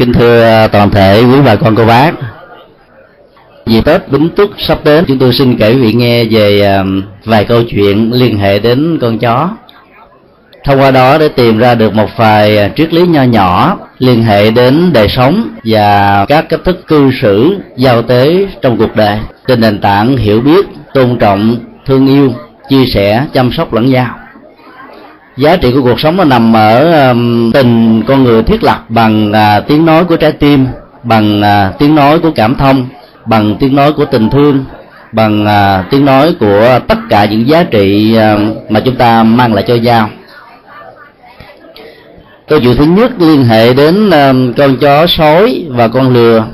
Kính thưa toàn thể quý bà con cô bác, dịp Tết Bính Tuất sắp đến, chúng tôi xin kể quý vị nghe về vài câu chuyện liên hệ đến con chó. Thông qua đó để tìm ra được một vài triết lý nho nhỏ liên hệ đến đời sống và các cách thức cư xử giao tế trong cuộc đời, trên nền tảng hiểu biết, tôn trọng, thương yêu, chia sẻ, chăm sóc lẫn nhau. Giá trị của cuộc sống nó nằm ở tình con người thiết lập bằng tiếng nói của trái tim, bằng tiếng nói của cảm thông, bằng tiếng nói của tình thương, bằng tiếng nói của tất cả những giá trị mà chúng ta mang lại cho nhau. Câu chuyện thứ nhất liên hệ đến con chó sói và con lừa.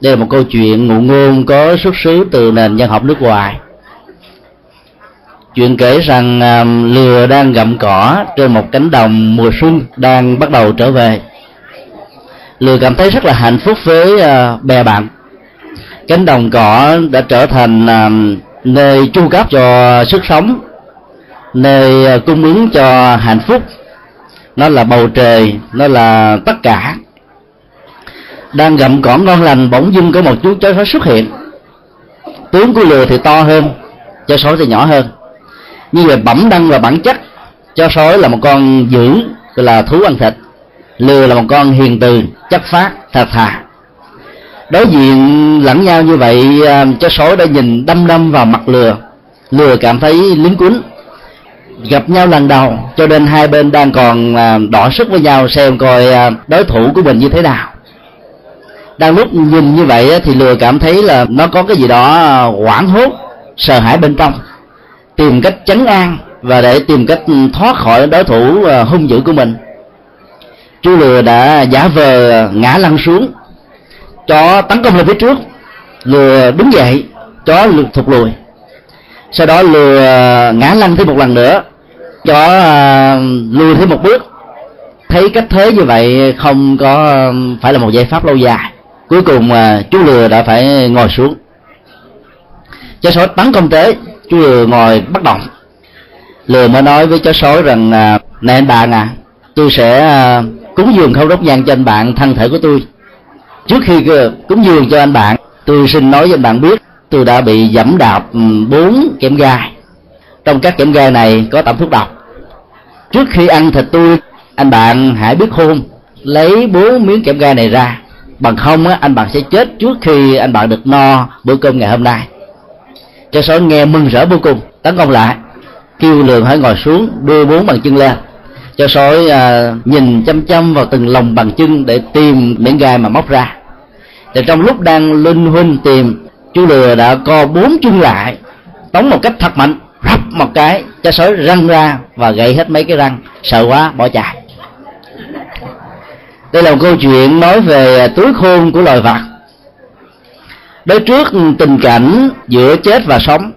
Đây là một câu chuyện ngụ ngôn có xuất xứ từ nền văn học nước ngoài. Chuyện kể rằng lừa đang gặm cỏ trên một cánh đồng mùa xuân đang bắt đầu trở về. Lừa cảm thấy rất là hạnh phúc với bè bạn. Cánh đồng cỏ đã trở thành nơi chu cấp cho sức sống, nơi cung ứng cho hạnh phúc. Nó là bầu trời, nó là tất cả. Đang gặm cỏ ngon lành, bỗng dưng có một chú chó sói xuất hiện. Tướng của lừa thì to hơn, chó sói thì nhỏ hơn. Như vậy bẩm đăng và bản chất, chó sói là một con dữ, tức là thú ăn thịt. Lừa là một con hiền từ, chất phát, thật thà. Đối diện lẫn nhau như vậy, chó sói đã nhìn đăm đăm vào mặt lừa. Lừa cảm thấy lúng cuốn. Gặp nhau lần đầu cho nên hai bên đang còn đọ sức với nhau xem coi đối thủ của mình như thế nào. Đang lúc nhìn như vậy thì lừa cảm thấy là nó có cái gì đó hoảng hốt, sợ hãi bên trong, tìm cách trấn an và để tìm cách thoát khỏi đối thủ hung dữ của mình. Chú lừa đã giả vờ ngã lăn xuống, chó tấn công lên phía trước. Lừa đứng dậy, chó thụt lùi. Sau đó lừa ngã lăn thêm một lần nữa, chó lùi thêm một bước. Thấy cách thế như vậy không có phải là một giải pháp lâu dài. Cuối cùng chú lừa đã phải ngồi xuống. Chó sói tấn công tới, chú lừa ngồi bất động. Lừa mới nói với chó sói rằng: "Này anh bạn à, tôi sẽ cúng dường khâu đốt nhang cho anh bạn thân thể của tôi. Trước khi cúng dường cho anh bạn, tôi xin nói với anh bạn biết tôi đã bị dẫm đạp 4 kẽm gai. Trong các kẽm gai này có tẩm thuốc độc. Trước khi ăn thịt tôi, anh bạn hãy biết khôn, lấy 4 miếng kẽm gai này ra. Bằng không anh bạn sẽ chết trước khi anh bạn được no bữa cơm ngày hôm nay." Chó sói nghe mừng rỡ vô cùng, tấn công lại, kêu lừa hãy ngồi xuống, đưa 4 bàn chân lên. Chó sói nhìn chăm chăm vào từng lòng bàn chân để tìm miếng gai mà móc ra. Thì trong lúc đang linh huynh tìm, chú lừa đã co 4 chân lại, tống một cách thật mạnh, rắp một cái, chó sói răng ra và gãy hết mấy cái răng, sợ quá bỏ chạy. Đây là một câu chuyện nói về túi khôn của loài vật. Đối trước tình cảnh giữa chết và sống,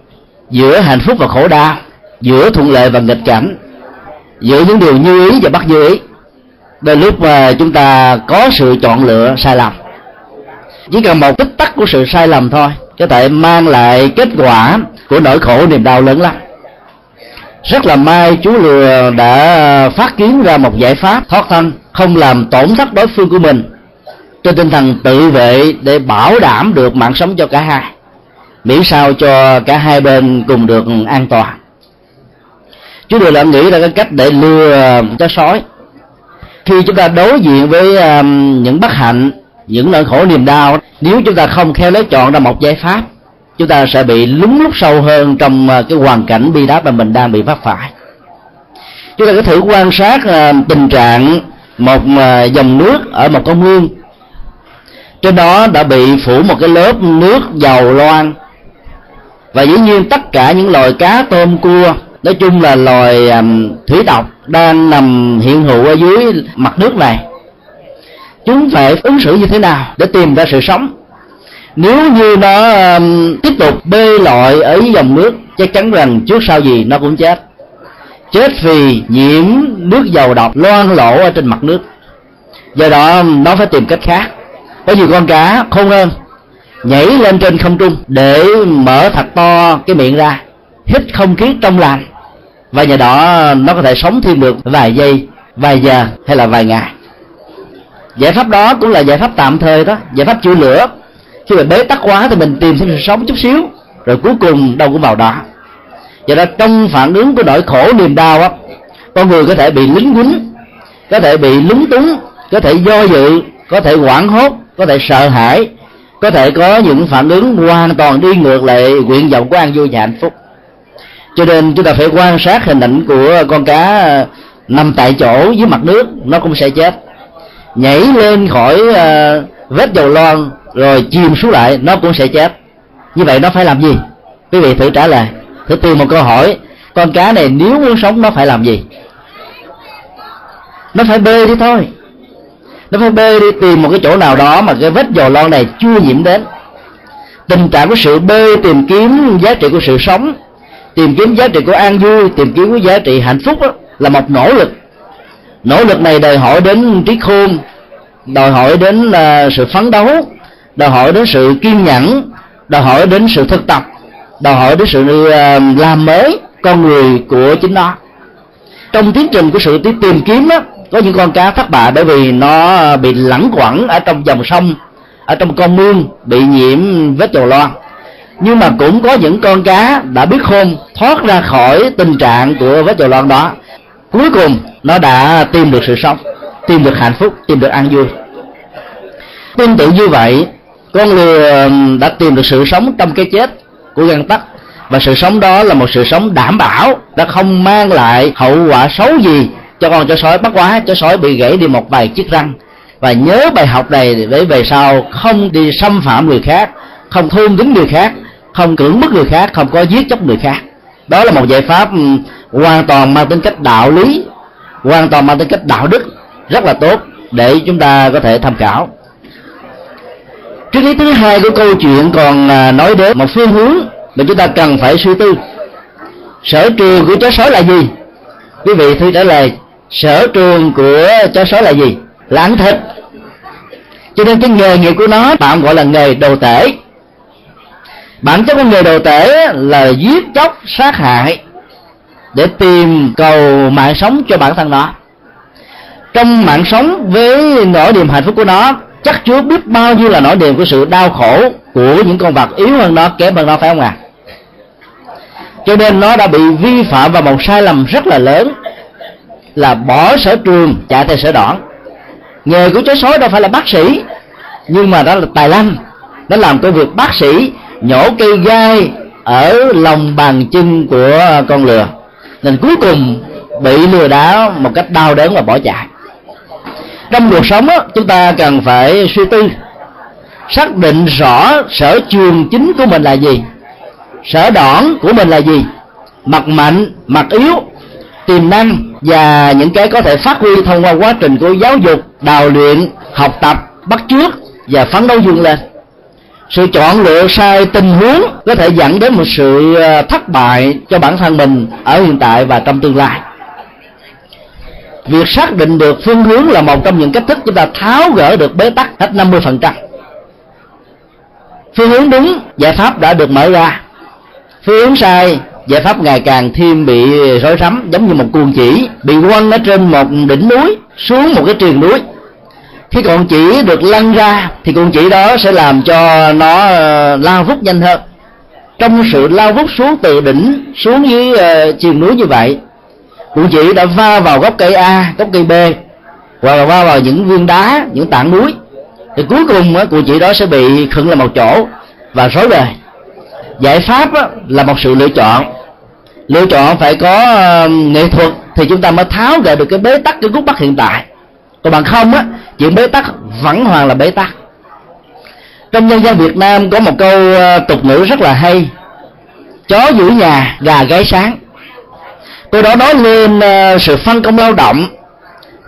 giữa hạnh phúc và khổ đau, giữa thuận lợi và nghịch cảnh, giữa những điều như ý và bất như ý, đôi lúc mà chúng ta có sự chọn lựa sai lầm. Chỉ cần một tích tắc của sự sai lầm thôi có thể mang lại kết quả của nỗi khổ niềm đau lớn lắm. Rất là may chú lừa đã phát kiến ra một giải pháp thoát thân, không làm tổn thất đối phương của mình, trên tinh thần tự vệ để bảo đảm được mạng sống cho cả hai, miễn sao cho cả hai bên cùng được an toàn. Chú lừa đã nghĩ ra cái cách để lừa chó sói. Khi chúng ta đối diện với những bất hạnh, những nỗi khổ niềm đau, nếu chúng ta không khéo léo chọn ra một giải pháp, chúng ta sẽ bị lún lút sâu hơn trong cái hoàn cảnh bi đát mà mình đang bị vấp phải. Chúng ta có thử quan sát tình trạng một dòng nước ở một con mương. Trên đó đã bị phủ một cái lớp nước dầu loang, và dĩ nhiên tất cả những loài cá, tôm, cua, nói chung là loài thủy tộc đang nằm hiện hữu ở dưới mặt nước này. Chúng phải ứng xử như thế nào để tìm ra sự sống? Nếu như nó tiếp tục bơi lội ở dòng nước, chắc chắn rằng trước sau gì nó cũng chết. Chết vì nhiễm nước dầu độc loang lổ ở trên mặt nước. Do đó nó phải tìm cách khác. Có nhiều con cá khôn hơn, nhảy lên trên không trung để mở thật to cái miệng ra, hít không khí trong lành, và nhờ đó nó có thể sống thêm được vài giây, vài giờ hay là vài ngày. Giải pháp đó cũng là giải pháp tạm thời đó, giải pháp chữa lửa. Khi mình bế tắc quá thì mình tìm thêm sự sống chút xíu, rồi cuối cùng đâu cũng vào đó. Do đó trong phản ứng của nỗi khổ niềm đau á, con người có thể bị lính quýnh, có thể bị lúng túng, có thể do dự, có thể hoảng hốt, có thể sợ hãi, có thể có những phản ứng hoàn toàn đi ngược lại nguyện vọng của an vui và hạnh phúc. Cho nên chúng ta phải quan sát hình ảnh của con cá nằm tại chỗ dưới mặt nước, nó cũng sẽ chết. Nhảy lên khỏi vết dầu loang rồi chìm xuống lại, nó cũng sẽ chết. Như vậy nó phải làm gì? Quý vị thử trả lời, thử tìm một câu hỏi: con cá này nếu muốn sống nó phải làm gì? Nó phải bơi đi thôi. Nó phải bơi đi tìm một cái chỗ nào đó mà cái vết dầu loang này chưa nhiễm đến. Tình trạng của sự bơi tìm kiếm giá trị của sự sống, tìm kiếm giá trị của an vui, tìm kiếm của giá trị hạnh phúc đó, là một nỗ lực. Nỗ lực này đòi hỏi đến trí khôn, đòi hỏi đến sự phấn đấu, đòi hỏi đến sự kiên nhẫn, đòi hỏi đến sự thực tập, đòi hỏi đến sự làm mới con người của chính nó. Trong tiến trình của sự tìm kiếm đó, có những con cá thất bại bởi vì nó bị lẳng quẩn ở trong dòng sông, ở trong con mương, bị nhiễm vết dầu loang. Nhưng mà cũng có những con cá đã biết khôn, thoát ra khỏi tình trạng của vết dầu loang đó. Cuối cùng nó đã tìm được sự sống, tìm được hạnh phúc, tìm được an vui. Tương tự như vậy, con người đã tìm được sự sống trong cái chết của gang tắc. Và sự sống đó là một sự sống đảm bảo, đã không mang lại hậu quả xấu gì cho con chó sói. Bắt quá chó sói bị gãy đi một vài chiếc răng, và nhớ bài học này để về sau không đi xâm phạm người khác, không thương đến người khác, không cưỡng bức người khác, không có giết chóc người khác. Đó là một giải pháp hoàn toàn mang tính cách đạo lý, hoàn toàn mang tính cách đạo đức, rất là tốt để chúng ta có thể tham khảo. Triết lý thứ hai của câu chuyện còn nói đến một phương hướng mà chúng ta cần phải suy tư. Sở trường của chó sói là gì? Quý vị thử trả lời, sở trường của chó sói là gì? Là ăn thịt. Cho nên cái nghề nghiệp của nó bạn gọi là nghề đồ tể. Bản chất của nghề đồ tể là giết chóc, sát hại để tìm cầu mạng sống cho bản thân nó. Trong mạng sống với nỗi niềm hạnh phúc của nó chắc chứa biết bao nhiêu là nỗi niềm của sự đau khổ của những con vật yếu hơn nó, kém hơn nó, phải không ạ? Cho nên nó đã bị vi phạm vào một sai lầm rất là lớn, là bỏ sở trường chạy theo sở đoản. Nghề của chó sói đâu phải là bác sĩ, nhưng mà đó là tài năng. Nó làm công việc bác sĩ, nhổ cây gai ở lòng bàn chân của con lừa, nên cuối cùng bị lừa đảo một cách đau đớn và bỏ chạy. Trong cuộc sống đó, chúng ta cần phải suy tư, xác định rõ sở trường chính của mình là gì, sở đoản của mình là gì, mặt mạnh, mặt yếu, tiềm năng và những cái có thể phát huy thông qua quá trình của giáo dục, đào luyện, học tập, bắt chước và phấn đấu vươn lên. Sự chọn lựa sai tình huống có thể dẫn đến một sự thất bại cho bản thân mình ở hiện tại và trong tương lai. Việc xác định được phương hướng là một trong những cách thức chúng ta tháo gỡ được bế tắc hết 50%. Phương hướng đúng, giải pháp đã được mở ra. Phương hướng sai, giải pháp ngày càng thêm bị rối rắm, giống như một cuồng chỉ bị quăng ở trên một đỉnh núi xuống một cái triền núi. Khi cuồng chỉ được lăn ra thì cuồng chỉ đó sẽ làm cho nó lao vút nhanh hơn. Trong sự lao vút xuống từ đỉnh xuống dưới triền núi như vậy, cuồng chỉ đã va vào gốc cây A, gốc cây B, hoặc là va vào những viên đá, những tảng núi, thì cuối cùng cuồng chỉ đó sẽ bị khựng lại một chỗ và rối bời. Giải pháp là một sự lựa chọn. Lựa chọn phải có nghệ thuật thì chúng ta mới tháo gỡ được cái bế tắc, cái gút mắc hiện tại. Còn bằng không á, chuyện bế tắc vẫn hoàn là bế tắc. Trong nhân dân Việt Nam có một câu tục ngữ rất là hay: chó giữ nhà, gà gáy sáng. Câu đó nói lên sự phân công lao động,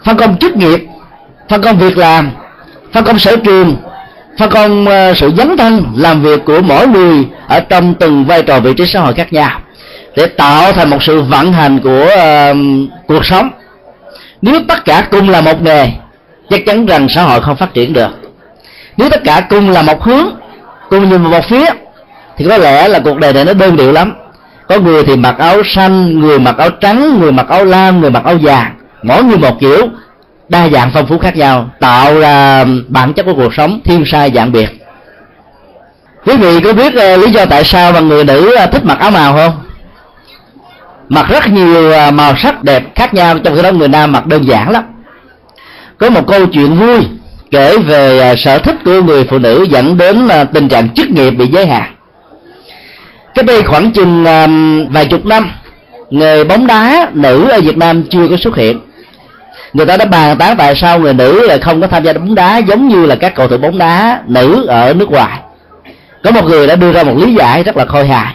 phân công chức nghiệp, phân công việc làm, phân công sở trường, phân công sự dấn thân làm việc của mỗi người ở trong từng vai trò vị trí xã hội khác nhau để tạo thành một sự vận hành của cuộc sống. Nếu tất cả cùng là một nghề, chắc chắn rằng xã hội không phát triển được. Nếu tất cả cùng là một hướng, cùng nhìn vào một phía, thì có lẽ là cuộc đời này nó đơn điệu lắm. Có người thì mặc áo xanh, người mặc áo trắng, người mặc áo lam, người mặc áo vàng, mỗi người một kiểu. đa dạng phong phú khác nhau, tạo ra bản chất của cuộc sống thiên sai dạng biệt. Quý vị có biết lý do tại sao mà người nữ thích mặc áo màu không? Mặc rất nhiều màu sắc đẹp khác nhau, trong khi đó người nam mặc đơn giản lắm. Có một câu chuyện vui kể về sở thích của người phụ nữ dẫn đến tình trạng chức nghiệp bị giới hạn. Cách đây khoảng chừng vài chục năm, nghề bóng đá nữ ở Việt Nam chưa có xuất hiện. Người ta đã bàn tán tại sao người nữ lại không có tham gia bóng đá giống như là các cầu thủ bóng đá nữ ở nước ngoài. Có một người đã đưa ra một lý giải rất là khôi hài.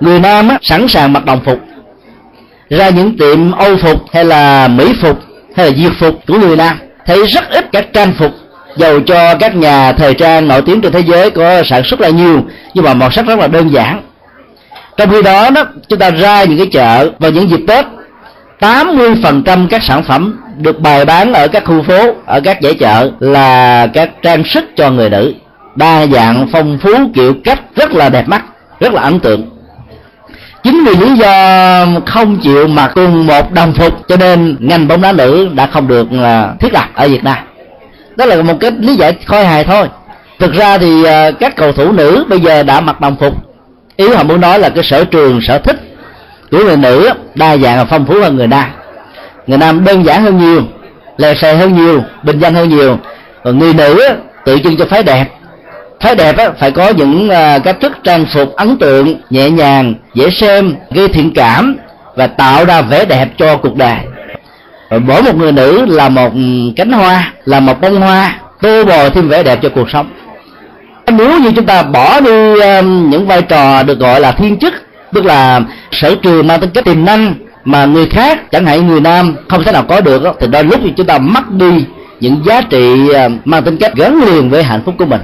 Người nam sẵn sàng mặc đồng phục, ra những tiệm Âu phục hay là Mỹ phục hay là Việt phục của người nam, thấy rất ít các trang phục dầu cho các nhà thời trang nổi tiếng trên thế giới có sản xuất là nhiều, nhưng mà màu sắc rất là đơn giản. Trong khi đó, chúng ta ra những cái chợ vào những dịp Tết, 80% các sản phẩm được bày bán ở các khu phố, ở các dãy chợ là các trang sức cho người nữ, đa dạng phong phú kiểu cách rất là đẹp mắt, rất là ấn tượng. Chính vì lý do không chịu mặc cùng một đồng phục cho nên ngành bóng đá nữ đã không được thiết lập ở Việt Nam. Đó là một cái lý giải khôi hài thôi. Thực ra thì các cầu thủ nữ bây giờ đã mặc đồng phục. Ý họ muốn nói là cái sở trường, sở thích của người nữ đa dạng và phong phú hơn người nam. Người nam đơn giản hơn nhiều, lè xè hơn nhiều, bình dân hơn nhiều. Còn người nữ tự trưng cho phái đẹp. Phái đẹp phải có những cách thức trang phục ấn tượng, nhẹ nhàng, dễ xem, gây thiện cảm và tạo ra vẻ đẹp cho cuộc đời. Mỗi một người nữ là một cánh hoa, là một bông hoa, tô bồi thêm vẻ đẹp cho cuộc sống. Nếu như chúng ta bỏ đi những vai trò được gọi là thiên chức, tức là sở trường mang tính chất tiềm năng mà người khác, chẳng hạn người nam, không thể nào có được, thì đôi lúc chúng ta mất đi những giá trị mang tính chất gắn liền với hạnh phúc của mình.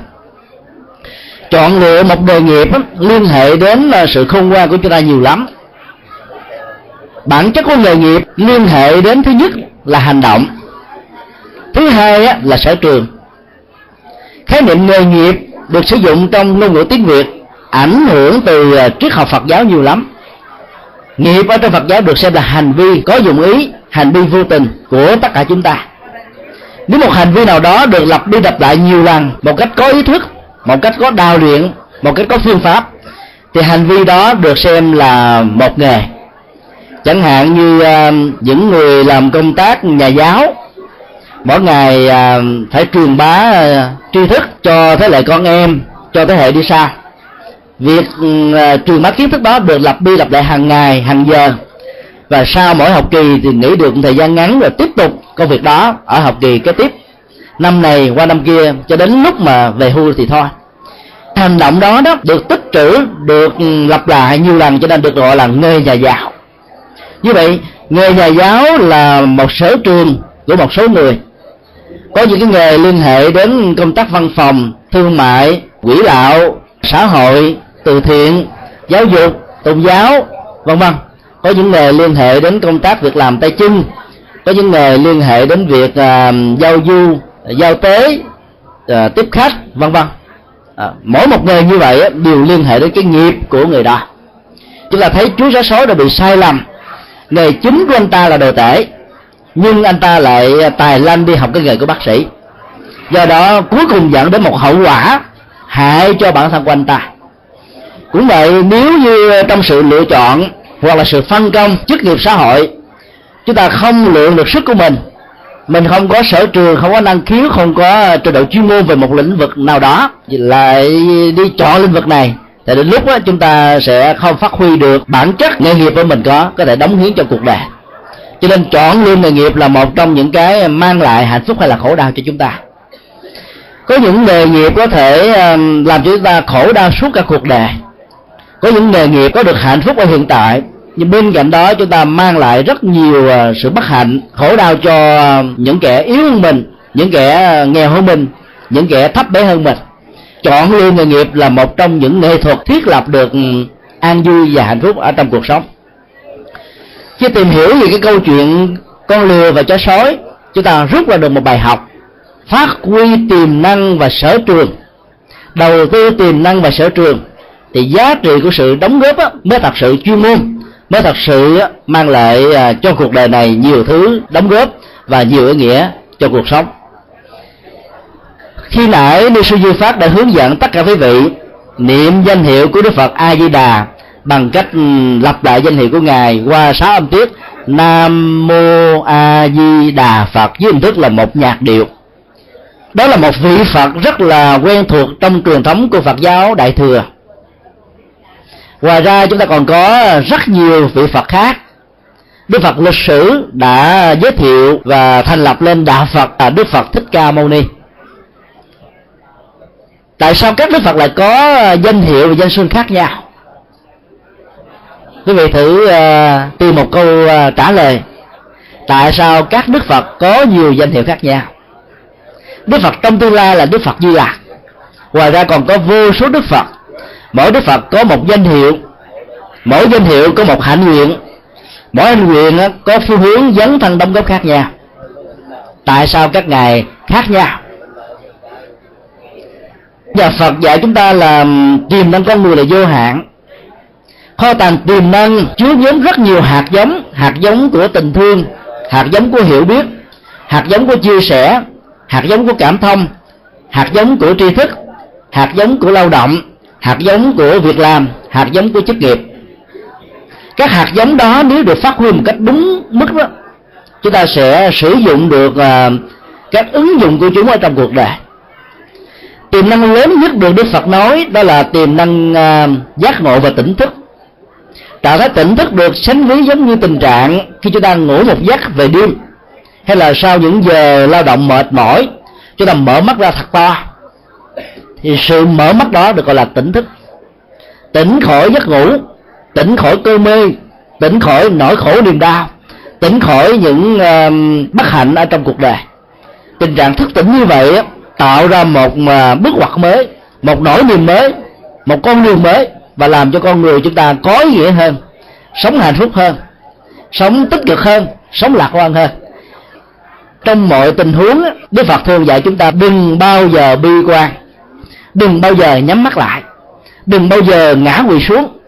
Chọn lựa một nghề nghiệp liên hệ đến sự khôn ngoan của chúng ta nhiều lắm. Bản chất của nghề nghiệp liên hệ đến thứ nhất là hành động, thứ hai là sở trường. Khái niệm nghề nghiệp được sử dụng trong ngôn ngữ tiếng Việt ảnh hưởng từ triết học Phật giáo nhiều lắm. Nghiệp ở trong Phật giáo được xem là hành vi có dụng ý, hành vi vô tình của tất cả chúng ta. Nếu một hành vi nào đó được lặp đi lặp lại nhiều lần, một cách có ý thức, một cách có đào luyện, một cách có phương pháp, thì hành vi đó được xem là một nghề. Chẳng hạn như những người làm công tác nhà giáo, mỗi ngày phải truyền bá tri thức cho thế hệ con em, cho thế hệ đi sau. Việc truyền bá kiến thức đó được lặp đi lặp lại hàng ngày, hàng giờ. Và sau mỗi học kỳ thì nghỉ được một thời gian ngắn rồi tiếp tục công việc đó ở học kỳ kế tiếp, năm này qua năm kia cho đến lúc mà về hưu thì thôi. Hành động đó đó được tích trữ, được lặp lại nhiều lần cho nên được gọi là nghề nhà giáo. Như vậy, nghề nhà giáo là một sở trường của một số người. Có những cái nghề liên hệ đến công tác văn phòng, thương mại, quỹ đạo, xã hội, từ thiện, giáo dục, tôn giáo, vân vân. Có những nghề liên hệ đến công tác việc làm tay chân, có những nghề liên hệ đến việc giao du, giao tế, tiếp khách, vân vân. Mỗi một nghề như vậy đều liên hệ đến cái nghiệp của người đó. Chúng ta thấy Chúa Xá Số đã bị sai lầm. Nghề chính của anh ta là đồ tể, nhưng anh ta lại tài lanh đi học cái nghề của bác sĩ. Do đó cuối cùng dẫn đến một hậu quả hại cho bản thân của anh ta. Cũng vậy, nếu như trong sự lựa chọn hoặc là sự phân công chức nghiệp xã hội, chúng ta không lượng được sức của mình không có sở trường, không có năng khiếu, không có trình độ chuyên môn về một lĩnh vực nào đó, lại đi chọn lĩnh vực này, thì đến lúc đó chúng ta sẽ không phát huy được bản chất nghề nghiệp của mình có thể đóng hiến cho cuộc đời. Cho nên chọn lựa nghề nghiệp là một trong những cái mang lại hạnh phúc hay là khổ đau cho chúng ta. Có những nghề nghiệp có thể làm cho chúng ta khổ đau suốt cả cuộc đời. Có những nghề nghiệp có được hạnh phúc ở hiện tại, nhưng bên cạnh đó chúng ta mang lại rất nhiều sự bất hạnh, khổ đau cho những kẻ yếu hơn mình, những kẻ nghèo hơn mình, những kẻ thấp bé hơn mình. Chọn lựa nghề nghiệp là một trong những nghệ thuật thiết lập được an vui và hạnh phúc ở trong cuộc sống. Khi tìm hiểu về cái câu chuyện con lừa và chó sói, chúng ta rút ra được một bài học: phát huy tiềm năng và sở trường, đầu tư tiềm năng và sở trường, thì giá trị của sự đóng góp mới thật sự chuyên môn, mới thật sự mang lại cho cuộc đời này nhiều thứ đóng góp và nhiều ý nghĩa cho cuộc sống. Khi nãy Ni Sư Dư Pháp đã hướng dẫn tất cả quý vị niệm danh hiệu của Đức Phật A-di-đà bằng cách lặp lại danh hiệu của Ngài qua 6 âm tiết Nam Mô A Di Đà Phật với hình thức là một nhạc điệu. Đó là một vị Phật rất là quen thuộc trong truyền thống của Phật giáo Đại Thừa. Ngoài ra chúng ta còn có rất nhiều vị Phật khác. Đức Phật lịch sử đã giới thiệu và thành lập lên Đạo Phật là Đức Phật Thích Ca Mâu Ni. Tại sao các Đức Phật lại có danh hiệu và danh xưng khác nhau? Quý vị thử tìm một câu trả lời. Tại sao các Đức Phật có nhiều danh hiệu khác nhau? Đức Phật trong tương lai là Đức Phật Di Lặc. Ngoài ra còn có vô số Đức Phật. Mỗi Đức Phật có một danh hiệu. Mỗi danh hiệu có một hạnh nguyện. Mỗi hạnh nguyện có phương hướng dấn thân đóng góp khác nhau. Tại sao các ngài khác nhau? Nhà Phật dạy chúng ta là tiềm năng con người là vô hạn. Kho tàng tiềm năng chứa nhóm rất nhiều hạt giống. Hạt giống của tình thương, hạt giống của hiểu biết, hạt giống của chia sẻ, hạt giống của cảm thông, hạt giống của tri thức, hạt giống của lao động, hạt giống của việc làm, hạt giống của chức nghiệp. Các hạt giống đó nếu được phát huy một cách đúng mức đó, chúng ta sẽ sử dụng được các ứng dụng của chúng ở trong cuộc đời. Tiềm năng lớn nhất được Đức Phật nói đó là tiềm năng giác ngộ và tỉnh thức. Trạng thái tỉnh thức được sánh ví giống như tình trạng khi chúng ta ngủ một giấc về đêm, hay là sau những giờ lao động mệt mỏi chúng ta mở mắt ra thật to, thì sự mở mắt đó được gọi là tỉnh thức. Tỉnh khỏi giấc ngủ, tỉnh khỏi cơ mê, tỉnh khỏi nỗi khổ niềm đau, tỉnh khỏi những bất hạnh ở trong cuộc đời. Tình trạng thức tỉnh như vậy tạo ra một bước ngoặt mới, một nỗi niềm mới, một con đường mới, và làm cho con người chúng ta có ý nghĩa hơn, sống hạnh phúc hơn, sống tích cực hơn, sống lạc quan hơn. Trong mọi tình huống, Đức Phật thường dạy chúng ta đừng bao giờ bi quan, đừng bao giờ nhắm mắt lại, đừng bao giờ ngã quỳ xuống,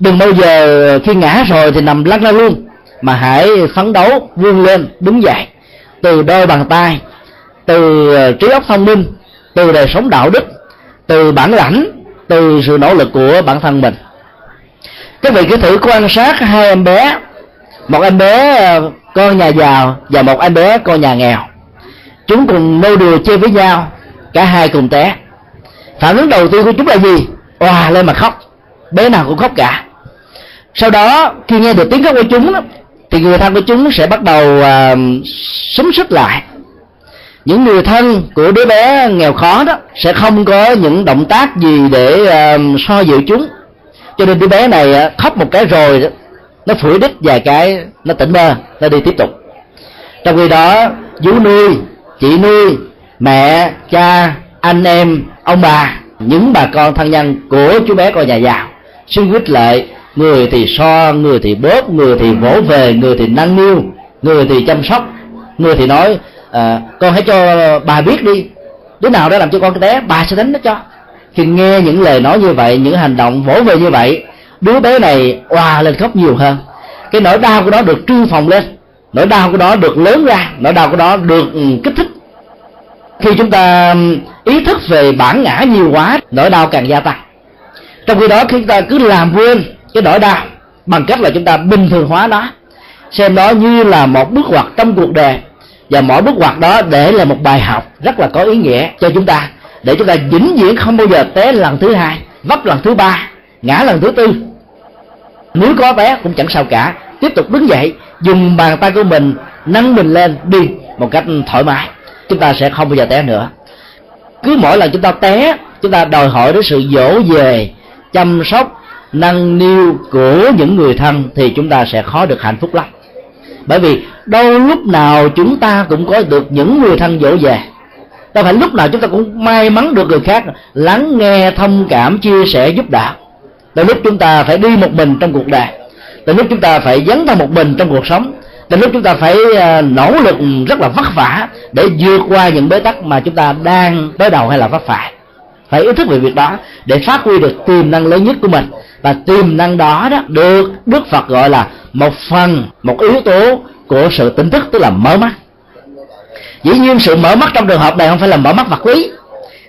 đừng bao giờ khi ngã rồi thì nằm lăn ra luôn, mà hãy phấn đấu vươn lên đứng dậy từ đôi bàn tay, từ trí óc thông minh, từ đời sống đạo đức, từ bản lãnh, từ sự nỗ lực của bản thân mình. Các vị cứ thử quan sát hai em bé, một em bé con nhà giàu và một em bé con nhà nghèo. Chúng cùng nô đùa chơi với nhau, cả hai cùng té. Phản ứng đầu tiên của chúng là gì? Òa lên mà khóc, bé nào cũng khóc cả. Sau đó khi nghe được tiếng khóc của chúng thì người thân của chúng sẽ bắt đầu xúm xít lại. Những người thân của đứa bé nghèo khó đó sẽ không có những động tác gì để so dịu chúng, cho nên đứa bé này khóc một cái rồi đó, nó phủi đít vài cái, nó tỉnh bơ, nó đi tiếp tục. Trong khi đó vú nuôi, chị nuôi, mẹ, cha, anh em, ông bà, những bà con thân nhân của chú bé con nhà giàu xung quýt lại, người thì so, người thì bóp, người thì vỗ về, người thì nâng niu, người thì chăm sóc, người thì nói con hãy cho bà biết đi, đứa nào đã làm cho con té bà sẽ đánh nó cho. Khi nghe những lời nói như vậy, những hành động vỗ về như vậy, đứa bé này òa lên khóc nhiều hơn. Cái nỗi đau của nó được trư phòng lên, nỗi đau của nó được lớn ra, nỗi đau của nó được kích thích. Khi chúng ta ý thức về bản ngã nhiều quá, nỗi đau càng gia tăng. Trong khi đó khi chúng ta cứ làm quên cái nỗi đau bằng cách là chúng ta bình thường hóa nó, xem nó như là một bước ngoặt trong cuộc đời, và mỗi bước ngoặt đó để là một bài học rất là có ý nghĩa cho chúng ta, để chúng ta vĩnh viễn không bao giờ té lần thứ hai, vấp lần thứ ba, ngã lần thứ tư. Nếu có bé cũng chẳng sao cả, tiếp tục đứng dậy, dùng bàn tay của mình nâng mình lên đi một cách thoải mái, chúng ta sẽ không bao giờ té nữa. Cứ mỗi lần chúng ta té, chúng ta đòi hỏi đến sự dỗ về, chăm sóc, nâng niu của những người thân, thì chúng ta sẽ khó được hạnh phúc lắm. Bởi vì đâu lúc nào chúng ta cũng có được những người thân dỗ về, đâu phải lúc nào chúng ta cũng may mắn được người khác lắng nghe, thông cảm, chia sẻ, giúp đỡ. Từ lúc chúng ta phải đi một mình trong cuộc đời, từ lúc chúng ta phải dấn thân một mình trong cuộc sống, từ lúc chúng ta phải nỗ lực rất là vất vả để vượt qua những bế tắc mà chúng ta đang đối đầu hay là vấp phải. Phải ý thức về việc đó để phát huy được tiềm năng lớn nhất của mình. Và tiềm năng đó đó được Đức Phật gọi là một phần, một yếu tố của sự tỉnh thức, tức là mở mắt. Dĩ nhiên sự mở mắt trong trường hợp này không phải là mở mắt vật lý.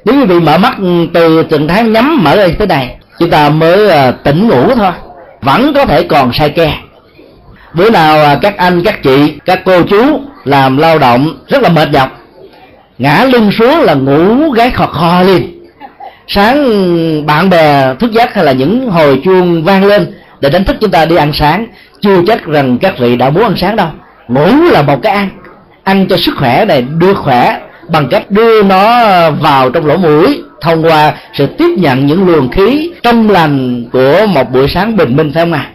Nếu quý vị mở mắt từ trạng thái nhắm mở lên tới này, chúng ta mới tỉnh ngủ thôi, vẫn có thể còn say ke. Bữa nào các anh, các chị, các cô chú làm lao động rất là mệt nhọc, ngã lưng xuống là ngủ gáy khò khò liền. Sáng bạn bè thức giấc hay là những hồi chuông vang lên để đánh thức chúng ta đi ăn sáng, chưa chắc rằng các vị đã muốn ăn sáng đâu. Ngủ là một cái ăn, ăn cho sức khỏe này đưa khỏe bằng cách đưa nó vào trong lỗ mũi thông qua sự tiếp nhận những luồng khí trong lành của một buổi sáng bình minh, phải không ạ?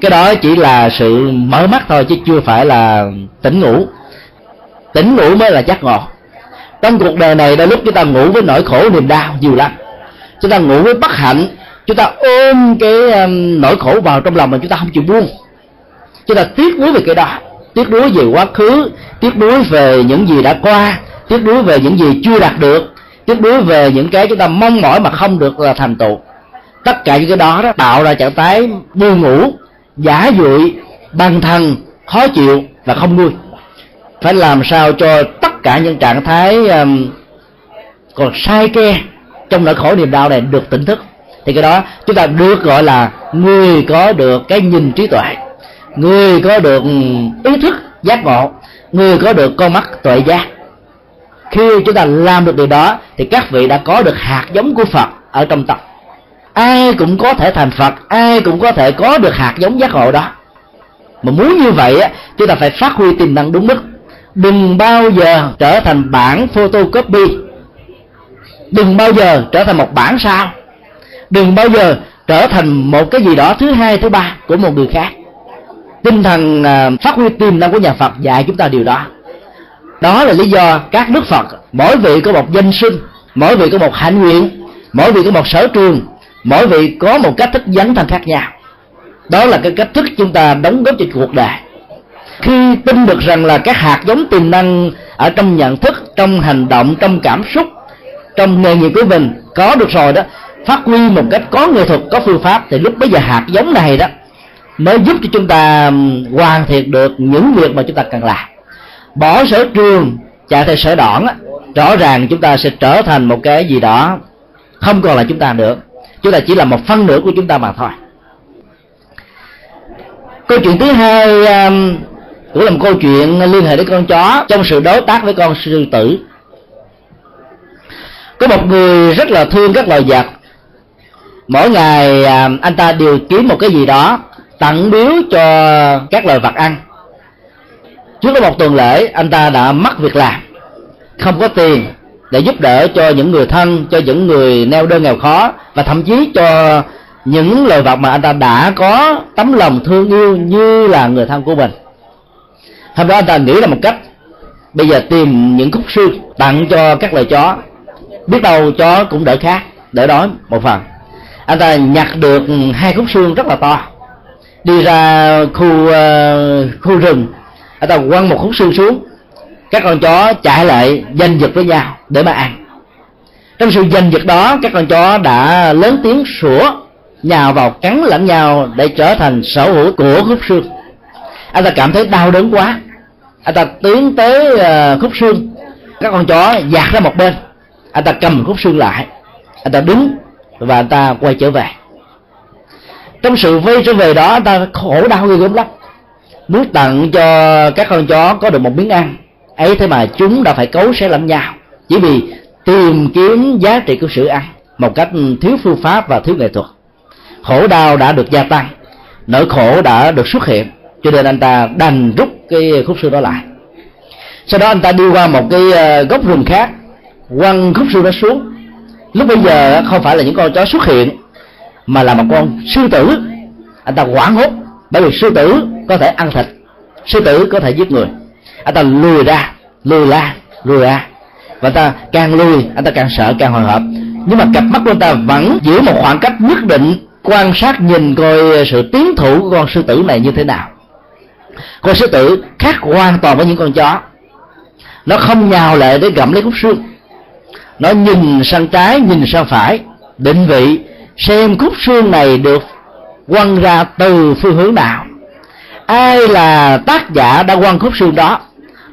Cái đó chỉ là sự mở mắt thôi chứ chưa phải là tỉnh ngủ. Tỉnh ngủ mới là giác ngộ. Trong cuộc đời này đôi lúc chúng ta ngủ với nỗi khổ niềm đau nhiều lắm, chúng ta ngủ với bất hạnh, chúng ta ôm cái nỗi khổ vào trong lòng mà chúng ta không chịu buông. Chúng ta tiếc nuối về cái đó, tiếc nuối về quá khứ, tiếc nuối về những gì đã qua, tiếc nuối về những gì chưa đạt được, tiếc nuối về những cái chúng ta mong mỏi mà không được là thành tựu. Tất cả những cái đó, đó tạo ra trạng thái buồn ngủ, giả dụi, bần thần, khó chịu và không vui. Phải làm sao cho tất cả những trạng thái còn sai ke trong nỗi khổ niềm đau này được tỉnh thức, thì cái đó chúng ta được gọi là người có được cái nhìn trí tuệ, người có được ý thức giác ngộ, người có được con mắt tuệ giác. Khi chúng ta làm được điều đó thì các vị đã có được hạt giống của Phật ở trong tâm. Ai cũng có thể thành Phật, ai cũng có thể có được hạt giống giác ngộ đó. Mà muốn như vậy chúng ta phải phát huy tiềm năng đúng mức. Đừng bao giờ trở thành bản photocopy, đừng bao giờ trở thành một bản sao, đừng bao giờ trở thành một cái gì đó thứ hai, thứ ba của một người khác. Tinh thần phát huy tiềm năng của nhà Phật dạy chúng ta điều đó. Đó là lý do các đức Phật mỗi vị có một danh xưng, mỗi vị có một hạnh nguyện, mỗi vị có một sở trường, mỗi vị có một cách thức dấn thân khác nhau. Đó là cái cách thức chúng ta đóng góp cho cuộc đời. Khi tin được rằng là các hạt giống tiềm năng ở trong nhận thức, trong hành động, trong cảm xúc, trong nghề nghiệp của mình có được rồi đó, phát huy một cách có nghệ thuật, có phương pháp, thì lúc bây giờ hạt giống này đó mới giúp cho chúng ta hoàn thiện được những việc mà chúng ta cần làm. Bỏ sở trường chạy theo sở đoản, rõ ràng chúng ta sẽ trở thành một cái gì đó không còn là chúng ta nữa. Chúng ta chỉ là một phân nửa của chúng ta mà thôi. Câu chuyện thứ hai cũng là một câu chuyện liên hệ đến con chó trong sự đối tác với con sư tử. Có một người rất là thương các loài vật. Mỗi ngày anh ta đều kiếm một cái gì đó tặng biếu cho các loài vật ăn. Trước đó một tuần lễ anh ta đã mất việc làm, không có tiền để giúp đỡ cho những người thân, cho những người neo đơn nghèo khó, và thậm chí cho những loài vật mà anh ta đã có tấm lòng thương yêu như là người thân của mình. Hôm đó anh ta nghĩ là một cách, bây giờ tìm những khúc xương tặng cho các loài chó, biết đâu chó cũng đỡ khát, đỡ đói một phần. Anh ta nhặt được 2 khúc xương rất là to, đi ra khu rừng, anh ta quăng một khúc xương xuống. Các con chó chạy lại giành giật với nhau để mà ăn. Trong sự giành giật đó, các con chó đã lớn tiếng sủa, nhào vào cắn lẫn nhau để trở thành sở hữu của khúc xương. Anh ta cảm thấy đau đớn quá, anh ta tiến tới khúc xương. Các con chó dạt ra một bên, anh ta cầm khúc xương lại, anh ta đứng và anh ta quay trở về. Trong sự quay trở về đó, anh ta khổ đau ghê gớm lắm, muốn tặng cho các con chó có được một miếng ăn. Ấy thế mà chúng đã phải cấu xé lẫn nhau chỉ vì tìm kiếm giá trị của sự ăn một cách thiếu phương pháp và thiếu nghệ thuật. Khổ đau đã được gia tăng, nỗi khổ đã được xuất hiện, cho nên anh ta đành rút cái khúc xương đó lại. Sau đó anh ta đi qua một cái góc rừng khác, quăng khúc xương đó xuống. Lúc bây giờ không phải là những con chó xuất hiện mà là một con sư tử. Anh ta hoảng hốt bởi vì sư tử có thể ăn thịt, sư tử có thể giết người. Anh ta lùi ra, và anh ta càng lùi, anh ta càng sợ, càng hồi hộp. Nhưng mà cặp mắt của anh ta vẫn giữ một khoảng cách nhất định, quan sát nhìn coi sự tiến thủ của con sư tử này như thế nào. Con sư tử khác hoàn toàn với những con chó. Nó không nhào lệ để gặm lấy khúc xương. Nó nhìn sang trái, nhìn sang phải, định vị xem khúc xương này được quăng ra từ phương hướng nào, ai là tác giả đã quăng khúc xương đó,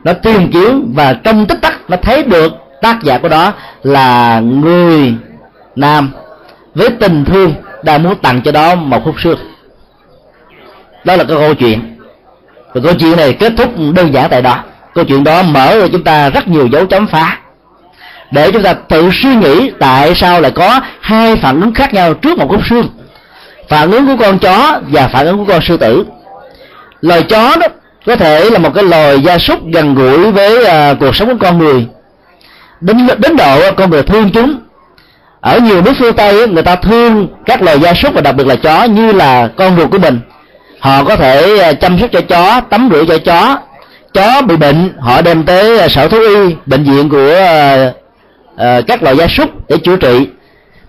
nó tìm kiếm, và trong tích tắc nó thấy được tác giả của đó là người nam với tình thương đang muốn tặng cho đó một khúc xương. Đó là cái câu chuyện. Và câu chuyện này kết thúc đơn giản tại đó. Câu chuyện đó mở ra chúng ta rất nhiều dấu chấm phá để chúng ta tự suy nghĩ tại sao lại có hai phản ứng khác nhau trước một khúc xương: phản ứng của con chó và phản ứng của con sư tử. Loài chó đó có thể là một cái loài gia súc gần gũi với cuộc sống của con người, đến độ con người thương chúng. Ở nhiều nước phương Tây, người ta thương các loài gia súc và đặc biệt là chó như là con ruột của mình. Họ có thể chăm sóc cho chó, tắm rửa cho chó. Chó bị bệnh, họ đem tới sở thú y, bệnh viện của các loài gia súc để chữa trị.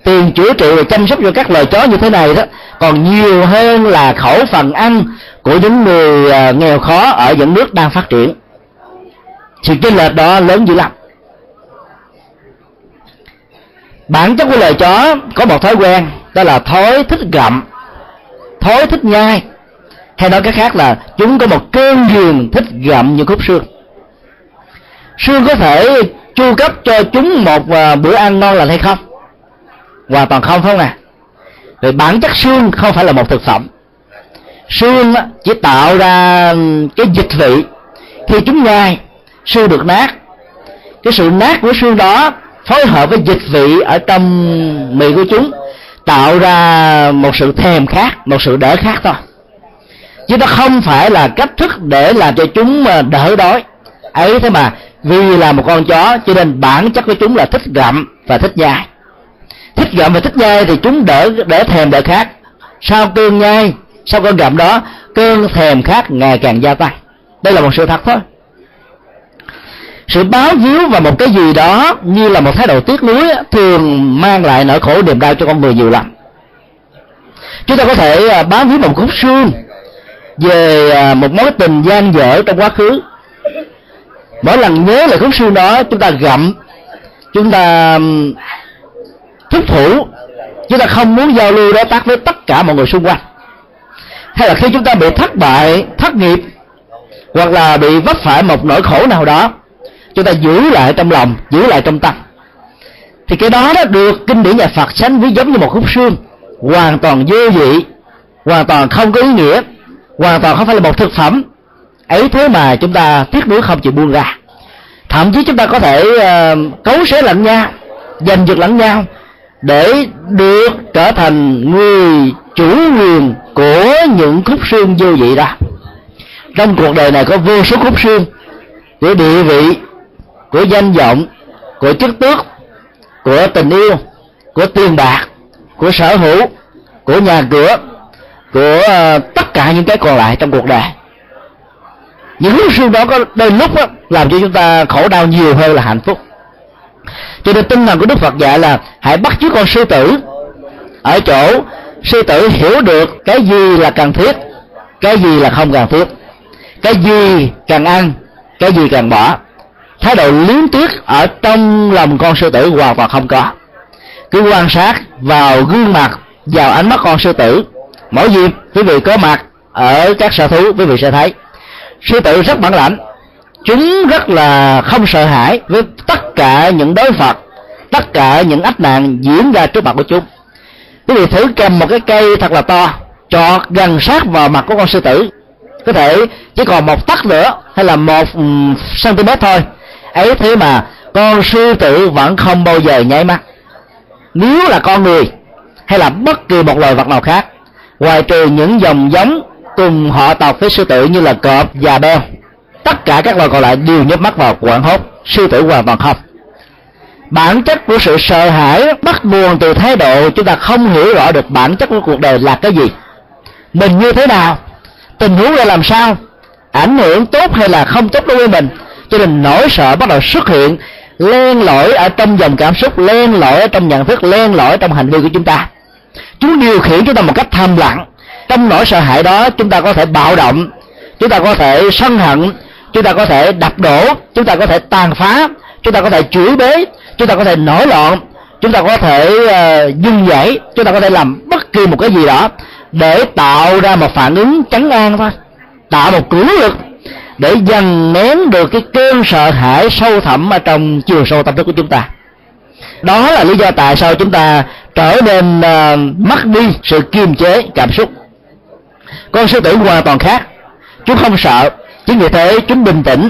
Tiền chữa trị và chăm sóc cho các loài chó như thế này đó còn nhiều hơn là khẩu phần ăn của những người nghèo khó ở những nước đang phát triển. Sự chênh lệch đó lớn dữ lắm. Bản chất của loài chó có một thói quen, đó là thói thích gặm, thói thích nhai, hay nói cách khác là chúng có một cơn ghiền thích gặm những khúc xương. Xương có thể chu cấp cho chúng một bữa ăn ngon lành hay không? Hoàn toàn không, phải không nè? Vì bản chất xương không phải là một thực phẩm. Xương chỉ tạo ra cái dịch vị. Khi chúng nhai, xương được nát. Cái sự nát của xương đó phối hợp với dịch vị ở trong miệng của chúng tạo ra một sự thèm khát, một sự đỡ khát thôi, chứ nó không phải là cách thức để làm cho chúng đỡ đói ấy. Thế mà vì là một con chó cho nên bản chất của chúng là thích gặm và thích nhai. Thích gặm và thích nhai thì chúng đỡ thèm đỡ khát. Sau cơn nhai, sau cơn gặm đó, cơn thèm khát ngày càng gia tăng. Đây là một sự thật thôi. Sự báo víu vào một cái gì đó như là một thái độ tiếc nuối thường mang lại nỗi khổ niềm đau cho con người nhiều lắm. Chúng ta có thể báo víu một khúc xương về một mối tình gian dở trong quá khứ. Mỗi lần nhớ lại khúc xương đó, chúng ta gặm, chúng ta thúc thủ, chúng ta không muốn giao lưu đối tác với tất cả mọi người xung quanh. Hay là khi chúng ta bị thất bại, thất nghiệp, hoặc là bị vấp phải một nỗi khổ nào đó, chúng ta giữ lại trong lòng, giữ lại trong tâm. Thì cái đó đã được kinh điển nhà Phật sánh ví giống như một khúc xương, hoàn toàn vô vị, hoàn toàn không có ý nghĩa, hoàn toàn không phải là một thực phẩm. Ấy thế mà chúng ta tiếc nuối không chịu buông ra. Thậm chí chúng ta có thể cấu xé lẫn nhau, giành giật lẫn nhau để được trở thành người chủ quyền của những khúc xương vô vị đó. Trong cuộc đời này có vô số khúc xương của địa vị, của danh vọng, của chức tước, của tình yêu, của tiền bạc, của sở hữu, của nhà cửa, của tất cả những cái còn lại trong cuộc đời. Những khúc xương đó có đôi lúc đó, làm cho chúng ta khổ đau nhiều hơn là hạnh phúc. Cho nên tinh thần của Đức Phật dạy là hãy bắt chước con sư tử ở chỗ sư tử hiểu được cái gì là cần thiết, cái gì là không cần thiết, cái gì cần ăn, cái gì cần bỏ. Thái độ liếm tuyết ở trong lòng con sư tử hoàn toàn không có. Cứ quan sát vào gương mặt, vào ánh mắt con sư tử. Mỗi dịp quý vị có mặt ở các sở thú, quý vị sẽ thấy sư tử rất bản lãnh. Chúng rất là không sợ hãi với tất cả những đối phật, tất cả những ách nạn diễn ra trước mặt của chúng. Quý vị thử cầm một cái cây thật là to, chọt gần sát vào mặt của con sư tử, có thể chỉ còn một tấc nữa hay là 1 cm thôi. Ấy thế mà con sư tử vẫn không bao giờ nháy mắt. Nếu là con người hay là bất kỳ một loài vật nào khác, ngoài trừ những dòng giống cùng họ tộc với sư tử như là cọp và beo, tất cả các loài còn lại đều nhắm mắt vào hoảng hốt. Sư tử hoàn toàn không. Bản chất của sự sợ hãi bắt nguồn từ thái độ chúng ta không hiểu rõ được bản chất của cuộc đời là cái gì, mình như thế nào, tình huống là làm sao, ảnh hưởng tốt hay là không tốt đối với mình. Cho nên nỗi sợ bắt đầu xuất hiện, len lỏi ở trong dòng cảm xúc, len lỏi ở trong nhận thức, len lỏi trong hành vi của chúng ta. Chúng điều khiển chúng ta một cách thầm lặng. Trong nỗi sợ hãi đó, chúng ta có thể bạo động, chúng ta có thể sân hận, chúng ta có thể đập đổ, chúng ta có thể tàn phá, chúng ta có thể chửi bới, chúng ta có thể nổi loạn, chúng ta có thể dung dẫy, chúng ta có thể làm bất kỳ một cái gì đó để tạo ra một phản ứng trấn an thôi, tạo một cử lực để dằn nén được cái cơn sợ hãi sâu thẳm ở trong chiều sâu tâm thức của chúng ta. Đó là lý do tại sao chúng ta trở nên mất đi sự kiềm chế cảm xúc. Con sư tử hoàn toàn khác, chúng không sợ, chính vì thế chúng bình tĩnh.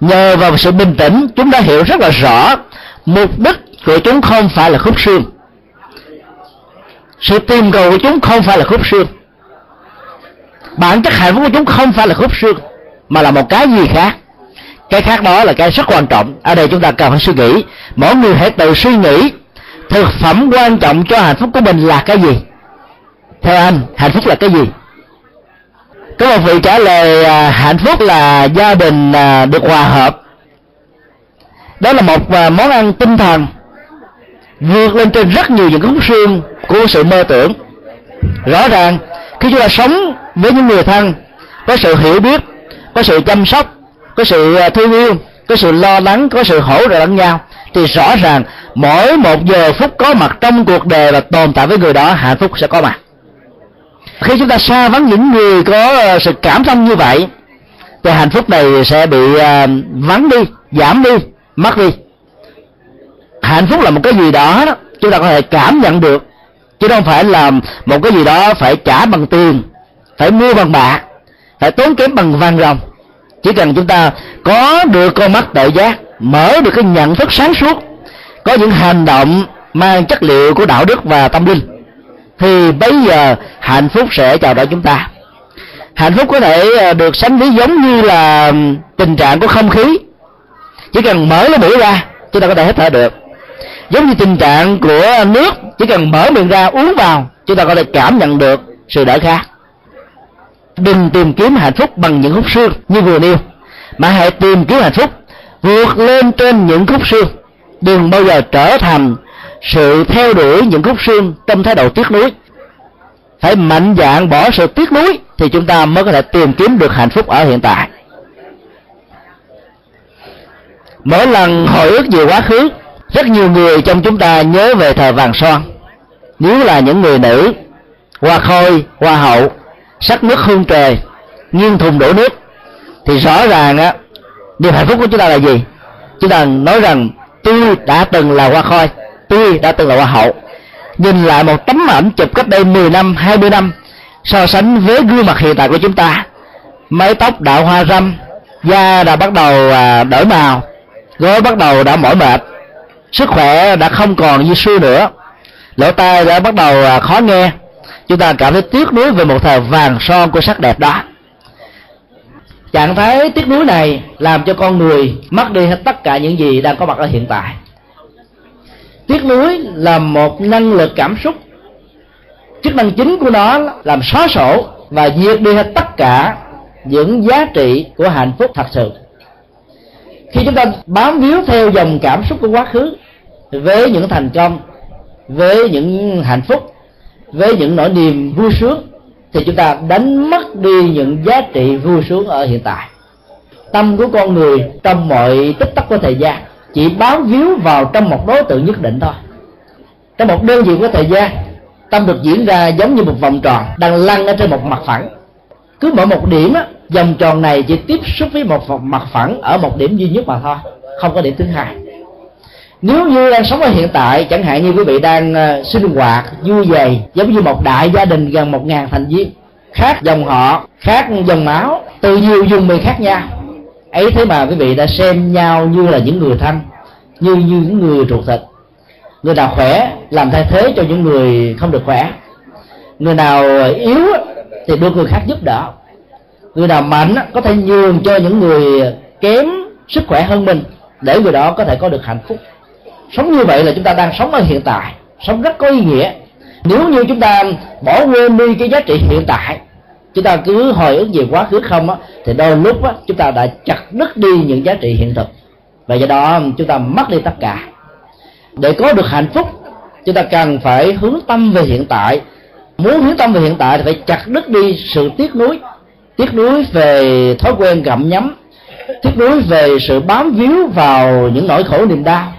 Nhờ vào sự bình tĩnh, chúng đã hiểu rất là rõ mục đích của chúng không phải là khúc xương, sự tìm cầu của chúng không phải là khúc xương, bản chất hạnh phúc của chúng không phải là khúc xương, mà là một cái gì khác. Cái khác đó là cái rất quan trọng. Ở đây chúng ta cần phải suy nghĩ. Mỗi người hãy tự suy nghĩ thực phẩm quan trọng cho hạnh phúc của mình là cái gì. Theo anh, hạnh phúc là cái gì? Có một vị trả lời hạnh phúc là gia đình được hòa hợp. Đó là một món ăn tinh thần vượt lên trên rất nhiều những khúc xương của sự mơ tưởng. Rõ ràng khi chúng ta sống với những người thân có sự hiểu biết, có sự chăm sóc, có sự thương yêu, có sự lo lắng, có sự hỗ trợ lẫn nhau, thì rõ ràng mỗi một giờ phút có mặt trong cuộc đời và tồn tại với người đó, hạnh phúc sẽ có mặt. Khi chúng ta xa vắng những người có sự cảm thông như vậy, thì hạnh phúc này sẽ bị vắng đi, giảm đi, mất đi. Hạnh phúc là một cái gì đó chúng ta có thể cảm nhận được, chứ không phải là một cái gì đó phải trả bằng tiền, phải mua bằng bạc, phải tốn kém bằng vàng ròng. Chỉ cần chúng ta có được con mắt tự giác, mở được cái nhận thức sáng suốt, có những hành động mang chất liệu của đạo đức và tâm linh, thì bây giờ hạnh phúc sẽ chào đón chúng ta. Hạnh phúc có thể được sánh ví giống như là tình trạng của không khí. Chỉ cần mở cái mũi ra, chúng ta có thể hít thở được. Giống như tình trạng của nước, chỉ cần mở miệng ra uống vào, chúng ta có thể cảm nhận được sự đỡ khát. Đừng tìm kiếm hạnh phúc bằng những khúc xương như vừa nêu, mà hãy tìm kiếm hạnh phúc vượt lên trên những khúc xương. Đừng bao giờ trở thành sự theo đuổi những khúc xương trong thái độ tiếc nuối. Phải mạnh dạn bỏ sự tiếc nuối thì chúng ta mới có thể tìm kiếm được hạnh phúc ở hiện tại. Mỗi lần hồi ức về quá khứ, rất nhiều người trong chúng ta nhớ về thời vàng son. Nếu là những người nữ, hoa khôi, hoa hậu, sắc nước hương trời, nghiêng thùng đổ nước, thì rõ ràng á, điều hạnh phúc của chúng ta là gì? Chúng ta nói rằng tôi đã từng là hoa khôi, tôi đã từng là hoa hậu. Nhìn lại một tấm ảnh chụp cách đây 10 năm, 20 năm, so sánh với gương mặt hiện tại của chúng ta, mái tóc đã hoa râm, da đã bắt đầu đổi màu, gối bắt đầu đã mỏi mệt, sức khỏe đã không còn như xưa nữa, lỗ tai đã bắt đầu khó nghe. Chúng ta cảm thấy tiếc nuối về một thời vàng son của sắc đẹp đó. Trạng thái tiếc nuối này làm cho con người mất đi hết tất cả những gì đang có mặt ở hiện tại. Tiếc nuối là một năng lực cảm xúc, chức năng chính của nó làm xóa sổ và diệt đi hết tất cả những giá trị của hạnh phúc thật sự. Khi chúng ta bám víu theo dòng cảm xúc của quá khứ, với những thành công, với những hạnh phúc, với những nỗi niềm vui sướng, thì chúng ta đánh mất đi những giá trị vui sướng ở hiện tại. Tâm của con người trong mọi tích tắc của thời gian chỉ bám víu vào trong một đối tượng nhất định thôi. Trong một đơn vị của thời gian, tâm được diễn ra giống như một vòng tròn đang lăn ở trên một mặt phẳng. Cứ mỗi một điểm á, vòng tròn này chỉ tiếp xúc với một mặt phẳng ở một điểm duy nhất mà thôi, không có điểm thứ hai. Nếu như đang sống ở hiện tại, chẳng hạn như quý vị đang sinh hoạt vui vẻ giống như một đại gia đình gần 1.000 thành viên, khác dòng họ, khác dòng máu, từ nhiều vùng miền khác nhau, ấy thế mà quý vị đã xem nhau như là những người thân, như những người ruột thịt. Người nào khỏe làm thay thế cho những người không được khỏe, người nào yếu thì được người khác giúp đỡ, người nào mạnh có thể nhường cho những người kém sức khỏe hơn mình để người đó có thể có được hạnh phúc. Sống như vậy là chúng ta đang sống ở hiện tại, sống rất có ý nghĩa. Nếu như chúng ta bỏ quên đi cái giá trị hiện tại, chúng ta cứ hồi ức về quá khứ không á, thì đôi lúc á, chúng ta đã chặt đứt đi những giá trị hiện thực, và do đó chúng ta mất đi tất cả. Để có được hạnh phúc, chúng ta cần phải hướng tâm về hiện tại. Muốn hướng tâm về hiện tại thì phải chặt đứt đi sự tiếc nuối về thói quen gặm nhấm, tiếc nuối về sự bám víu vào những nỗi khổ niềm đau,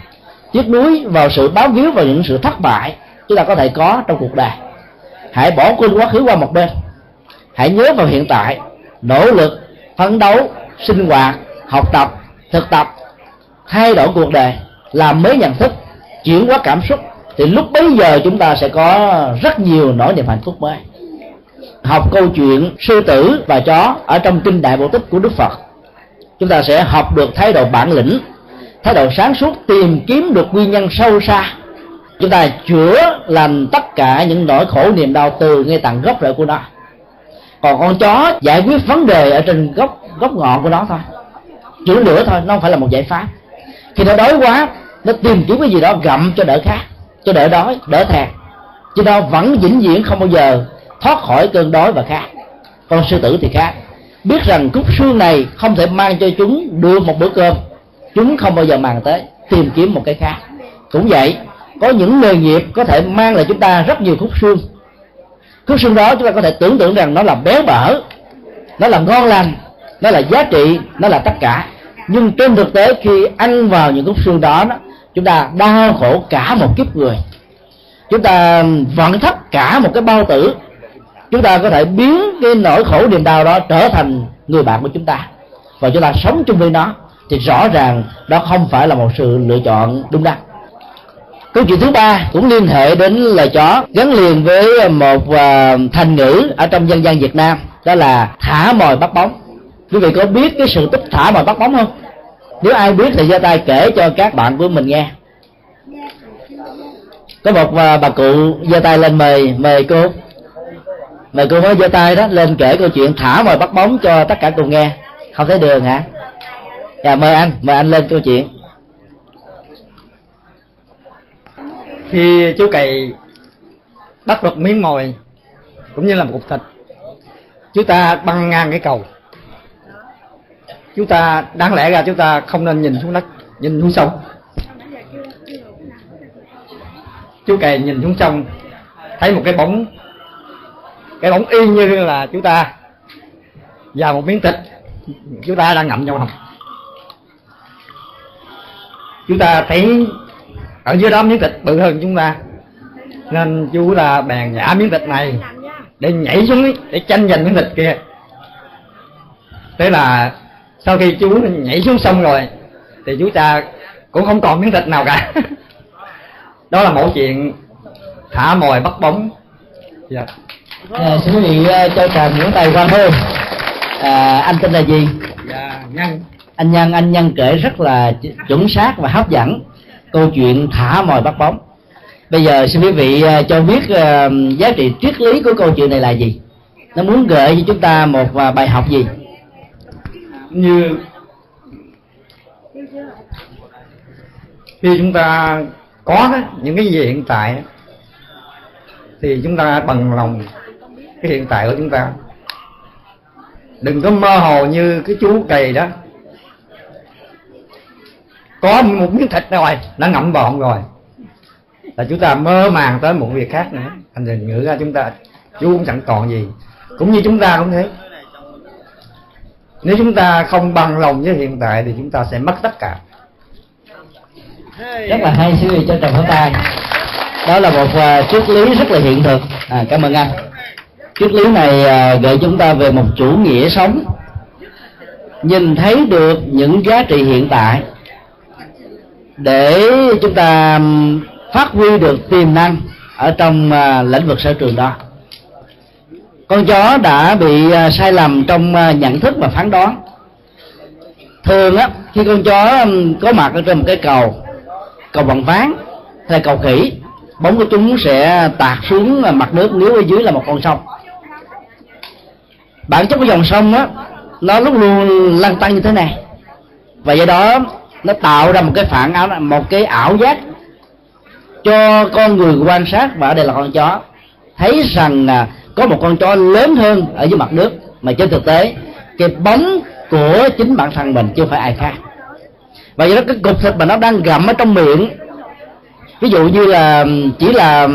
tiếc nuối vào sự bám víu vào những sự thất bại chúng ta có thể có trong cuộc đời. Hãy bỏ quên quá khứ qua một bên, hãy nhớ vào hiện tại, nỗ lực phấn đấu, sinh hoạt, học tập, thực tập, thay đổi cuộc đời, làm mới nhận thức, chuyển hóa cảm xúc, thì lúc bấy giờ chúng ta sẽ có rất nhiều nỗi niềm hạnh phúc mới. Học câu chuyện sư tử và chó ở trong kinh Đại Bộ Tích của Đức Phật, chúng ta sẽ học được thái độ bản lĩnh, thái độ sáng suốt, tìm kiếm được nguyên nhân sâu xa. Chúng ta chữa lành tất cả những nỗi khổ niềm đau từ ngay tận gốc rễ của nó. Còn con chó giải quyết vấn đề ở trên gốc ngọn của nó thôi, chữa lửa thôi, nó không phải là một giải pháp. Khi nó đói quá, nó tìm kiếm cái gì đó gặm cho đỡ khát, cho đỡ đói, đỡ thèm, chứ nó vẫn vĩnh viễn không bao giờ thoát khỏi cơn đói và khát. Con sư tử thì khác, biết rằng khúc xương này không thể mang cho chúng được một bữa cơm, chúng không bao giờ màng tới, tìm kiếm một cái khác. Cũng vậy, có những nghề nghiệp có thể mang lại chúng ta rất nhiều khúc xương. Khúc xương đó chúng ta có thể tưởng tượng rằng nó là béo bở, nó là ngon lành, nó là giá trị, nó là tất cả. Nhưng trên thực tế, khi ăn vào những khúc xương đó, chúng ta đau khổ cả một kiếp người, chúng ta vận thất cả một cái bao tử. Chúng ta có thể biến cái nỗi khổ niềm đau đó trở thành người bạn của chúng ta, và chúng ta sống chung với nó, thì rõ ràng đó không phải là một sự lựa chọn đúng đắn. Câu chuyện thứ ba cũng liên hệ đến lời chó, gắn liền với một thành ngữ ở trong dân gian Việt Nam, đó là thả mồi bắt bóng. Quý vị có biết cái sự tích thả mồi bắt bóng không? Nếu ai biết thì giơ tay kể cho các bạn của mình nghe. Có một bà cụ giơ tay lên, mời cô. Mời cô mới giơ tay đó lên kể câu chuyện thả mồi bắt bóng cho tất cả cùng nghe. Không thấy đường hả? Dạ, mời anh lên câu chuyện. Khi chú cày bắt được miếng mồi cũng như là một cục thịt, chúng ta băng ngang cái cầu. Chúng ta đáng lẽ ra chúng ta không nên nhìn xuống đất, nhìn xuống sông. Chú cày nhìn xuống sông thấy một cái bóng y như là chúng ta và một miếng thịt chúng ta đang ngậm trong hầm. Chúng ta thấy ở dưới đó miếng thịt bự hơn chúng ta, nên chú ta bèn nhả miếng thịt này để nhảy xuống ấy, để tranh giành miếng thịt kia. Thế là sau khi chú nhảy xuống sông rồi thì chú ta cũng không còn miếng thịt nào cả. Đó là mẫu chuyện thả mồi bắt bóng. Dạ. Xin quý vị cho chàng những tài quan hơn. Anh tên là gì? Dạ, Nhân. Anh Nhân kể rất là chuẩn xác và hấp dẫn câu chuyện thả mồi bắt bóng. Bây giờ xin quý vị cho biết giá trị triết lý của câu chuyện này là gì? Nó muốn gợi cho chúng ta một bài học gì? Như khi chúng ta có những cái gì hiện tại thì chúng ta bằng lòng cái hiện tại của chúng ta, đừng có mơ hồ như cái chú cày đó. Có một miếng thịt rồi, nó ngậm bọn rồi, là chúng ta mơ màng tới một việc khác nữa, thành ra ngữ ra chúng ta chú cũng chẳng còn gì. Cũng như chúng ta cũng thế, nếu chúng ta không bằng lòng với hiện tại thì chúng ta sẽ mất tất cả. Rất là hay, xin cho trầm hổ tay. Đó là một triết lý rất là hiện thực. Cảm ơn anh. Triết lý này gợi chúng ta về một chủ nghĩa sống, nhìn thấy được những giá trị hiện tại để chúng ta phát huy được tiềm năng ở trong lĩnh vực sở trường đó. Con chó đã bị sai lầm trong nhận thức và phán đoán. Thường á, khi con chó có mặt ở trên một cái cầu bằng ván hay cầu khỉ, bóng của chúng sẽ tạt xuống mặt nước nếu ở dưới là một con sông. Bản chất của dòng sông á, nó lúc luôn lăn tăn như thế này, và do đó nó tạo ra một cái phản ảo, một cái ảo giác cho con người quan sát, và ở đây là con chó, thấy rằng có một con chó lớn hơn ở dưới mặt nước, mà trên thực tế cái bóng của chính bản thân mình chứ không phải ai khác. Và do đó cái cục thịt mà nó đang gặm ở trong miệng, ví dụ như là chỉ là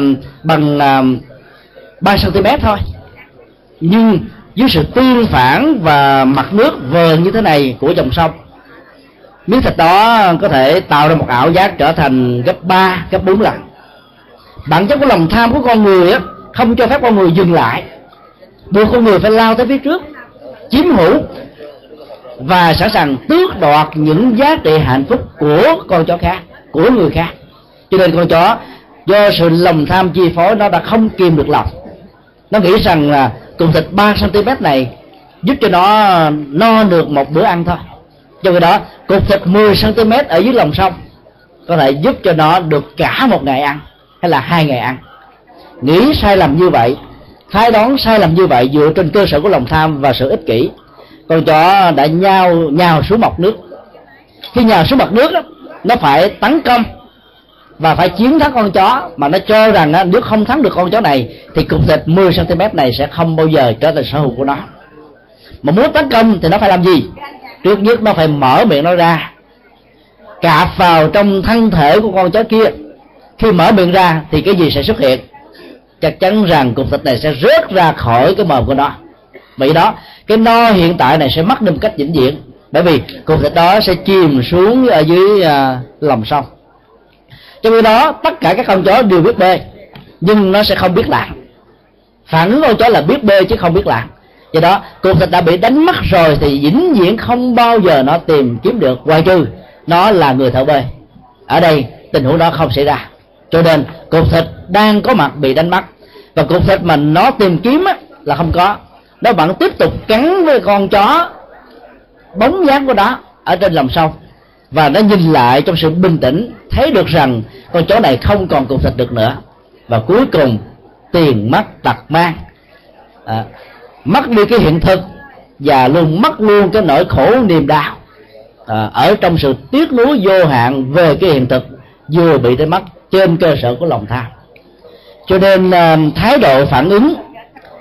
bằng 3 cm thôi, nhưng dưới sự tương phản và mặt nước vờn như thế này của dòng sông, miếng thịt đó có thể tạo ra một ảo giác trở thành gấp 3, gấp 4 lần. Bản chất của lòng tham của con người á, không cho phép con người dừng lại, buộc con người phải lao tới phía trước, chiếm hữu. và sẵn sàng tước đoạt những giá trị hạnh phúc của con chó khác, của người khác. Cho nên con chó do sự lòng tham chi phối, nó đã không kiềm được lòng. Nó nghĩ rằng là cục thịt 3 cm này giúp cho nó no được một bữa ăn thôi, do vậy đó cục thịt 10 cm ở dưới lòng sông có thể giúp cho nó được cả một ngày ăn hay là 2 ngày ăn. Nghĩ sai lầm như vậy, phán đoán sai lầm như vậy dựa trên cơ sở của lòng tham và sự ích kỷ, con chó đã nhào xuống mặt nước. Khi nhào xuống mặt nước đó, nó phải tấn công và phải chiến thắng con chó, mà nó cho rằng đó, nếu không thắng được con chó này thì cục thịt 10 cm này sẽ không bao giờ trở thành sở hữu của nó. Mà muốn tấn công thì nó phải làm gì? Trước nhất nó phải mở miệng nó ra, cạp vào trong thân thể của con chó kia. Khi mở miệng ra thì cái gì sẽ xuất hiện? Chắc chắn rằng cục thịt này sẽ rớt ra khỏi cái mồm của nó. Vậy đó, cái no hiện tại này sẽ mất đi một cách vĩnh viễn, bởi vì cục thịt đó sẽ chìm xuống ở dưới lòng sông. Trong khi đó, tất cả các con chó đều biết bơi, nhưng nó sẽ không biết lặn. Phản ứng con chó là biết bơi chứ không biết lặn. Do đó, cục thịt đã bị đánh mất rồi thì vĩnh viễn không bao giờ nó tìm kiếm được, ngoại trừ nó là người thợ bơi. Ở đây, tình huống đó không xảy ra. Cho nên, cục thịt đang có mặt bị đánh mất, và cục thịt mà nó tìm kiếm là không có. Nó vẫn tiếp tục cắn với con chó bóng dáng của nó ở trên lòng sông, và nó nhìn lại trong sự bình tĩnh, thấy được rằng con chó này không còn cục thịt được nữa, và cuối cùng tiền mất tật mang, mất đi cái hiện thực và mất luôn cái nỗi khổ niềm đau ở trong sự tiếc nuối vô hạn về cái hiện thực vừa bị đánh mất trên cơ sở của lòng tham. Cho nên thái độ phản ứng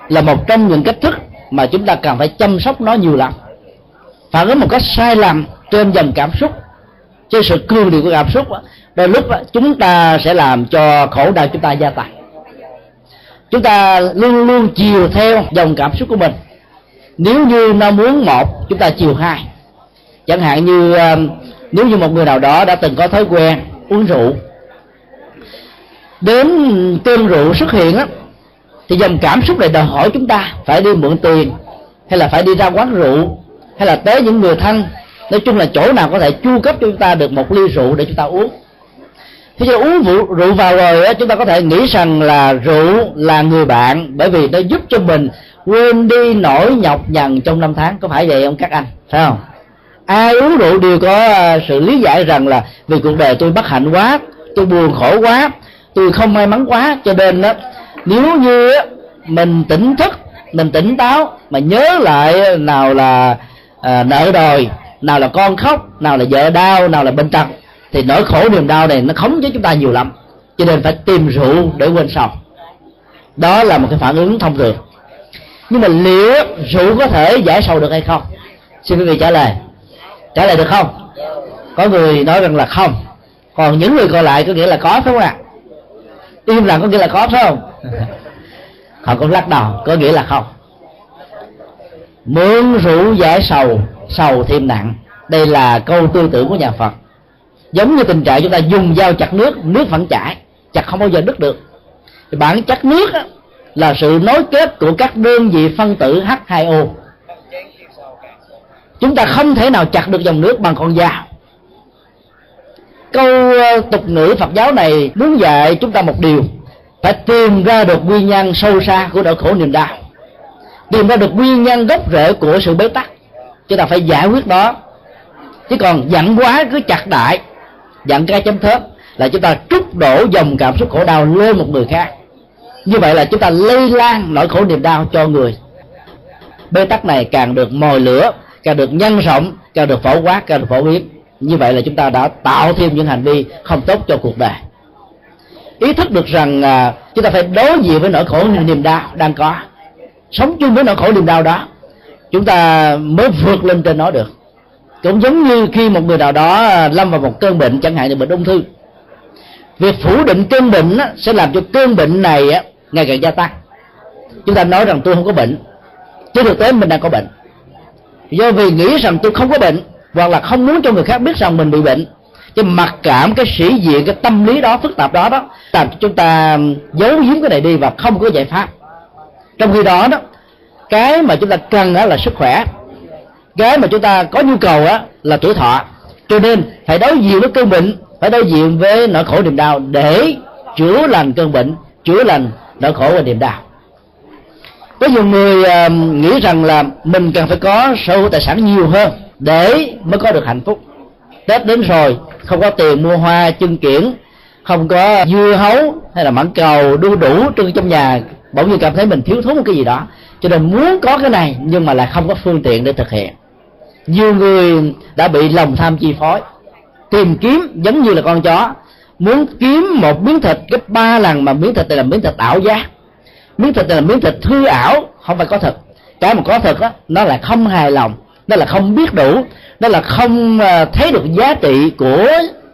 là một trong những cách thức mà chúng ta cần phải chăm sóc nó nhiều lắm. Phản ứng một cách sai lầm trên dòng cảm xúc, trên sự cương điệu của cảm xúc, đôi lúc chúng ta sẽ làm cho khổ đau chúng ta gia tăng. Chúng ta luôn luôn chiều theo dòng cảm xúc của mình. Nếu như nó muốn 1, chúng ta chiều 2. Chẳng hạn như nếu như một người nào đó đã từng có thói quen uống rượu, đến cơn rượu xuất hiện thì dòng cảm xúc này đòi hỏi chúng ta phải đi mượn tiền, hay là phải đi ra quán rượu, hay là tới những người thân. Nói chung là chỗ nào có thể chu cấp cho chúng ta được một ly rượu để chúng ta uống. Thế giờ uống rượu vào rồi, chúng ta có thể nghĩ rằng là rượu là người bạn, bởi vì nó giúp cho mình quên đi nỗi nhọc nhằn trong năm tháng. Có phải vậy không các anh? Phải không? Ai uống rượu đều có sự lý giải rằng là vì cuộc đời tôi bất hạnh quá, tôi buồn khổ quá, tôi không may mắn quá. Cho nên đó, nếu như mình tỉnh thức, mình tỉnh táo mà nhớ lại nào là nợ đòi, nào là con khóc, nào là vợ đau, nào là bệnh tật, thì nỗi khổ niềm đau này nó khống chế chúng ta nhiều lắm. Cho nên phải tìm rượu để quên sầu. Đó là một cái phản ứng thông thường. Nhưng mà liệu rượu có thể giải sầu được hay không? Xin quý vị trả lời. Trả lời được không? Có người nói rằng là không, còn những người còn lại có nghĩa là có, phải không ạ? Im lặng có nghĩa là có, phải không? Họ cũng lắc đầu, có nghĩa là không. Mượn rượu giải sầu, sầu thêm nặng. Đây là câu tư tưởng của nhà Phật. Giống như tình trạng chúng ta dùng dao chặt nước, nước vẫn chảy, chặt không bao giờ đứt được. Thì bản chất nước là sự nối kết của các đơn vị phân tử H2O. Chúng ta không thể nào chặt được dòng nước bằng con dao. Câu tục ngữ Phật giáo này muốn dạy chúng ta một điều: phải tìm ra được nguyên nhân sâu xa của nỗi khổ niềm đau, tìm ra được nguyên nhân gốc rễ của sự bế tắc. Chúng ta phải giải quyết đó. Chứ còn giận quá cứ chặt đại, giận cái chấm thớp là chúng ta trút đổ dòng cảm xúc khổ đau lên một người khác. Như vậy là chúng ta lây lan nỗi khổ niềm đau cho người. Bế tắc này càng được mồi lửa, càng được nhân rộng, càng được phổ quát, càng được phổ biến. Như vậy là chúng ta đã tạo thêm những hành vi không tốt cho cuộc đời. Ý thức được rằng chúng ta phải đối diện với nỗi khổ niềm đau đang có, sống chung với nỗi khổ niềm đau đó, chúng ta mới vượt lên trên nó được. Cũng giống như khi một người nào đó lâm vào một cơn bệnh, chẳng hạn như bệnh ung thư, việc phủ định cơn bệnh sẽ làm cho cơn bệnh này ngày càng gia tăng. Chúng ta nói rằng tôi không có bệnh, chứ thực tế mình đang có bệnh. Do vì nghĩ rằng tôi không có bệnh, hoặc là không muốn cho người khác biết rằng mình bị bệnh, cái mặc cảm, cái sĩ diện, cái tâm lý đó phức tạp đó làm chúng ta giấu giếm cái này đi và không có giải pháp. Trong khi đó cái mà chúng ta cần là sức khỏe, Cái mà chúng ta có nhu cầu á là tuổi thọ, cho nên phải đối diện với cơn bệnh, phải đối diện với nỗi khổ niềm đau để chữa lành cơn bệnh, chữa lành nỗi khổ và niềm đau. Có nhiều người nghĩ rằng là mình cần phải có sở hữu tài sản nhiều hơn để mới có được hạnh phúc. Tết đến rồi không có tiền mua hoa chưng kiển, không có dưa hấu hay là mãng cầu đu đủ trưng trong nhà, bỗng nhiên cảm thấy mình thiếu thốn một cái gì đó, cho nên muốn có cái này nhưng mà lại không có phương tiện để thực hiện. Nhiều người đã bị lòng tham chi phối, tìm kiếm giống như là con chó, muốn kiếm một miếng thịt gấp 3 lần, mà miếng thịt này là miếng thịt ảo giác, miếng thịt này là miếng thịt hư ảo, không phải có thật. Cái mà có thật đó, nó là không hài lòng, nó là không biết đủ, nó là không thấy được giá trị của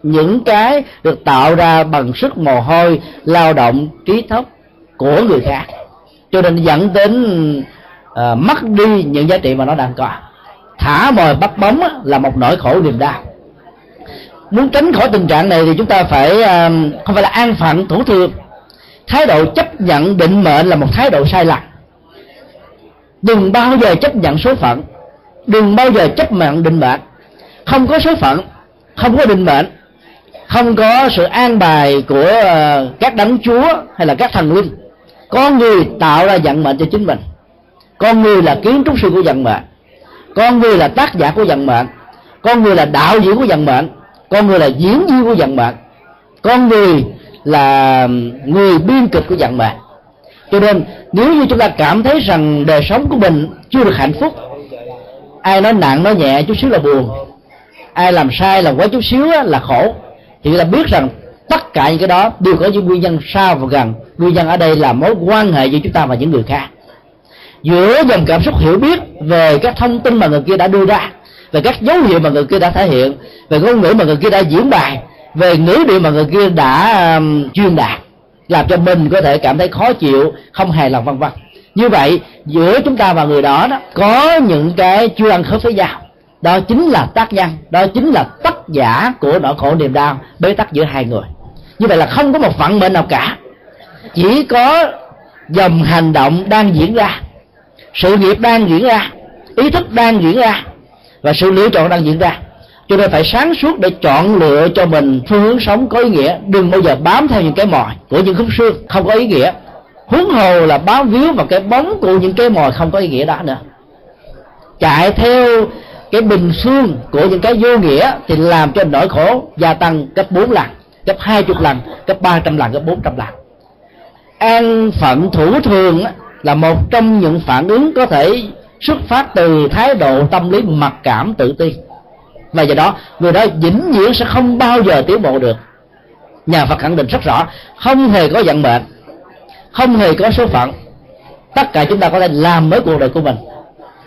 những cái được tạo ra bằng sức mồ hôi, lao động, trí thức của người khác, cho nên dẫn đến mất đi những giá trị mà nó đang có. Thả mồi bắt bóng là một nỗi khổ niềm đau. Muốn tránh khỏi tình trạng này thì chúng ta phải không phải là an phận thủ thường. Thái độ chấp nhận định mệnh là một thái độ sai lầm. Đừng bao giờ chấp nhận số phận, đừng bao giờ chấp nhận định mệnh. Không có số phận, không có định mệnh, không có sự an bài của các đấng chúa hay là các thần linh. Con người tạo ra vận mệnh cho chính mình, con người là kiến trúc sư của vận mệnh, con người là tác giả của vận mệnh, con người là đạo diễn của vận mệnh, con người là diễn viên của vận mệnh, con người là người biên kịch của vận mệnh. Cho nên nếu như chúng ta cảm thấy rằng đời sống của mình chưa được hạnh phúc, ai nói nặng nói nhẹ chút xíu là buồn, ai làm sai làm quá chút xíu là khổ, thì chúng ta biết rằng tất cả những cái đó đều có những nguyên nhân xa và gần. Nguyên nhân ở đây là mối quan hệ giữa chúng ta và những người khác, giữa dòng cảm xúc hiểu biết về các thông tin mà người kia đã đưa ra, về các dấu hiệu mà người kia đã thể hiện, về ngôn ngữ mà người kia đã diễn bài, về ngữ điệu mà người kia đã truyền đạt, làm cho mình có thể cảm thấy khó chịu, không hài lòng, vân vân. Như vậy giữa chúng ta và người đó, đó có những cái chưa ăn khớp với nhau, đó chính là tác nhân, đó chính là tác giả của nỗi khổ niềm đau, bế tắc giữa hai người. Như vậy là không có một vận mệnh nào cả, chỉ có dòng hành động đang diễn ra, sự nghiệp đang diễn ra, ý thức đang diễn ra và sự lựa chọn đang diễn ra. Cho nên phải sáng suốt để chọn lựa cho mình phương hướng sống có ý nghĩa. Đừng bao giờ bám theo những cái mồi của những khúc xương không có ý nghĩa, huống hồ là bám víu vào cái bóng của những cái mồi không có ý nghĩa đó nữa. Chạy theo cái bình xương của những cái vô nghĩa thì làm cho nỗi khổ gia tăng gấp 4 lần, gấp 20 lần, gấp 300 lần, gấp 400 lần. An phận thủ thường là một trong những phản ứng có thể xuất phát từ thái độ tâm lý mặc cảm tự ti, và do đó người đó vĩnh viễn sẽ không bao giờ tiến bộ được. Nhà Phật khẳng định rất rõ, không hề có vận mệnh, không hề có số phận. Tất cả chúng ta có thể làm mới cuộc đời của mình.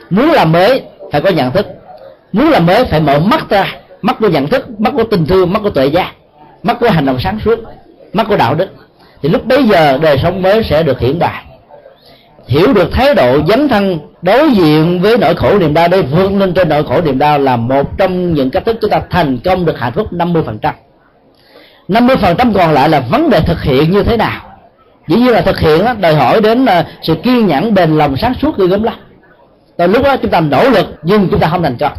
Muốn làm mới phải có nhận thức, muốn làm mới phải mở mắt ra, mắt của nhận thức, mắt của tình thương, mắt của tuệ giác, mắt của hành động sáng suốt, mắt của đạo đức, thì lúc bấy giờ đời sống mới sẽ được hiển bày. Hiểu được thái độ dấn thân đối diện với nỗi khổ niềm đau để vượt lên trên nỗi khổ niềm đau là một trong những cách thức chúng ta thành công được hạnh phúc 50%. 50% còn lại là vấn đề thực hiện như thế nào. Dĩ nhiên là thực hiện đòi hỏi đến sự kiên nhẫn, bền lòng, sáng suốt ghê gớm lắm. Từ lúc đó chúng ta nỗ lực nhưng chúng ta không thành công,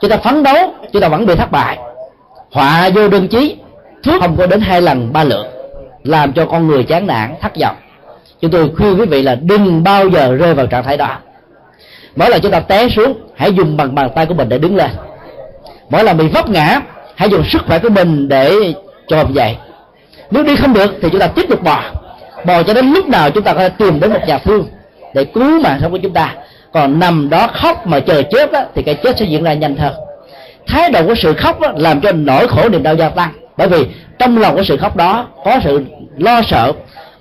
chúng ta phấn đấu chúng ta vẫn bị thất bại. Họa vô đơn chí, thuốc không có đến 2 lần 3 lượt, làm cho con người chán nản, thất vọng. Chúng tôi khuyên quý vị là đừng bao giờ rơi vào trạng thái đó. Mỗi lần chúng ta té xuống, hãy dùng bằng bàn tay của mình để đứng lên. Mỗi lần bị vấp ngã, hãy dùng sức khỏe của mình để chồm dậy. Nếu đi không được thì chúng ta tiếp tục bò, bò cho đến lúc nào chúng ta có thể tìm đến một nhà thương để cứu mạng sống của chúng ta. Còn nằm đó khóc mà chờ chết đó, thì cái chết sẽ diễn ra nhanh hơn. Thái độ của sự khóc đó, làm cho nỗi khổ niềm đau gia tăng, bởi vì trong lòng của sự khóc đó có sự lo sợ,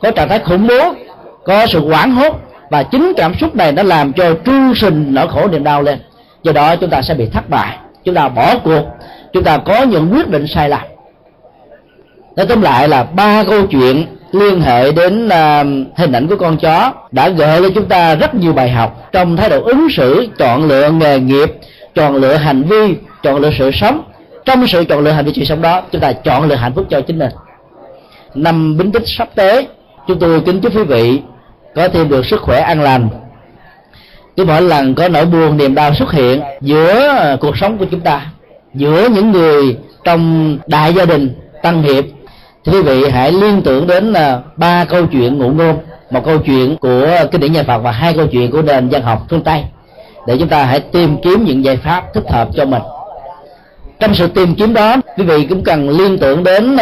có trạng thái khủng bố, có sự hoảng hốt, và chính cảm xúc này nó làm cho trương sình nỗi khổ niềm đau lên. Do đó chúng ta sẽ bị thất bại, chúng ta bỏ cuộc, chúng ta có những quyết định sai lầm. Nói tóm lại là 3 câu chuyện liên hệ đến hình ảnh của con chó đã gợi lên chúng ta rất nhiều bài học trong thái độ ứng xử, chọn lựa nghề nghiệp, chọn lựa hành vi, chọn lựa sự sống. Trong sự chọn lựa hành vi sự sống đó, chúng ta chọn lựa hạnh phúc cho chính mình. Năm Bính Tuất sắp tới, chúng tôi kính chúc quý vị có thêm được sức khỏe an lành, Cứ mỗi lần có nỗi buồn niềm đau xuất hiện giữa cuộc sống của chúng ta, giữa những người trong đại gia đình Tân Hiệp, thì quý vị hãy liên tưởng đến ba câu chuyện ngụ ngôn, một câu chuyện của kinh điển nhà Phật và hai câu chuyện của nền văn học phương Tây, để chúng ta hãy tìm kiếm những giải pháp thích hợp cho mình. Trong sự tìm kiếm đó, quý vị cũng cần liên tưởng đến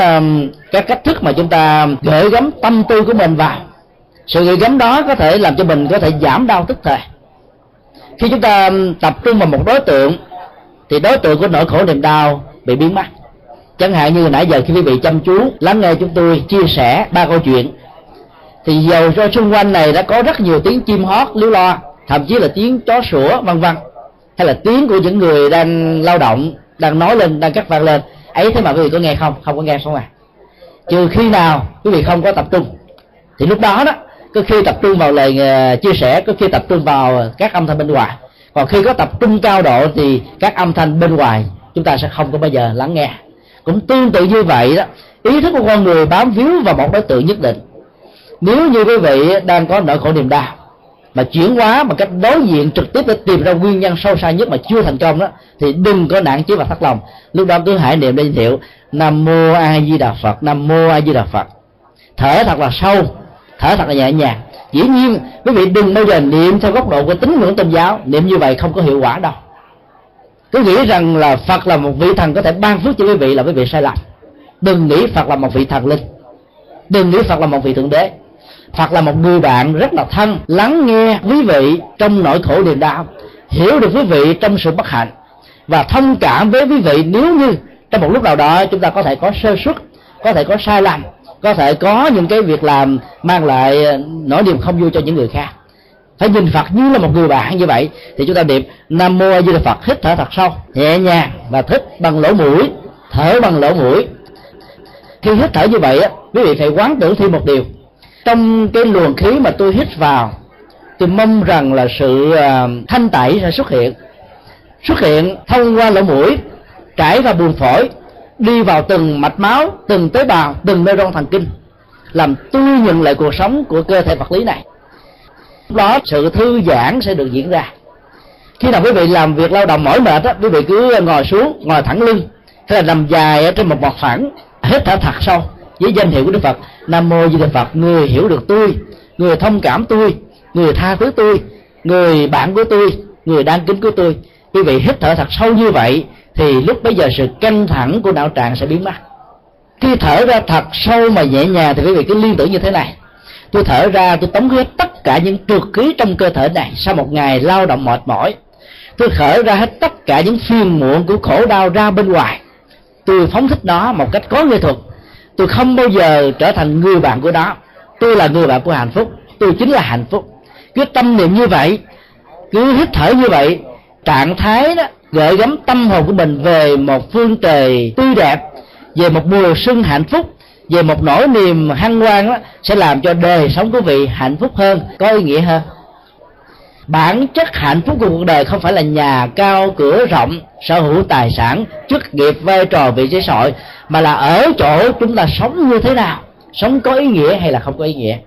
các cách thức mà chúng ta gửi gắm tâm tư của mình vào. Sự gửi gắm đó có thể làm cho mình có thể giảm đau tức thời. Khi chúng ta tập trung vào một đối tượng thì đối tượng của nỗi khổ niềm đau bị biến mất. Chẳng hạn như nãy giờ khi quý vị chăm chú lắng nghe chúng tôi chia sẻ ba câu chuyện, thì dầu cho xung quanh này đã có rất nhiều tiếng chim hót líu lo, thậm chí là tiếng chó sủa vân vân, hay là tiếng của những người đang lao động, đang nói lên, đang cắt vang lên ấy, thế mà quý vị có nghe không? Không có nghe không à? Trừ khi nào quý vị không có tập trung, thì lúc đó đó có khi tập trung vào lời chia sẻ, có khi tập trung vào các âm thanh bên ngoài. Còn khi có tập trung cao độ thì các âm thanh bên ngoài chúng ta sẽ không có bao giờ lắng nghe. Cũng tương tự như vậy đó, ý thức của con người bám víu vào một đối tượng nhất định. Nếu như quý vị đang có nỗi khổ niềm đau mà chuyển hóa bằng cách đối diện trực tiếp để tìm ra nguyên nhân sâu xa nhất mà chưa thành công đó, thì đừng có nản chí và thất lòng. Lúc đó cứ hãy niệm để giới thiệu Nam Mô A Di Đà Phật, Nam Mô A Di Đà Phật, thở thật là sâu, thở thật là nhẹ nhàng. Dĩ nhiên quý vị đừng bao giờ niệm theo góc độ của tín ngưỡng tôn giáo, niệm như vậy không có hiệu quả đâu. Cứ nghĩ rằng là Phật là một vị thần có thể ban phước cho quý vị là quý vị sai lầm. Đừng nghĩ Phật là một vị thần linh, đừng nghĩ Phật là một vị thượng đế. Phật là một người bạn rất là thân, lắng nghe quý vị trong nỗi khổ niềm đau, hiểu được quý vị trong sự bất hạnh, và thông cảm với quý vị nếu như trong một lúc nào đó chúng ta có thể có sơ suất, có thể có sai lầm, có thể có những cái việc làm mang lại nỗi niềm không vui cho những người khác. Phải nhìn Phật như là một người bạn như vậy. Thì chúng ta niệm Nam Mô A Di Đà Phật, hít thở thật sâu, nhẹ nhàng và thích bằng lỗ mũi, thở bằng lỗ mũi. Khi hít thở như vậy, quý vị phải quán tưởng thêm một điều: trong cái luồng khí mà tôi hít vào, tôi mong rằng là sự thanh tẩy sẽ xuất hiện thông qua lỗ mũi, trải vào buồng phổi, đi vào từng mạch máu, từng tế bào, từng neuron thần kinh, làm tươi nhuận lại cuộc sống của cơ thể vật lý này. Lúc đó sự thư giãn sẽ được diễn ra. Khi nào quý vị làm việc lao động mỏi mệt đó, quý vị cứ ngồi xuống, ngồi thẳng lưng, hay là nằm dài ở trên một mặt phẳng, hít thở thật sâu với danh hiệu của Đức Phật Nam Mô Di Đà Phật. Người hiểu được tôi, người thông cảm tôi, người tha thứ tôi, người bạn của tôi, người đáng kính của tôi. Quý vị hít thở thật sâu như vậy thì lúc bấy giờ sự căng thẳng của não trạng sẽ biến mất. Khi thở ra thật sâu mà nhẹ nhàng thì quý vị cứ liên tưởng như thế này: tôi thở ra, tôi tống hết tất cả những trượt khí trong cơ thể này sau một ngày lao động mệt mỏi. Tôi khởi ra hết tất cả những phiền muộn của khổ đau ra bên ngoài. Tôi phóng thích nó một cách có nghệ thuật. Tôi không bao giờ trở thành người bạn của nó. Tôi là người bạn của hạnh phúc. Tôi chính là hạnh phúc. Cứ tâm niệm như vậy, cứ hít thở như vậy, trạng thái đó gợi gắm tâm hồn của mình về một phương trời tươi đẹp, về một mùa xuân hạnh phúc, về một nỗi niềm hân hoan đó, sẽ làm cho đời sống của vị hạnh phúc hơn, có ý nghĩa hơn. Bản chất hạnh phúc của cuộc đời không phải là nhà cao cửa rộng, sở hữu tài sản, chức nghiệp, vai trò, vị trí xã hội, mà là ở chỗ chúng ta sống như thế nào, sống có ý nghĩa hay là không có ý nghĩa.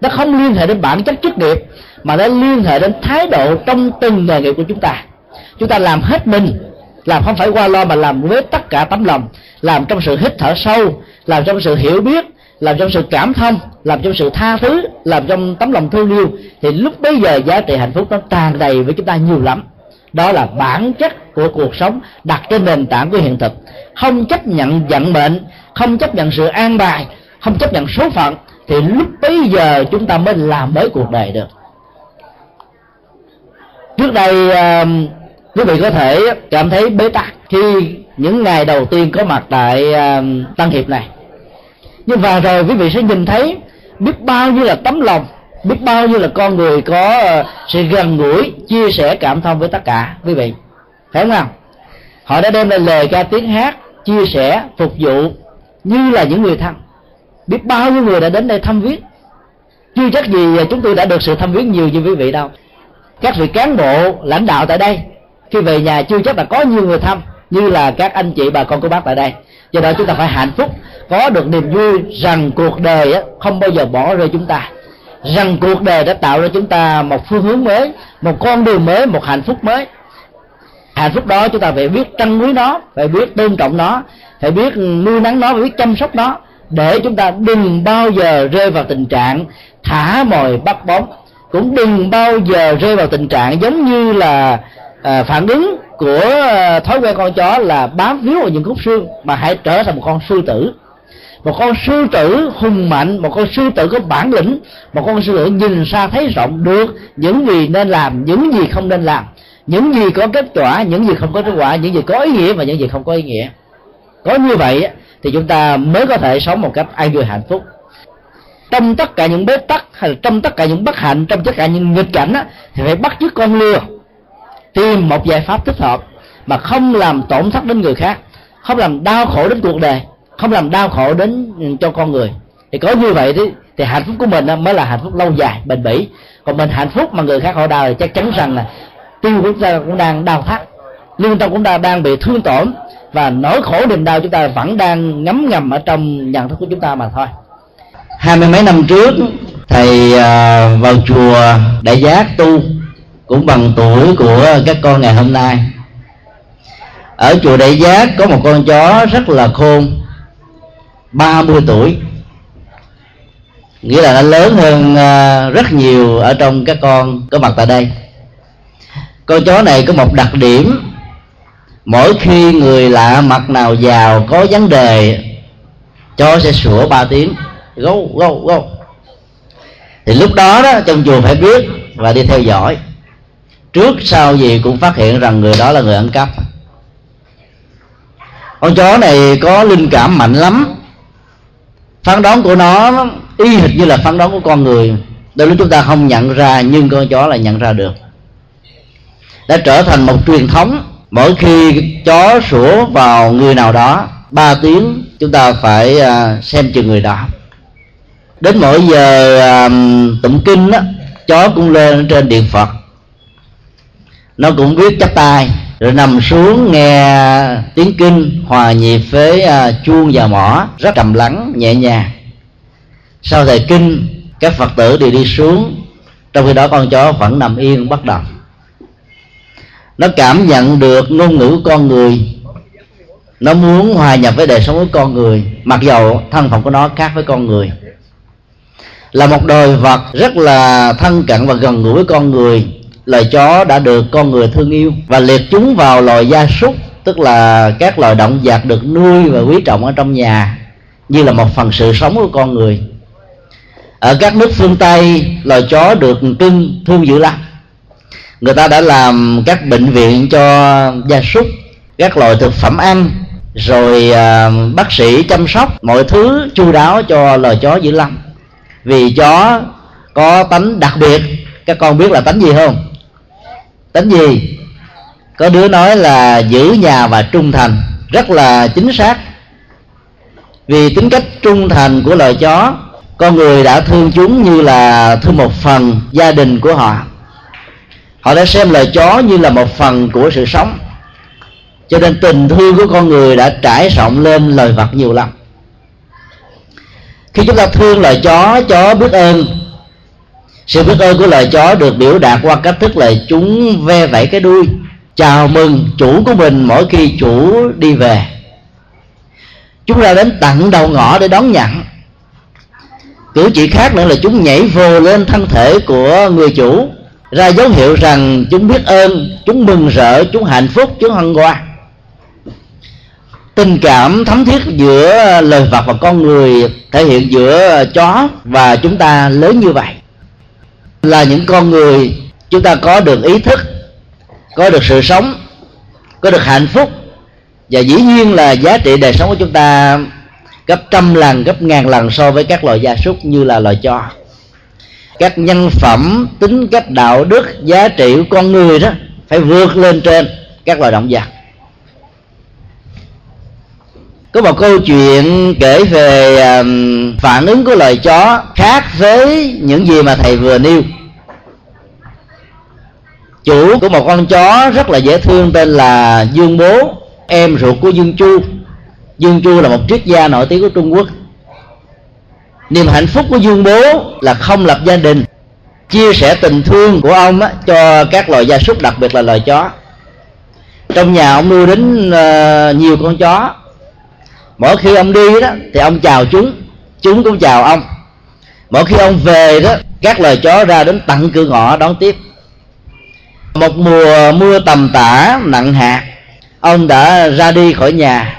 Nó không liên hệ đến bản chất chức nghiệp, mà nó liên hệ đến thái độ trong từng nghề nghiệp của chúng ta. Chúng ta làm hết mình, làm không phải qua lo mà làm với tất cả tấm lòng, làm trong sự hít thở sâu, làm trong sự hiểu biết, làm trong sự cảm thông, làm trong sự tha thứ, làm trong tấm lòng thương yêu, thì lúc bấy giờ giá trị hạnh phúc nó tràn đầy với chúng ta nhiều lắm. Đó là bản chất của cuộc sống đặt trên nền tảng của hiện thực. Không chấp nhận vận mệnh, không chấp nhận sự an bài, không chấp nhận số phận, thì lúc bấy giờ chúng ta mới làm mới cuộc đời được. Trước đây quý vị có thể cảm thấy bế tắc khi những ngày đầu tiên có mặt tại Tân Hiệp này. Nhưng và rồi quý vị sẽ nhìn thấy biết bao nhiêu là tấm lòng, biết bao nhiêu là con người có sự gần gũi, chia sẻ cảm thông với tất cả quý vị. Phải không nào? Họ đã đem lại lời ca tiếng hát, chia sẻ, phục vụ như là những người thân. Biết bao nhiêu người đã đến đây thăm viếng. Chưa chắc gì chúng tôi đã được sự thăm viếng nhiều như quý vị đâu. Các vị cán bộ, lãnh đạo tại đây khi về nhà chưa chắc là có nhiều người thăm như là các anh chị bà con cô bác tại đây. Do đó chúng ta phải hạnh phúc, có được niềm vui rằng cuộc đời không bao giờ bỏ rơi chúng ta. rằng cuộc đời đã tạo ra chúng ta một phương hướng mới, một con đường mới, một hạnh phúc mới. Hạnh phúc đó chúng ta phải biết trân quý nó, phải biết tôn trọng nó, phải biết nuôi nắng nó, phải biết chăm sóc nó, để chúng ta đừng bao giờ rơi vào tình trạng thả mồi bắt bóng, cũng đừng bao giờ rơi vào tình trạng giống như là phản ứng của thói quen con chó là bám víu vào những khúc xương, mà hãy trở thành một con sư tử. Một con sư tử hùng mạnh, một con sư tử có bản lĩnh, một con sư tử nhìn xa thấy rộng được những gì nên làm, những gì không nên làm, những gì có kết quả, những gì không có kết quả, những gì có ý nghĩa và những gì không có ý nghĩa. Có như vậy thì chúng ta mới có thể sống một cách an vui hạnh phúc. Trong tất cả những bế tắc hay là trong tất cả những bất hạnh, trong tất cả những nghịch cảnh á, thì phải bắt chước con lừa, tìm một giải pháp thích hợp mà không làm tổn thất đến người khác, không làm đau khổ đến cuộc đời, không làm đau khổ đến cho con người. Thì có như vậy thì hạnh phúc của mình mới là hạnh phúc lâu dài, bền bỉ. Còn mình hạnh phúc mà người khác họ đau thì chắc chắn rằng là tim của chúng ta cũng đang đau thắt, lương tâm cũng đang bị thương tổn, và nỗi khổ niềm đau chúng ta vẫn đang ngấm ngầm ở trong nhận thức của chúng ta mà thôi. 20 mấy năm trước, thầy vào chùa Đại Giác tu, cũng bằng tuổi của các con ngày hôm nay. Ở chùa Đại Giác có một con chó rất là khôn, 30 tuổi, nghĩa là nó lớn hơn rất nhiều ở trong các con có mặt tại đây. Con chó này có một đặc điểm: mỗi khi người lạ mặt nào vào có vấn đề, chó sẽ sủa 3 tiếng gâu gâu gâu. Thì lúc đó, trong chùa phải biết và đi theo dõi, trước sau gì cũng phát hiện rằng người đó là người ăn cắp. Con chó này có linh cảm mạnh lắm, phán đoán của nó y hệt như là phán đoán của con người. Đôi lúc chúng ta không nhận ra nhưng con chó lại nhận ra được. Đã trở thành một truyền thống, mỗi khi chó sủa vào người nào đó 3 tiếng, chúng ta phải xem chừng người đó. Đến mỗi giờ tụng kinh đó, chó cũng lên trên điện Phật, nó cũng biết chắp tay rồi nằm xuống nghe tiếng kinh hòa nhịp với chuông và mõ rất trầm lắng nhẹ nhàng. Sau thời kinh, các Phật tử đều đi xuống, trong khi đó con chó vẫn nằm yên bất động. Nó cảm nhận được ngôn ngữ của con người, nó muốn hòa nhập với đời sống của con người, mặc dầu thân phận của nó khác với con người. Là một đời vật rất là thân cận và gần gũi với con người, loài chó đã được con người thương yêu và liệt chúng vào loài gia súc, tức là các loài động vật được nuôi và quý trọng ở trong nhà, như là một phần sự sống của con người. Ở các nước phương Tây, loài chó được cưng thương dữ lắm. Người ta đã làm các bệnh viện cho gia súc, các loại thực phẩm ăn, rồi bác sĩ chăm sóc mọi thứ chu đáo cho loài chó dữ lắm. Vì chó có tánh đặc biệt, các con biết là tánh gì không? Tánh gì? Có đứa nói là giữ nhà và trung thành, rất là chính xác. Vì tính cách trung thành của loài chó, con người đã thương chúng như là thương một phần gia đình của họ. Họ đã xem loài chó như là một phần của sự sống, cho nên tình thương của con người đã trải rộng lên loài vật nhiều lắm. Khi chúng ta thương loài chó, chó biết ơn. Sự biết ơn của loài chó được biểu đạt qua cách thức là chúng ve vẫy cái đuôi chào mừng chủ của mình mỗi khi chủ đi về. Chúng ra đến tận đầu ngõ để đón nhận. Cử chỉ khác nữa là chúng nhảy vồ lên thân thể của người chủ, ra dấu hiệu rằng chúng biết ơn, chúng mừng rỡ, chúng hạnh phúc, chúng hân hoan. Tình cảm thấm thiết giữa loài vật và con người thể hiện giữa chó và chúng ta lớn như vậy. Là những con người, chúng ta có được ý thức, có được sự sống, có được hạnh phúc, và dĩ nhiên là giá trị đời sống của chúng ta gấp trăm lần, gấp ngàn lần so với các loài gia súc như là loài chó. Các nhân phẩm, tính cách đạo đức, giá trị của con người đó phải vượt lên trên các loài động vật. Có một câu chuyện kể về phản ứng của loài chó khác với những gì mà thầy vừa nêu. Chủ của một con chó rất là dễ thương tên là Dương Bố, em ruột của Dương Chu. Dương Chu là một triết gia nổi tiếng của Trung Quốc. Niềm hạnh phúc của Dương Bố là không lập gia đình. Chia sẻ tình thương của ông cho các loài gia súc, đặc biệt là loài chó. Trong nhà ông nuôi đến nhiều con chó. Mỗi khi ông đi đó thì ông chào chúng, chúng cũng chào ông. Mỗi khi ông về đó, các loài chó ra đến tận cửa ngõ đón tiếp. Một mùa mưa tầm tã nặng hạt, ông đã ra đi khỏi nhà.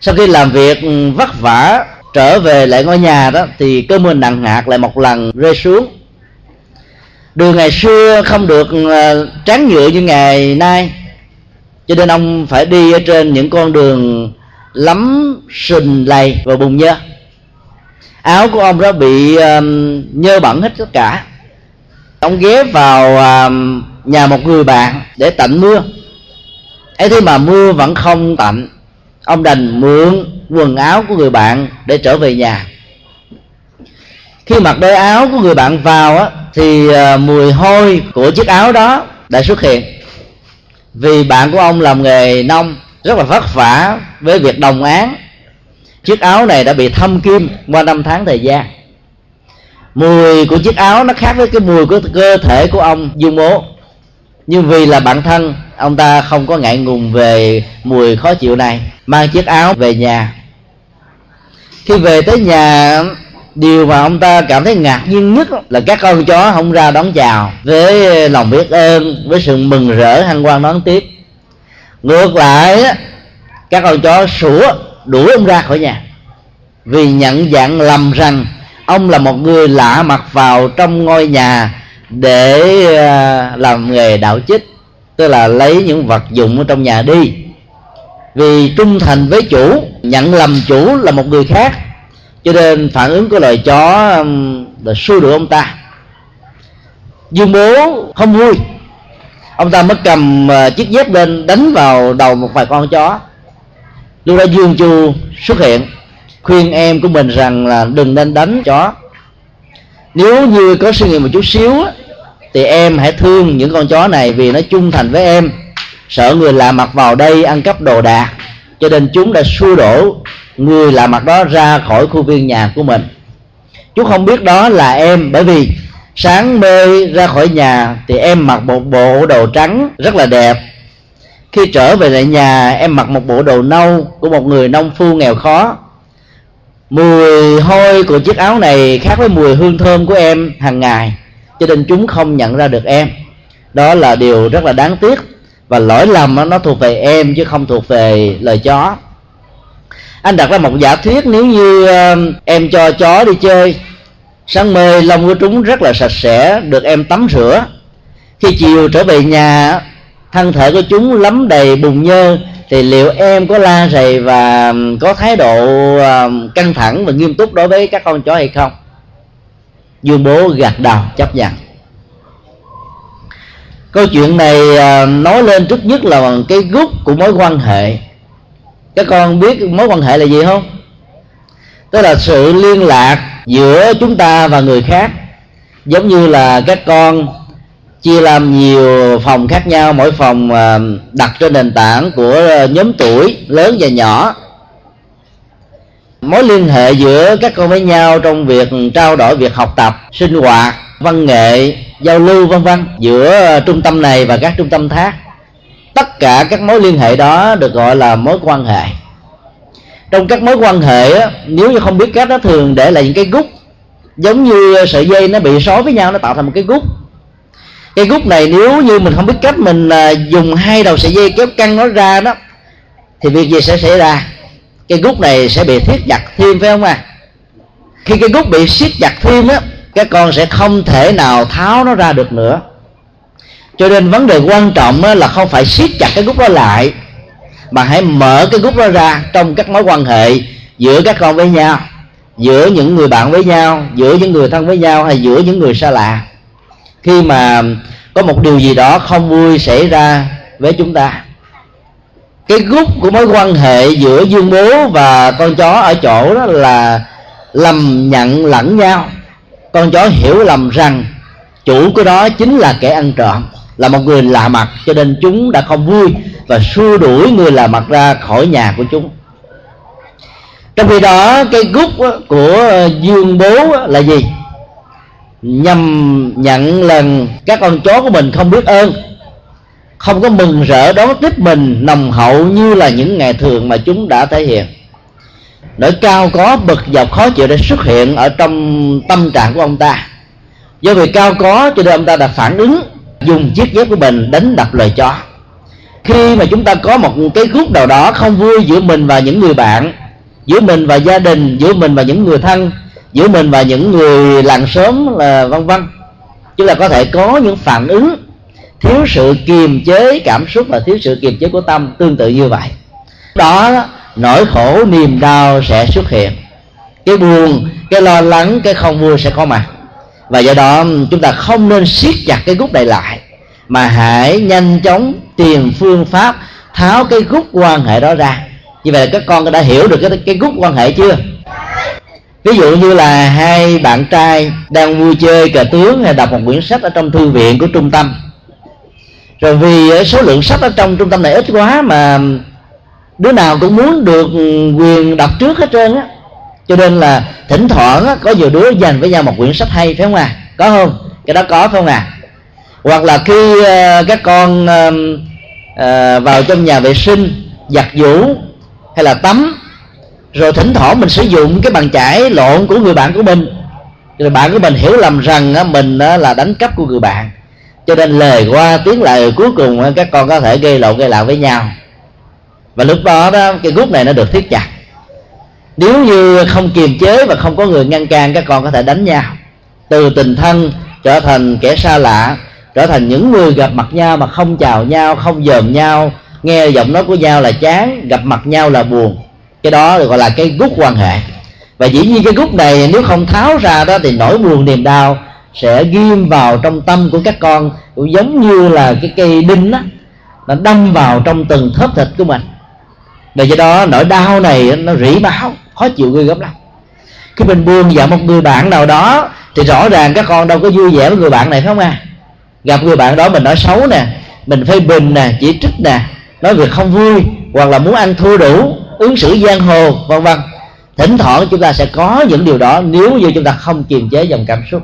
Sau khi làm việc vất vả trở về lại ngôi nhà đó, thì cơn mưa nặng hạt lại một lần rơi xuống. Đường ngày xưa không được tráng nhựa như ngày nay, cho nên ông phải đi ở trên những con đường lấm sình lầy và bùn nhơ. Áo của ông đã bị nhơ bẩn hết tất cả. Ông ghé vào nhà một người bạn để tạnh mưa. Ấy thế mà mưa vẫn không tạnh. Ông đành mượn quần áo của người bạn để trở về nhà. Khi mặc đôi áo của người bạn vào á, thì mùi hôi của chiếc áo đó đã xuất hiện. Vì bạn của ông làm nghề nông, rất là vất vả với việc đồng áng. Chiếc áo này đã bị thâm kim qua 5 tháng thời gian. Mùi của chiếc áo nó khác với cái mùi của cơ thể của ông Dương Bố. Nhưng vì là bạn thân, ông ta không có ngại ngùng về mùi khó chịu này, mang chiếc áo về nhà. Khi về tới nhà, điều mà ông ta cảm thấy ngạc nhiên nhất là các con chó không ra đón chào với lòng biết ơn, với sự mừng rỡ hân hoan đón tiếp. Ngược lại, các con chó sủa đuổi ông ra khỏi nhà, vì nhận dạng lầm rằng ông là một người lạ mặt vào trong ngôi nhà để làm nghề đạo chích, tức là lấy những vật dụng ở trong nhà đi. Vì trung thành với chủ, nhận lầm chủ là một người khác, cho nên phản ứng của loài chó là xua đuổi ông ta. Dương Bố không vui. Ông ta mới cầm chiếc dép lên đánh vào đầu một vài con chó. Lúc đó Dương Chu xuất hiện, khuyên em của mình rằng là đừng nên đánh chó. Nếu như có suy nghĩ một chút xíu thì em hãy thương những con chó này, vì nó trung thành với em, sợ người lạ mặt vào đây ăn cắp đồ đạc, cho nên chúng đã xua đổ người lạ mặt đó ra khỏi khu viên nhà của mình. Chú không biết đó là em, bởi vì sáng mê ra khỏi nhà thì em mặc một bộ đồ trắng rất là đẹp. Khi trở về lại nhà, em mặc một bộ đồ nâu của một người nông phu nghèo khó. Mùi hôi của chiếc áo này khác với mùi hương thơm của em hàng ngày, cho nên chúng không nhận ra được em. Đó là điều rất là đáng tiếc, và lỗi lầm nó thuộc về em chứ không thuộc về lời chó. Anh đặt ra một giả thuyết, nếu như em cho chó đi chơi, sáng mê lông của chúng rất là sạch sẽ, được em tắm rửa. Khi chiều trở về nhà, thân thể của chúng lấm đầy bùn nhơ, thì liệu em có la rầy và có thái độ căng thẳng và nghiêm túc đối với các con chó hay không? Dương Bố gật đầu chấp nhận. Câu chuyện này nói lên trước nhất là bằng cái gốc của mối quan hệ. Các con biết mối quan hệ là gì không? Tức là sự liên lạc giữa chúng ta và người khác. Giống như là các con chia làm nhiều phòng khác nhau, mỗi phòng đặt trên nền tảng của nhóm tuổi lớn và nhỏ. Mối liên hệ giữa các con với nhau trong việc trao đổi việc học tập, sinh hoạt, văn nghệ, giao lưu v.v. giữa trung tâm này và các trung tâm khác, tất cả các mối liên hệ đó được gọi là mối quan hệ. Trong các mối quan hệ, nếu như không biết cách, nó thường để lại những cái gút, giống như sợi dây nó bị xói với nhau, nó tạo thành một cái gút. Cái gút này nếu như mình không biết cách, mình dùng hai đầu sợi dây kéo căng nó ra đó, thì việc gì sẽ xảy ra? Cái gút này sẽ bị siết chặt thêm, phải không ạ? Khi cái gút bị siết chặt thêm á, các con sẽ không thể nào tháo nó ra được nữa. Cho nên vấn đề quan trọng là không phải siết chặt cái gút đó lại, mà hãy mở cái gút đó ra trong các mối quan hệ giữa các con với nhau, giữa những người bạn với nhau, giữa những người thân với nhau, hay giữa những người xa lạ. Khi mà có một điều gì đó không vui xảy ra với chúng ta, cái gút của mối quan hệ giữa Dương Bố và con chó ở chỗ đó là lầm nhận lẫn nhau. Con chó hiểu lầm rằng chủ của đó chính là kẻ ăn trộm, là một người lạ mặt, cho nên chúng đã không vui và xua đuổi người lạ mặt ra khỏi nhà của chúng. Trong khi đó cái gốc của Dương Bố là gì? Nhằm nhận lần các con chó của mình không biết ơn, không có mừng rỡ đón tiếp mình nồng hậu như là những ngày thường mà chúng đã thể hiện. Nỗi cao có bực dọc khó chịu đã xuất hiện ở trong tâm trạng của ông ta. Do vì cao có cho nên ông ta đã phản ứng, dùng chiếc dép của mình đánh đập lời chó. Khi mà chúng ta có một cái gút nào đó không vui giữa mình và những người bạn, giữa mình và gia đình, giữa mình và những người thân, giữa mình và những người làng xóm là vân vân, chúng ta có thể có những phản ứng thiếu sự kiềm chế cảm xúc và thiếu sự kiềm chế của tâm. Tương tự như vậy đó, nỗi khổ niềm đau sẽ xuất hiện, cái buồn, cái lo lắng, cái không vui sẽ có mặt. Và do đó chúng ta không nên siết chặt cái gút này lại, mà hãy nhanh chóng tìm phương pháp tháo cái gút quan hệ đó ra. Như vậy các con đã hiểu được cái gút quan hệ chưa? Ví dụ như là hai bạn trai đang vui chơi cờ tướng hay đọc một quyển sách ở trong thư viện của trung tâm. Rồi vì số lượng sách ở trong trung tâm này ít quá mà đứa nào cũng muốn được quyền đọc trước hết trơn á, cho nên là thỉnh thoảng á, có nhiều đứa dành với nhau một quyển sách hay, phải không à? Có không? Cái đó có phải không à? Hoặc là khi các con vào trong nhà vệ sinh giặt giũ hay là tắm, rồi thỉnh thoảng mình sử dụng cái bàn chải lộn của người bạn của mình, rồi bạn của mình hiểu lầm rằng mình là đánh cắp của người bạn, cho nên lời qua tiếng lại cuối cùng các con có thể gây lộn với nhau. Và lúc đó cái gút này nó được siết chặt. Nếu như không kiềm chế và không có người ngăn can, các con có thể đánh nhau, từ tình thân trở thành kẻ xa lạ, trở thành những người gặp mặt nhau mà không chào nhau, không dòm nhau, nghe giọng nói của nhau là chán, gặp mặt nhau là buồn. Cái đó được gọi là cái gút quan hệ. Và dĩ nhiên cái gút này nếu không tháo ra đó thì nỗi buồn niềm đau sẽ ghim vào trong tâm của các con, cũng giống như là cái cây đinh á, nó đâm vào trong từng thớp thịt của mình. Vì do đó nỗi đau này nó rỉ máu, khó chịu ghê gớm lắm. Khi mình buồn giận một người bạn nào đó thì rõ ràng các con đâu có vui vẻ với người bạn này, phải không à? Gặp người bạn đó mình nói xấu nè, mình phê bình nè, chỉ trích nè, nói việc không vui, hoặc là muốn ăn thua đủ, ứng xử giang hồ vân vân. Thỉnh thoảng chúng ta sẽ có những điều đó nếu như chúng ta không kiềm chế dòng cảm xúc.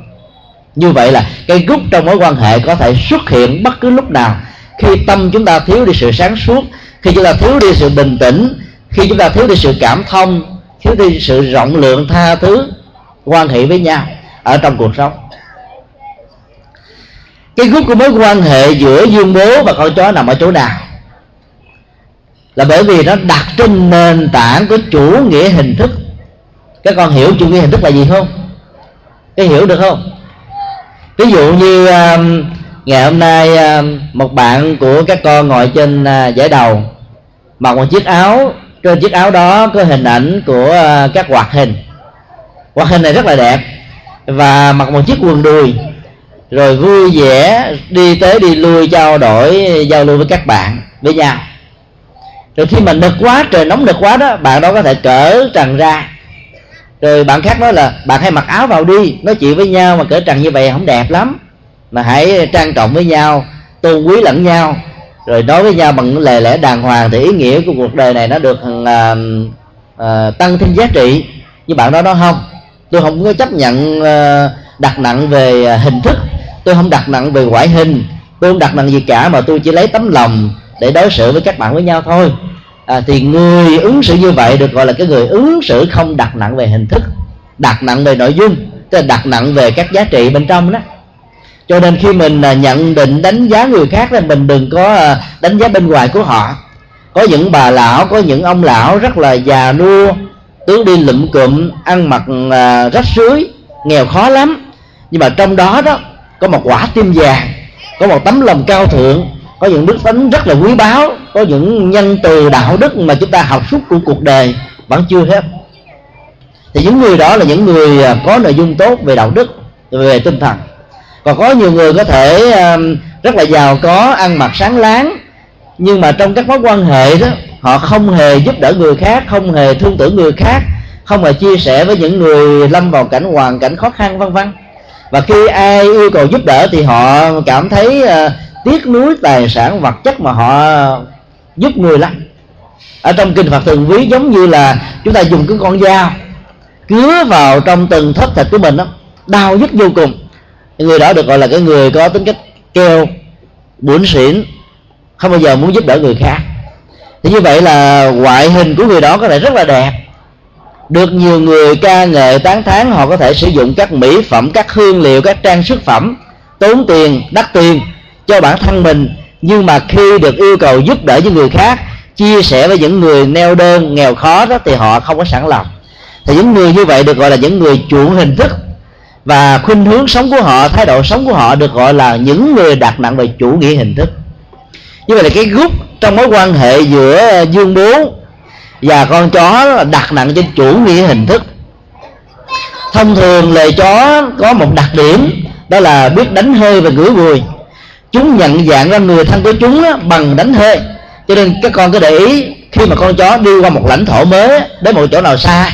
Như vậy là cái gút trong mối quan hệ có thể xuất hiện bất cứ lúc nào, khi tâm chúng ta thiếu đi sự sáng suốt, khi chúng ta thiếu đi sự bình tĩnh, khi chúng ta thiếu đi sự cảm thông, thiếu đi sự rộng lượng tha thứ quan hệ với nhau ở trong cuộc sống. Cái gút của mối quan hệ giữa Dương Bố và con chó nằm ở chỗ nào? Là bởi vì nó đặt trên nền tảng của chủ nghĩa hình thức. Các con hiểu chủ nghĩa hình thức là gì không? Các hiểu được không? Ví dụ như ngày hôm nay một bạn của các con ngồi trên giải đầu, mặc một chiếc áo, trên chiếc áo đó có hình ảnh của các hoạt hình. Hoạt hình này rất là đẹp, và mặc một chiếc quần đùi, rồi vui vẻ đi tới đi lui giao lưu với các bạn với nhau. Rồi khi mà nực quá, trời nóng nực quá đó, bạn đó có thể cởi trần ra. Rồi bạn khác nói là bạn hãy mặc áo vào đi, nói chuyện với nhau mà cởi trần như vậy không đẹp lắm, mà hãy trang trọng với nhau, tôn quý lẫn nhau, rồi nói với nhau bằng lời lẽ đàng hoàng, thì ý nghĩa của cuộc đời này nó được tăng thêm giá trị. Nhưng bạn đó nói không, tôi không có chấp nhận đặt nặng về hình thức, tôi không đặt nặng về ngoại hình, tôi không đặt nặng gì cả, mà tôi chỉ lấy tấm lòng để đối xử với các bạn với nhau thôi. Thì người ứng xử như vậy được gọi là cái người ứng xử không đặt nặng về hình thức, đặt nặng về nội dung, tức là đặt nặng về các giá trị bên trong đó. Cho nên khi mình nhận định đánh giá người khác thì mình đừng có đánh giá bên ngoài của họ. Có những bà lão, có những ông lão rất là già nua, tướng đi lụm cụm, ăn mặc rách rưới, nghèo khó lắm, nhưng mà trong đó đó có một quả tim vàng, có một tấm lòng cao thượng, có những đức tính rất là quý báu, có những nhân từ đạo đức mà chúng ta học suốt của cuộc đời vẫn chưa hết. Thì những người đó là những người có nội dung tốt về đạo đức, về tinh thần. Còn có nhiều người có thể rất là giàu có, ăn mặc sáng láng, nhưng mà trong các mối quan hệ đó họ không hề giúp đỡ người khác, không hề thương tưởng người khác, không hề chia sẻ với những người lâm vào hoàn cảnh khó khăn vân vân. Và khi ai yêu cầu giúp đỡ thì họ cảm thấy tiếc nuối tài sản vật chất mà họ giúp người lắm. Ở trong kinh Phật thường ví giống như là chúng ta dùng cái con dao cứa vào trong từng thớt thịt của mình đó, đau nhức vô cùng. Người đó được gọi là cái người có tính cách keo, bủn xỉn, không bao giờ muốn giúp đỡ người khác. Thì như vậy là ngoại hình của người đó có thể rất là đẹp, được nhiều người ca ngợi tán thán. Họ có thể sử dụng các mỹ phẩm, các hương liệu, các trang sức phẩm tốn tiền, đắt tiền cho bản thân mình. Nhưng mà khi được yêu cầu giúp đỡ với người khác, chia sẻ với những người neo đơn, nghèo khó đó, thì họ không có sẵn lòng. Thì những người như vậy được gọi là những người chuộng hình thức. Và khuynh hướng sống của họ, thái độ sống của họ được gọi là những người đặt nặng về chủ nghĩa hình thức. Như vậy là cái gốc trong mối quan hệ giữa Dương Bố và con chó là đặt nặng trên chủ nghĩa hình thức. Thông thường loài chó có một đặc điểm, đó là biết đánh hơi và ngửi mùi. Chúng nhận dạng ra người thân của chúng bằng đánh hơi. Cho nên các con cứ để ý, khi mà con chó đi qua một lãnh thổ mới, đến một chỗ nào xa,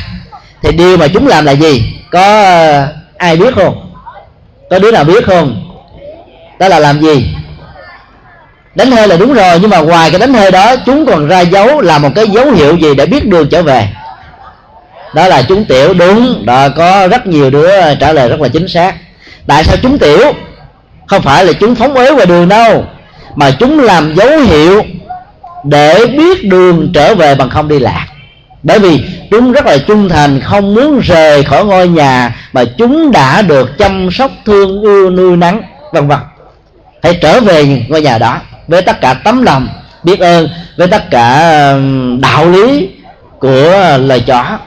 thì điều mà chúng làm là gì? Có ai biết không? Có đứa nào biết không? Đó là làm gì? Đánh hơi là đúng rồi, nhưng mà ngoài cái đánh hơi đó, chúng còn ra dấu, là một cái dấu hiệu gì để biết đường trở về? Đó là chúng tiểu. Đúng, đó, có rất nhiều đứa trả lời rất là chính xác. Tại sao chúng tiểu? Không phải là chúng phóng ế qua đường đâu, mà chúng làm dấu hiệu để biết đường trở về bằng không đi lạc. Bởi vì chúng rất là trung thành, không muốn rời khỏi ngôi nhà mà chúng đã được chăm sóc, thương yêu, nuôi nắng, vân vân. Hãy trở về ngôi nhà đó với tất cả tấm lòng biết ơn, với tất cả đạo lý của lời chó.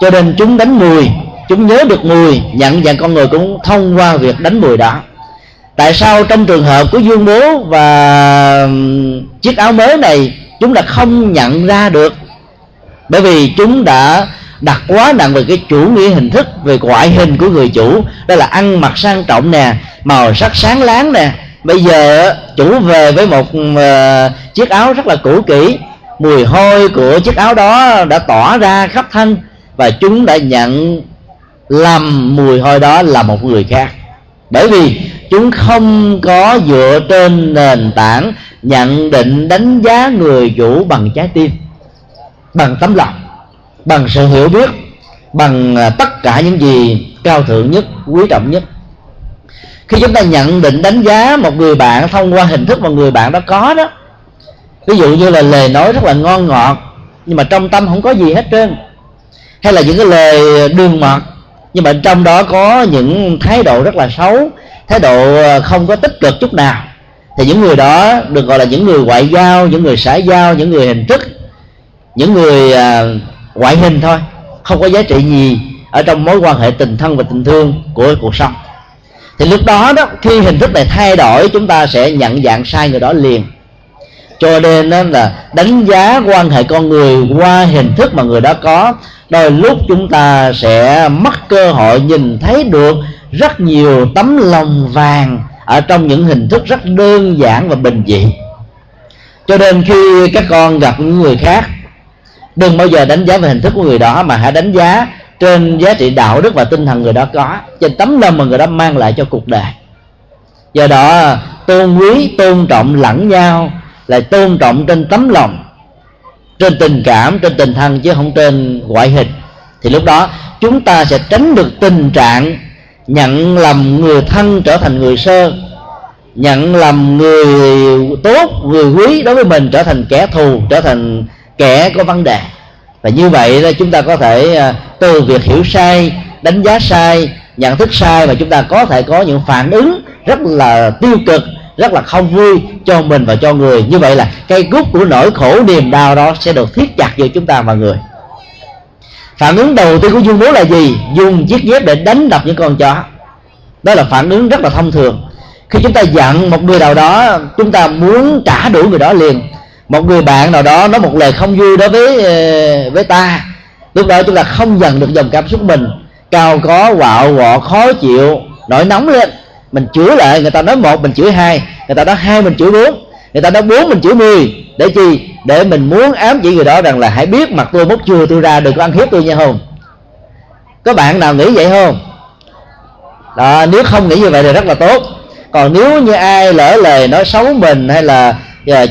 Cho nên chúng đánh mùi, chúng nhớ được mùi, nhận dạng con người cũng thông qua việc đánh mùi đó. Tại sao trong trường hợp của Dương Bố và chiếc áo mới này chúng đã không nhận ra được? Bởi vì chúng đã đặt quá nặng về cái chủ nghĩa hình thức, về ngoại hình của người chủ. Đó là ăn mặc sang trọng nè, màu sắc sáng láng nè. Bây giờ chủ về với một chiếc áo rất là cũ kỹ, mùi hôi của chiếc áo đó đã tỏa ra khắp thân, và chúng đã nhận lầm mùi hôi đó là một người khác. Bởi vì chúng không có dựa trên nền tảng nhận định đánh giá người chủ bằng trái tim, bằng tấm lòng, bằng sự hiểu biết, bằng tất cả những gì cao thượng nhất, quý trọng nhất. Khi chúng ta nhận định đánh giá một người bạn thông qua hình thức mà người bạn đó có đó, ví dụ như là lời nói rất là ngon ngọt nhưng mà trong tâm không có gì hết trơn, hay là những cái lời đường mật nhưng mà trong đó có những thái độ rất là xấu, thái độ không có tích cực chút nào, thì những người đó được gọi là những người ngoại giao, những người xã giao, những người hình thức, những người ngoại hình thôi, không có giá trị gì ở trong mối quan hệ tình thân và tình thương của cuộc sống. Thì lúc đó đó, khi hình thức này thay đổi, chúng ta sẽ nhận dạng sai người đó liền. Cho nên là đánh giá quan hệ con người qua hình thức mà người đó có, đôi lúc chúng ta sẽ mất cơ hội nhìn thấy được rất nhiều tấm lòng vàng ở trong những hình thức rất đơn giản và bình dị. Cho nên khi các con gặp những người khác, đừng bao giờ đánh giá về hình thức của người đó, mà hãy đánh giá trên giá trị đạo đức và tinh thần người đó có, trên tấm lòng mà người đó mang lại cho cuộc đời. Do đó tôn quý, tôn trọng lẫn nhau là tôn trọng trên tấm lòng, trên tình cảm, trên tình thân, chứ không trên ngoại hình. Thì lúc đó chúng ta sẽ tránh được tình trạng nhận lầm người thân trở thành người sơ, nhận lầm người tốt, người quý đối với mình trở thành kẻ thù, trở thành kẻ có vấn đề. Và như vậy là chúng ta có thể từ việc hiểu sai, đánh giá sai, nhận thức sai, mà chúng ta có thể có những phản ứng rất là tiêu cực, rất là không vui cho mình và cho người. Như vậy là cây gốc của nỗi khổ niềm đau đó sẽ được thiết chặt giữa chúng ta và người. Phản ứng đầu tiên của Dương Bố là gì? Dùng chiếc dép để đánh đập những con chó. Đó là phản ứng rất là thông thường. Khi chúng ta giận một người nào đó, chúng ta muốn trả đũa người đó liền. Một người bạn nào đó nói một lời không vui đối với ta, lúc đó chúng ta không dần được dòng cảm xúc mình, cao có, quạo quọ, khó chịu, nổi nóng lên. Mình chửi lại, người ta nói một mình chửi hai, người ta nói hai mình chửi bốn, người ta nói bốn mình chửi 10. Để chi? Để mình muốn ám chỉ người đó rằng là hãy biết mặt tôi mốt chưa tôi ra, đừng có ăn hiếp tôi nha không. Có bạn nào nghĩ vậy không? Đó, nếu không nghĩ như vậy thì rất là tốt. Còn nếu như ai lỡ lời nói xấu mình, hay là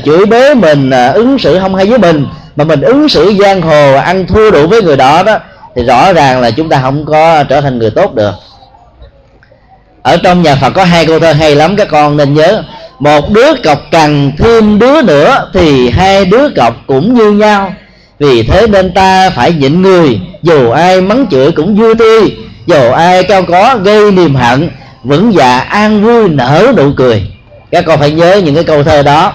chửi bế mình, ứng xử không hay với mình, mà mình ứng xử giang hồ ăn thua đủ với người đó đó, thì rõ ràng là chúng ta không có trở thành người tốt được. Ở trong nhà Phật có hai câu thơ hay lắm, các con nên nhớ: một đứa cọc cằn thêm đứa nữa, thì hai đứa cọc cũng như nhau. Vì thế nên ta phải nhịn người, dù ai mắng chửi cũng vui tươi, dù ai cao có gây niềm hận, vững dạ an vui nở nụ cười. Các con phải nhớ những cái câu thơ đó,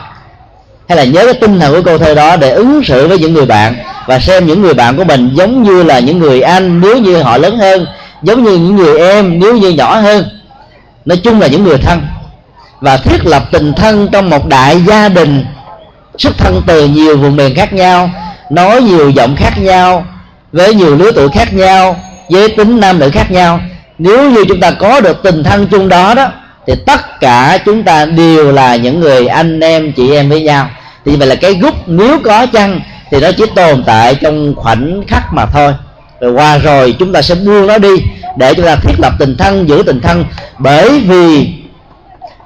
hay là nhớ cái tinh thần của câu thơ đó để ứng xử với những người bạn, và xem những người bạn của mình giống như là những người anh nếu như họ lớn hơn, giống như những người em nếu như nhỏ hơn, nói chung là những người thân. Và thiết lập tình thân trong một đại gia đình xuất thân từ nhiều vùng miền khác nhau, nói nhiều giọng khác nhau, với nhiều lứa tuổi khác nhau, giới tính nam nữ khác nhau. Nếu như chúng ta có được tình thân chung đó đó, thì tất cả chúng ta đều là những người anh em chị em với nhau. Thì vậy là cái gút nếu có chăng thì nó chỉ tồn tại trong khoảnh khắc mà thôi, rồi qua rồi chúng ta sẽ buông nó đi, để chúng ta thiết lập tình thân, giữ tình thân. Bởi vì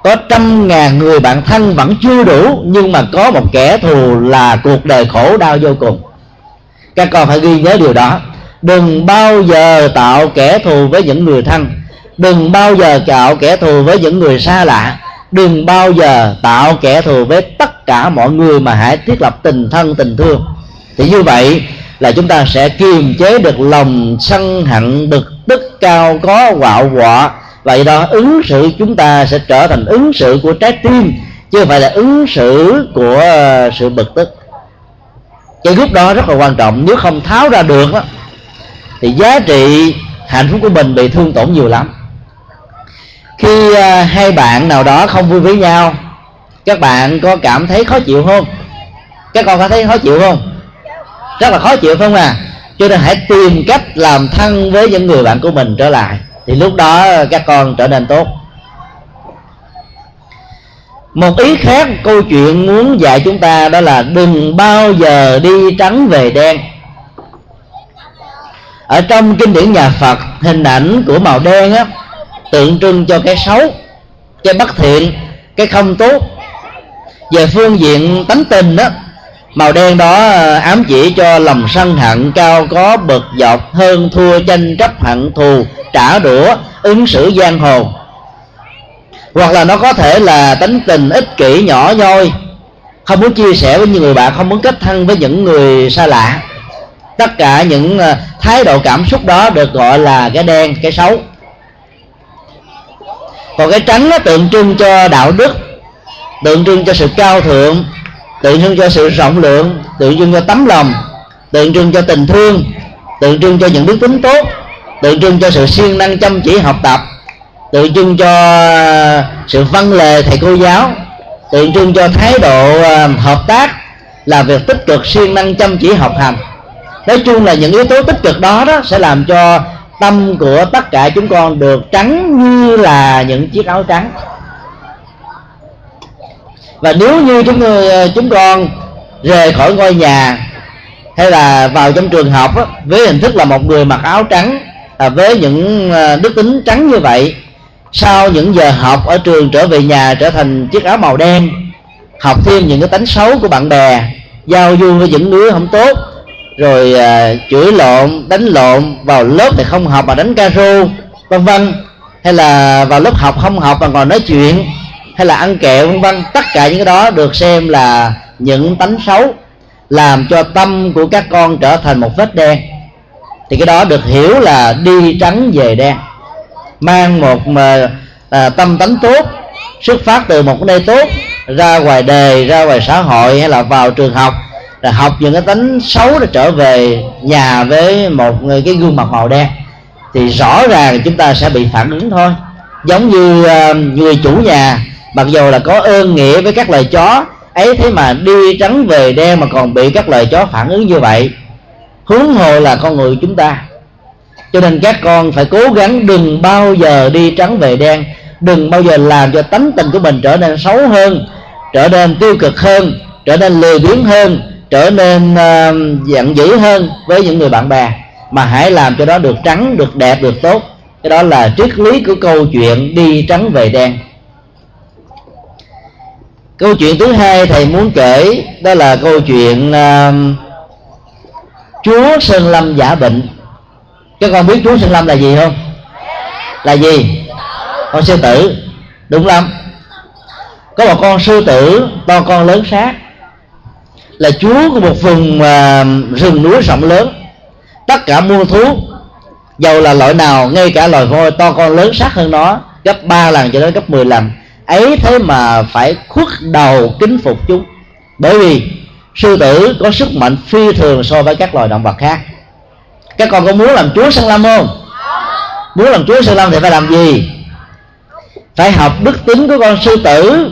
có 100.000 người bạn thân vẫn chưa đủ, nhưng mà có một kẻ thù là cuộc đời khổ đau vô cùng. Các con phải ghi nhớ điều đó. Đừng bao giờ tạo kẻ thù với những người thân, đừng bao giờ tạo kẻ thù với những người xa lạ, đừng bao giờ tạo kẻ thù với tất cả mọi người, mà hãy thiết lập tình thân tình thương. Thì như vậy là chúng ta sẽ kiềm chế được lòng sân hận, bực tức, cao có, quạo quọ. Vậy đó, ứng xử chúng ta sẽ trở thành ứng xử của trái tim, chứ không phải là ứng xử của sự bực tức. Cái gốc đó rất là quan trọng. Nếu không tháo ra được đó, thì giá trị hạnh phúc của mình bị thương tổn nhiều lắm. Khi hai bạn nào đó không vui với nhau, các bạn có cảm thấy khó chịu không? Các con có thấy khó chịu không? Rất là khó chịu không à? Cho nên hãy tìm cách làm thân với những người bạn của mình trở lại, thì lúc đó các con trở nên tốt. Một ý khác câu chuyện muốn dạy chúng ta đó là đừng bao giờ đi trắng về đen. Ở trong kinh điển nhà Phật, hình ảnh của màu đen á, tượng trưng cho cái xấu, cái bất thiện, cái không tốt. Về phương diện tánh tình đó, màu đen đó ám chỉ cho lòng sân hận, cao có, bực dọc, hơn thua, tranh chấp, hận thù, trả đũa, ứng xử giang hồ. Hoặc là nó có thể là tánh tình ích kỷ, nhỏ nhoi, không muốn chia sẻ với những người bạn, không muốn kết thân với những người xa lạ. Tất cả những thái độ cảm xúc đó được gọi là cái đen, cái xấu. Còn cái trắng nó tượng trưng cho đạo đức, tượng trưng cho sự cao thượng, tượng trưng cho sự rộng lượng, tượng trưng cho tấm lòng, tượng trưng cho tình thương, tượng trưng cho những đức tính tốt, tượng trưng cho sự siêng năng chăm chỉ học tập, tượng trưng cho sự văn lề thầy cô giáo, tượng trưng cho thái độ hợp tác, làm việc tích cực, siêng năng chăm chỉ học hành. Nói chung là những yếu tố tích cực đó, đó sẽ làm cho tâm của tất cả chúng con được trắng như là những chiếc áo trắng. Và nếu như chúng con rời khỏi ngôi nhà hay là vào trong trường học á, với hình thức là một người mặc áo trắng, với những đức tính trắng như vậy, sau những giờ học ở trường trở về nhà trở thành chiếc áo màu đen, học thêm những cái tánh xấu của bạn bè, giao du với những đứa không tốt, rồi chửi lộn, đánh lộn, vào lớp thì không học mà đánh ca ru, vân vân, hay là vào lớp học không học mà còn nói chuyện, hay là ăn kẹo, vân vân. Tất cả những cái đó được xem là những tánh xấu, làm cho tâm của các con trở thành một vết đen. Thì cái đó được hiểu là đi trắng về đen, mang một tâm tánh tốt, xuất phát từ một nơi tốt, ra ngoài đời, ra ngoài xã hội hay là vào trường học, là học những cái tánh xấu để trở về nhà với một cái gương mặt màu đen, thì rõ ràng chúng ta sẽ bị phản ứng thôi. Giống như người chủ nhà, mặc dù là có ơn nghĩa với các loài chó ấy, thế mà đi trắng về đen mà còn bị các loài chó phản ứng như vậy, huống hồ là con người chúng ta. Cho nên các con phải cố gắng đừng bao giờ đi trắng về đen, đừng bao giờ làm cho tánh tình của mình trở nên xấu hơn, trở nên tiêu cực hơn, trở nên lười biếng hơn, trở nên giận dữ hơn với những người bạn bè, mà hãy làm cho đó được trắng, được đẹp, được tốt. Cái đó là triết lý của câu chuyện đi trắng về đen. Câu chuyện thứ hai thầy muốn kể đó là câu chuyện Chúa Sơn Lâm giả bệnh. Các con biết Chúa Sơn Lâm là gì không? Là gì? Con sư tử. Đúng lắm. Có một con sư tử to con lớn xác, là chúa của một vùng rừng núi rộng lớn. Tất cả muôn thú, dầu là loại nào, ngay cả loài voi to con lớn xác hơn nó gấp 3 lần cho đến gấp 10 lần, ấy thế mà phải khuất đầu kính phục chúng. Bởi vì sư tử có sức mạnh phi thường so với các loài động vật khác. Các con có muốn làm Chúa Sơn Lâm không? Muốn làm Chúa Sơn Lâm thì phải làm gì? Phải học đức tính của con sư tử.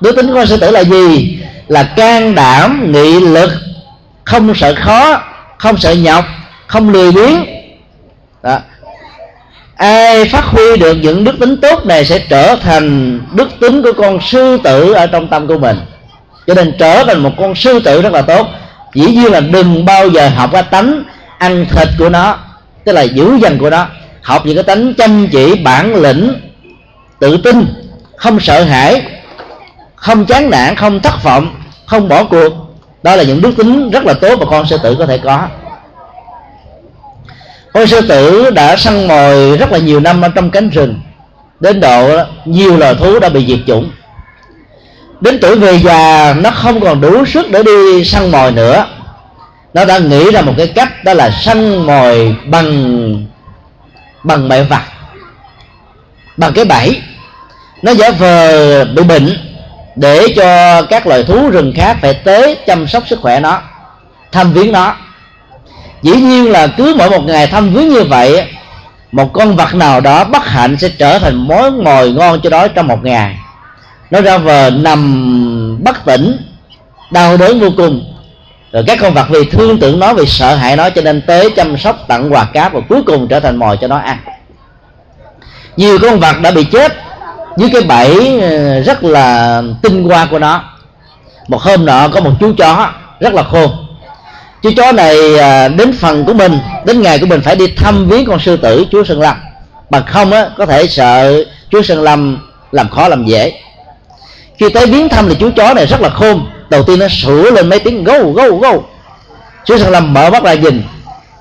Đức tính của con sư tử là gì? Là can đảm, nghị lực, không sợ khó, không sợ nhọc, không lười biếng. Đó. Ai phát huy được những đức tính tốt này sẽ trở thành đức tính của con sư tử ở trong tâm của mình. Cho nên trở thành một con sư tử rất là tốt. Dĩ nhiên là đừng bao giờ học cái tánh ăn thịt của nó, tức là giữ dần của nó. Học những cái tánh chăm chỉ, bản lĩnh, tự tin, không sợ hãi, không chán nản, không thất vọng, không bỏ cuộc. Đó là những đức tính rất là tốt mà con sư tử có thể có. Con sư tử đã săn mồi rất là nhiều năm ở trong cánh rừng, đến độ nhiều loài thú đã bị diệt chủng. Đến tuổi về già, nó không còn đủ sức để đi săn mồi nữa. Nó đã nghĩ ra một cái cách, đó là săn mồi bằng bẫy vặt, bằng cái bẫy. Nó giả vờ bị bệnh để cho các loài thú rừng khác phải tới chăm sóc sức khỏe nó, thăm viếng nó. Dĩ nhiên là cứ mỗi một ngày thăm viếng như vậy, một con vật nào đó bất hạnh sẽ trở thành mối mồi ngon cho đó trong một ngày. Nó ra vờ nằm bất tỉnh, đau đớn vô cùng. Rồi các con vật vì thương tưởng nó, vì sợ hãi nó cho nên tới chăm sóc, tặng quà cáp, và cuối cùng trở thành mồi cho nó ăn. Nhiều con vật đã bị chết dưới cái bẫy rất là tinh hoa của nó. Một hôm nọ có một chú chó rất là khôn. Chú chó này đến phần của mình, đến ngày của mình phải đi thăm viếng con sư tử Chúa Sơn Lâm, bằng không có thể sợ Chúa Sơn Lâm làm khó làm dễ. Khi tới viếng thăm thì chú chó này rất là khôn. Đầu tiên nó sủa lên mấy tiếng gâu gâu gâu. Chú Sơn Lâm mở mắt ra nhìn.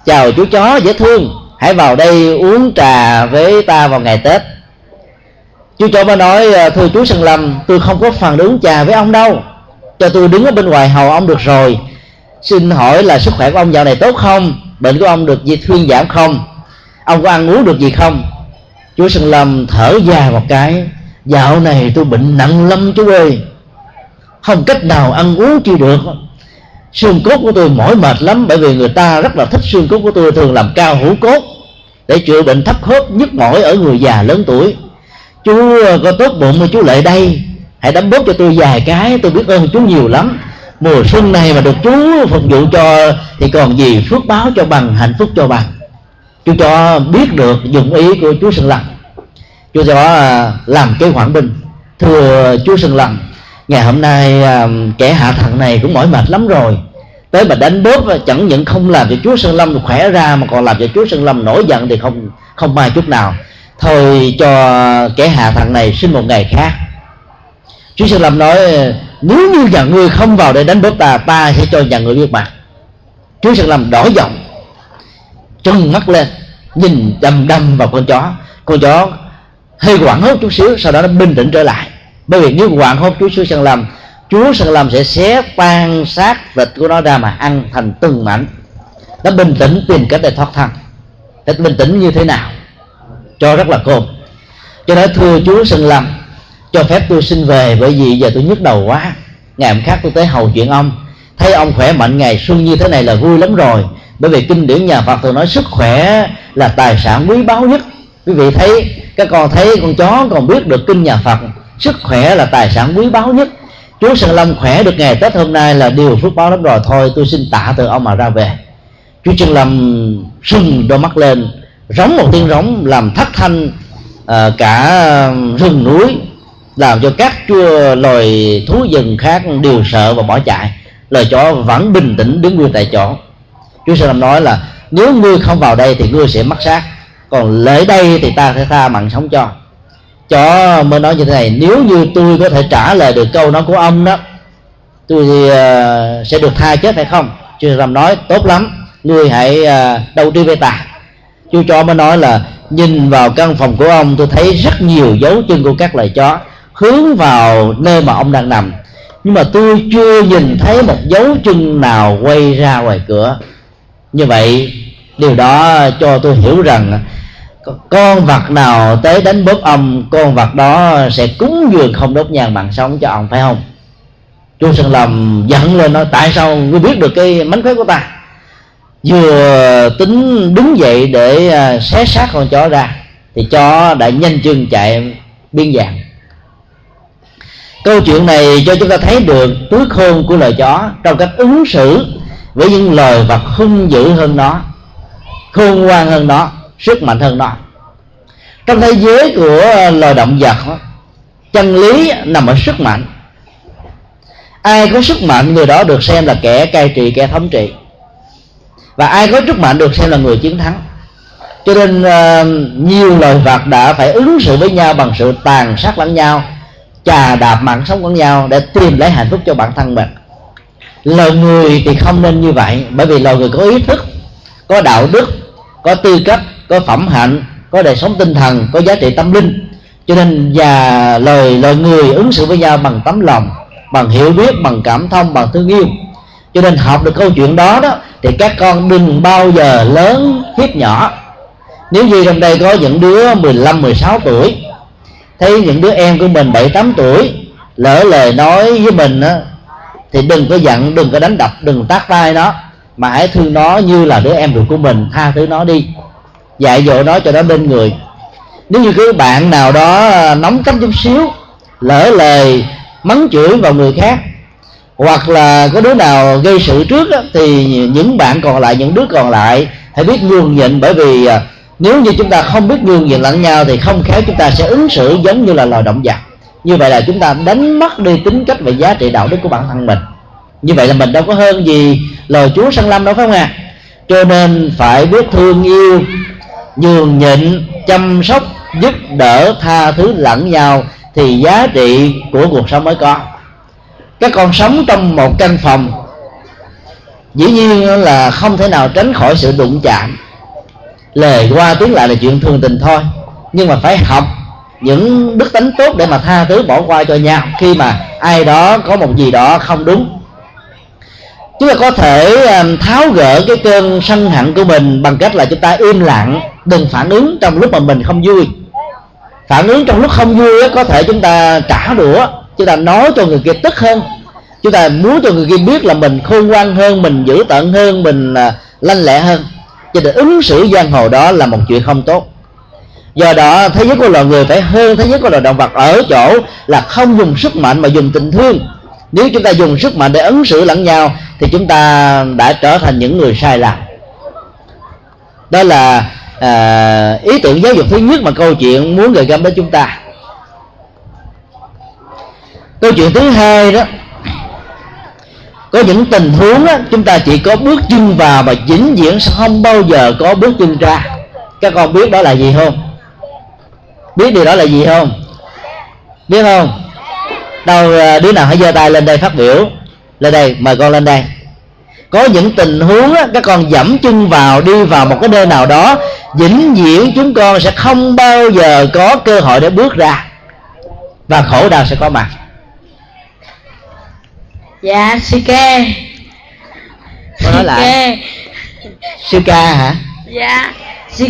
Chào chú chó dễ thương, hãy vào đây uống trà với ta vào ngày Tết. Chú chó mới nói: thưa chú Sơn Lâm, tôi không có phần để uống trà với ông đâu, cho tôi đứng ở bên ngoài hầu ông được rồi. Xin hỏi là sức khỏe của ông dạo này tốt không? Bệnh của ông được thuyên giảm không? Ông có ăn uống được gì không? Chú Sơn Lâm thở dài một cái: dạo này tôi bệnh nặng lắm chú ơi, không cách nào ăn uống chi được. Xương cốt của tôi mỏi mệt lắm, bởi vì người ta rất là thích xương cốt của tôi, thường làm cao hữu cốt để chữa bệnh thấp khớp nhức mỏi ở người già lớn tuổi. Chú có tốt bụng mà chú lại đây, hãy đấm bóp cho tôi vài cái, tôi biết ơn chú nhiều lắm. Mùa xuân này mà được chú phục vụ cho thì còn gì phước báo cho bằng, hạnh phúc cho bằng. Chú cho biết được dụng ý của chú Sơn Lâm. Chú cho làm cái hoãn binh: thưa chú Sơn Lâm, ngày hôm nay kẻ hạ thằng này cũng mỏi mệt lắm rồi, tới mà đánh bóp chẳng những không làm cho chú Sơn Lâm khỏe ra mà còn làm cho chú Sơn Lâm nổi giận thì không may chút nào. Thôi cho kẻ hạ thằng này sinh một ngày khác. Chú Sơn Lâm nói: nếu như nhà ngươi không vào để đánh bóp ta, ta sẽ cho nhà ngươi biết mặt. Chú Sơn Lâm đỏ giọng, trừng mắt lên, nhìn đăm đăm vào con chó. Con chó hơi hoảng hốt chút xíu, sau đó nó bình tĩnh trở lại. Bởi vì nếu hoảng hốt chú Sơn Lâm, chú Sơn Lâm sẽ xé tan xác thịt của nó ra mà ăn thành từng mảnh. Nó bình tĩnh tìm cách để thoát thân. Cách bình tĩnh như thế nào? Cho rất là khôn. Cho nói: thưa chú Sơn Lâm, cho phép tôi xin về, bởi vì giờ tôi nhức đầu quá. Ngày hôm khác tôi tới hầu chuyện ông. Thấy ông khỏe mạnh ngày xuân như thế này là vui lắm rồi. Bởi vì kinh điển nhà Phật thường nói sức khỏe là tài sản quý báu nhất. Quý vị thấy, các con thấy con chó còn biết được kinh nhà Phật, sức khỏe là tài sản quý báu nhất. Chú Sơn Lâm khỏe được ngày Tết hôm nay là điều phước báo lắm rồi. Thôi tôi xin tạ từ ông mà ra về. Chú Sơn Lâm sưng đôi mắt lên, rống một tiếng rống làm thất thanh cả rừng núi, làm cho các loài thú rừng khác đều sợ và bỏ chạy. Loài chó vẫn bình tĩnh đứng nguyên tại chỗ. Chú Sơn Lâm nói là: nếu ngươi không vào đây thì ngươi sẽ mắc xác, còn lễ đây thì ta sẽ tha mạng sống cho. Chó mới nói như thế này: nếu như tôi có thể trả lời được câu nói của ông đó, tôi thì sẽ được tha chết phải không? Chú Sơn Lâm nói: tốt lắm, ngươi hãy đầu tư về tà. Chú chó mới nói là nhìn vào căn phòng của ông, tôi thấy rất nhiều dấu chân của các loài chó hướng vào nơi mà ông đang nằm, nhưng mà tôi chưa nhìn thấy một dấu chân nào quay ra ngoài cửa. Như vậy điều đó cho tôi hiểu rằng con vật nào tới đánh bóp ông, con vật đó sẽ cúng dường không đốt nhang mạng sống cho ông, phải không? Chú Sơn Lâm giận lên nói, tại sao ngươi biết được cái mánh khóe của ta? Vừa tính đứng dậy để xé xác con chó ra thì chó đã nhanh chân chạy biên dạng. Câu chuyện này cho chúng ta thấy được tứ khôn của loài chó trong cách ứng xử với những loài vật hung dữ hơn nó, khôn ngoan hơn nó, sức mạnh hơn nó. Trong thế giới của loài động vật, chân lý nằm ở sức mạnh. Ai có sức mạnh, người đó được xem là kẻ cai trị, kẻ thống trị. Và ai có sức mạnh được xem là người chiến thắng. Cho nên nhiều loài vật đã phải ứng xử với nhau bằng sự tàn sát lẫn nhau, chà đạp mạng sống lẫn nhau để tìm lấy hạnh phúc cho bản thân mình. Loài người thì không nên như vậy, bởi vì loài người có ý thức, có đạo đức, có tư cách, có phẩm hạnh, có đời sống tinh thần, có giá trị tâm linh. Cho nên và loài người ứng xử với nhau bằng tấm lòng, bằng hiểu biết, bằng cảm thông, bằng thương yêu. Cho nên học được câu chuyện đó thì các con đừng bao giờ lớn hiếp nhỏ. Nếu như trong đây có những đứa 15, 16 tuổi thấy những đứa em của mình 7, 8 tuổi lỡ lời nói với mình đó, thì đừng có giận, đừng có đánh đập, đừng tát vai nó, mà hãy thương nó như là đứa em ruột của mình, tha thứ nó đi, dạy dỗ nó cho nó bên người. Nếu như cứ bạn nào đó nóng tính chút xíu lỡ lời mắng chửi vào người khác, hoặc là có đứa nào gây sự trước đó, thì những bạn còn lại, những đứa còn lại hãy biết nhường nhịn. Bởi vì nếu như chúng ta không biết nhường nhịn lẫn nhau thì không khéo chúng ta sẽ ứng xử giống như là loài động vật. Như vậy là chúng ta đánh mất đi tính cách và giá trị đạo đức của bản thân mình. Như vậy là mình đâu có hơn gì lời Chúa Săn Lâm đâu, phải không ạ? Cho nên phải biết thương yêu, nhường nhịn, chăm sóc, giúp đỡ, tha thứ lẫn nhau thì giá trị của cuộc sống mới có. Các con sống trong một căn phòng, dĩ nhiên là không thể nào tránh khỏi sự đụng chạm. Lời qua tiếng lại là chuyện thường tình thôi, nhưng mà phải học những đức tính tốt để mà tha thứ bỏ qua cho nhau khi mà ai đó có một gì đó không đúng. Chúng ta có thể tháo gỡ cái cơn sân hận của mình bằng cách là chúng ta im lặng, đừng phản ứng trong lúc mà mình không vui. Phản ứng trong lúc không vui có thể chúng ta trả đũa, chúng ta nói cho người kia tức hơn, chúng ta muốn cho người kia biết là mình khôn ngoan hơn, mình dữ tợn hơn, mình lanh lẹ hơn. Cho nên ứng xử giang hồ đó là một chuyện không tốt. Do đó thế giới của loài người phải hơn thế giới của loài động vật ở chỗ là không dùng sức mạnh mà dùng tình thương. Nếu chúng ta dùng sức mạnh để ứng xử lẫn nhau thì chúng ta đã trở thành những người sai lầm. Đó là ý tưởng giáo dục thứ nhất mà câu chuyện muốn gửi gắm đến chúng ta. Câu chuyện thứ hai đó, có những tình huống đó, chúng ta chỉ có bước chân vào mà vĩnh viễn sẽ không bao giờ có bước chân ra. Các con biết đó là gì không? Biết điều đó là gì không? Biết không? Đâu đứa nào hãy giơ tay lên đây phát biểu. Lên đây, mời con lên đây. Có những tình huống đó, các con dẫm chân vào, đi vào một cái nơi nào đó, vĩnh viễn chúng con sẽ không bao giờ có cơ hội để bước ra, và khổ đau sẽ có mặt. Dạ, sư kê. Con nói lại. Sư ca hả? Dạ. Sư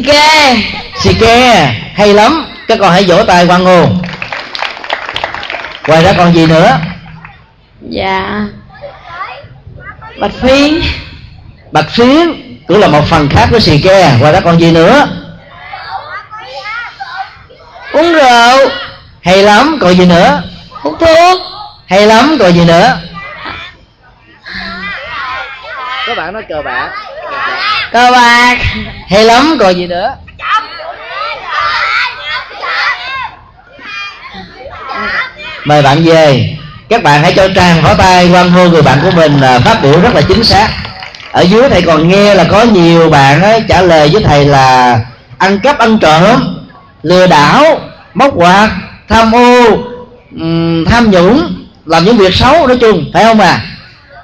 kê, hay lắm. Các con hãy vỗ tay hoan hô. Ngoài ra còn gì nữa? Dạ. Bạch phiến. Bạch phiến cũng là một phần khác của xì ke. Ngoài ra còn gì nữa? Uống rượu. Hay lắm. Còn gì nữa? Hút thuốc. Hay lắm. Còn gì nữa? Các bạn nói cờ bạc. Cờ bạc. Hay lắm. Còn gì nữa? Mời bạn về. Các bạn hãy cho tràn pháo tay hoan hô người bạn của mình phát biểu rất là chính xác. Ở dưới thầy còn nghe là có nhiều bạn ấy trả lời với thầy là ăn cắp, ăn trộm, lừa đảo, móc quạt, tham ô, tham nhũng, làm những việc xấu nói chung, phải không ạ?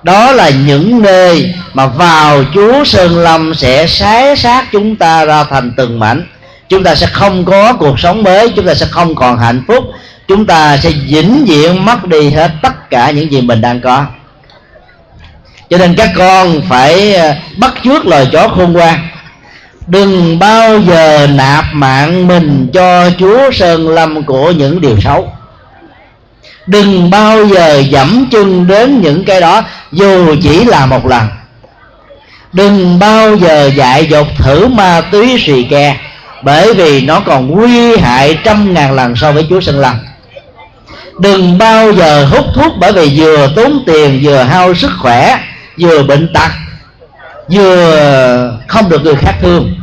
Đó là những nơi mà vào Chúa Sơn Lâm sẽ xé xác chúng ta ra thành từng mảnh. Chúng ta sẽ không có cuộc sống mới, chúng ta sẽ không còn hạnh phúc, chúng ta sẽ vĩnh viễn mất đi hết tất cả những gì mình đang có. Cho nên các con phải bắt chước lời chó khôn ngoan. Đừng bao giờ nạp mạng mình cho Chúa Sơn Lâm của những điều xấu. Đừng bao giờ dẫm chân đến những cái đó, dù chỉ là một lần. Đừng bao giờ dại dột thử ma túy xì ke, bởi vì nó còn nguy hại trăm ngàn lần so với Chúa Sơn Lâm. Đừng bao giờ hút thuốc, bởi vì vừa tốn tiền, vừa hao sức khỏe, vừa bệnh tật, vừa không được người khác thương.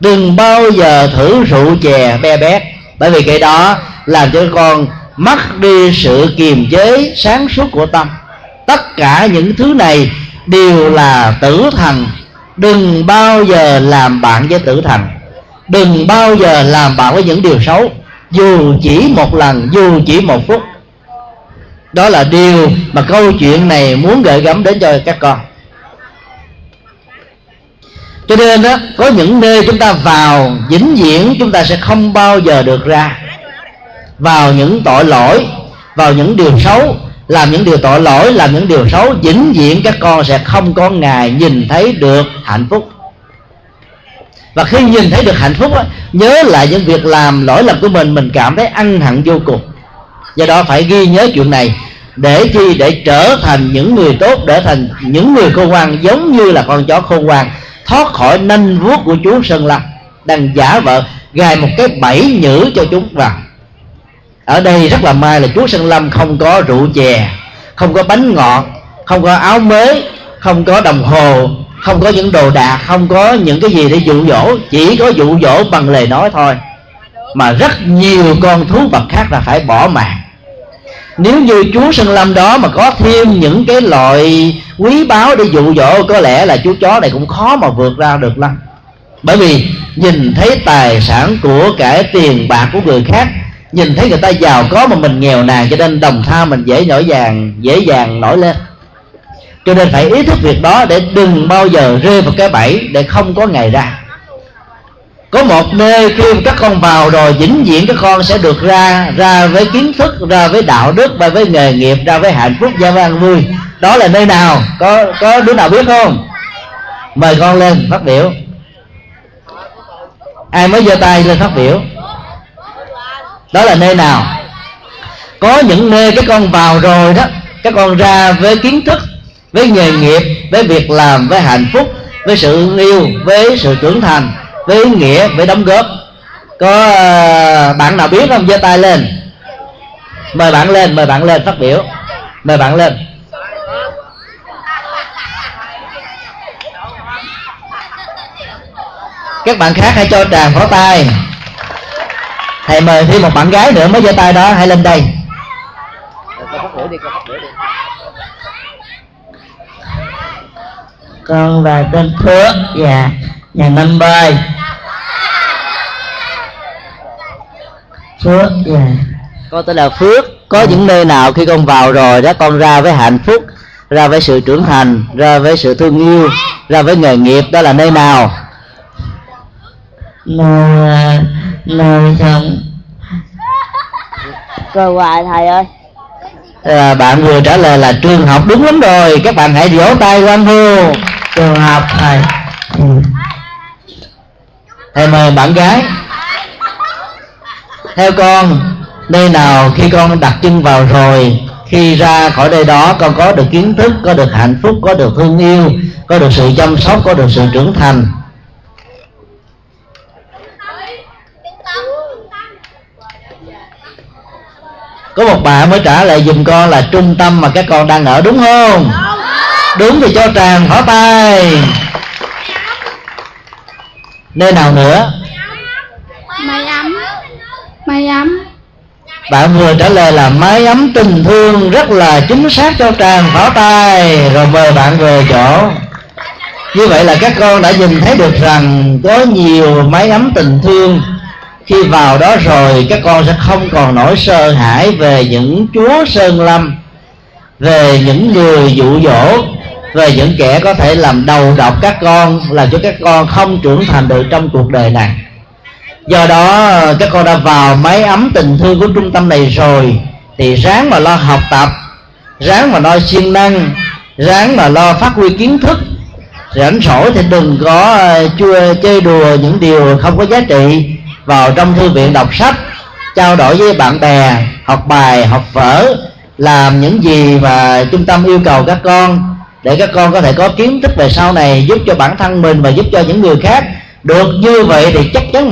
Đừng bao giờ thử rượu chè be bét, bởi vì cái đó làm cho con mất đi sự kiềm chế sáng suốt của tâm. Tất cả những thứ này đều là tử thần. Đừng bao giờ làm bạn với tử thần. Đừng bao giờ làm bạn với những điều xấu, dù chỉ một lần, dù chỉ một phút. Đó là điều mà câu chuyện này muốn gợi gắm đến cho các con. Cho nên đó, có những nơi chúng ta vào vĩnh viễn chúng ta sẽ không bao giờ được ra. Vào những tội lỗi, vào những điều xấu, làm những điều tội lỗi, làm những điều xấu, vĩnh viễn các con sẽ không có ngày nhìn thấy được hạnh phúc. Và khi nhìn thấy được hạnh phúc đó, nhớ lại những việc làm lỗi lầm của mình cảm thấy ân hận vô cùng. Do đó phải ghi nhớ chuyện này để chi? Để trở thành những người tốt, để thành những người khôn ngoan, giống như là con chó khôn ngoan thoát khỏi nanh vuốt của Chúa Sơn Lâm đang giả vờ gài một cái bẫy nhử cho chúng vào. Ở đây rất là may là Chúa Sơn Lâm không có rượu chè, không có bánh ngọt, không có áo mới, không có đồng hồ, không có những đồ đạc, không có những cái gì để dụ dỗ. Chỉ có dụ dỗ bằng lời nói thôi. Mà rất nhiều con thú vật khác là phải bỏ mạng. Nếu như Chúa Sơn Lâm đó mà có thêm những cái loại quý báu để dụ dỗ, có lẽ là chú chó này cũng khó mà vượt ra được lắm. Bởi vì nhìn thấy tài sản của cái tiền bạc của người khác, nhìn thấy người ta giàu có mà mình nghèo nàn, cho nên đồng tha mình dễ dàng nổi lên. Cho nên phải ý thức việc đó để đừng bao giờ rơi vào cái bẫy để không có ngày ra. Có một nơi khi các con vào rồi, vĩnh viễn các con sẽ được ra với kiến thức, ra với đạo đức, ra với nghề nghiệp, ra với hạnh phúc, gia an vui. Đó là nơi nào? Có đứa nào biết không? Mời con lên phát biểu. Ai mới giơ tay lên phát biểu? Đó là nơi nào? Có những nơi các con vào rồi đó, các con ra với kiến thức, với nghề nghiệp, với việc làm, với hạnh phúc, với sự yêu, với sự trưởng thành, với ý nghĩa, với đóng góp. Có bạn nào biết không? Giơ tay lên. Mời bạn lên phát biểu. Mời bạn lên. Các bạn khác hãy cho tràng pháo tay. Thầy mời thêm một bạn gái nữa mới giơ tay đó, hãy lên đây. Con là tên Phước, dạ, nhà Năm Bơi. Phước, dạ. Con tên là Phước. Có những nơi nào khi con vào rồi đó, con ra với hạnh phúc, ra với sự trưởng thành, ra với sự thương yêu, ra với nghề nghiệp, đó là nơi nào? Nơi không rồi hoài thầy ơi. Bạn vừa trả lời là trường học, đúng lắm rồi. Các bạn hãy vỗ tay quanh hô. Trường học thầy. Thầy mời bạn gái. Theo con, nơi nào khi con đặt chân vào rồi, khi ra khỏi đây đó con có được kiến thức, có được hạnh phúc, có được thương yêu, có được sự chăm sóc, có được sự trưởng thành? Có một bạn mới trả lời giùm con là trung tâm mà các con đang ở, đúng không? Đúng thì cho tràng pháo tay. Nơi nào nữa? Máy ấm. Bạn vừa trả lời là máy ấm tình thương, rất là chính xác, cho tràng pháo tay. Rồi mời bạn về chỗ. Như vậy là các con đã nhìn thấy được rằng có nhiều máy ấm tình thương. Khi vào đó rồi các con sẽ không còn nỗi sợ hãi về những Chúa Sơn Lâm, về những người dụ dỗ, về những kẻ có thể làm đầu độc các con, làm cho các con không trưởng thành được trong cuộc đời này. Do đó các con đã vào mái ấm tình thương của trung tâm này rồi thì ráng mà lo học tập, ráng mà lo siêng năng, ráng mà lo phát huy kiến thức. Rảnh rỗi thì đừng có chơi đùa những điều không có giá trị, vào trong thư viện đọc sách, trao đổi với bạn bè, học bài, học vở, làm những gì mà trung tâm yêu cầu các con, để các con có thể có kiến thức về sau này, giúp cho bản thân mình và giúp cho những người khác. Được như vậy thì chắc chắn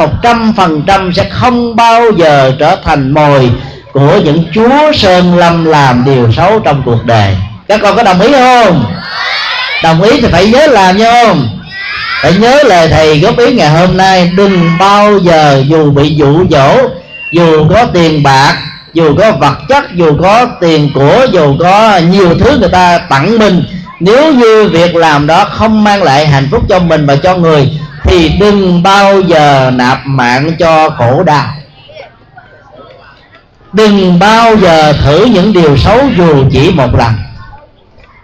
100% sẽ không bao giờ trở thành mồi của những chúa sơn lâm làm điều xấu trong cuộc đời. Các con có đồng ý không? Đồng ý thì phải nhớ làm nha, không? Phải nhớ lời thầy góp ý ngày hôm nay. Đừng bao giờ dù bị dụ dỗ, dù có tiền bạc, dù có vật chất, dù có tiền của, dù có nhiều thứ người ta tặng mình, nếu như việc làm đó không mang lại hạnh phúc cho mình và cho người thì đừng bao giờ nạp mạng cho khổ đau. Đừng bao giờ thử những điều xấu dù chỉ một lần,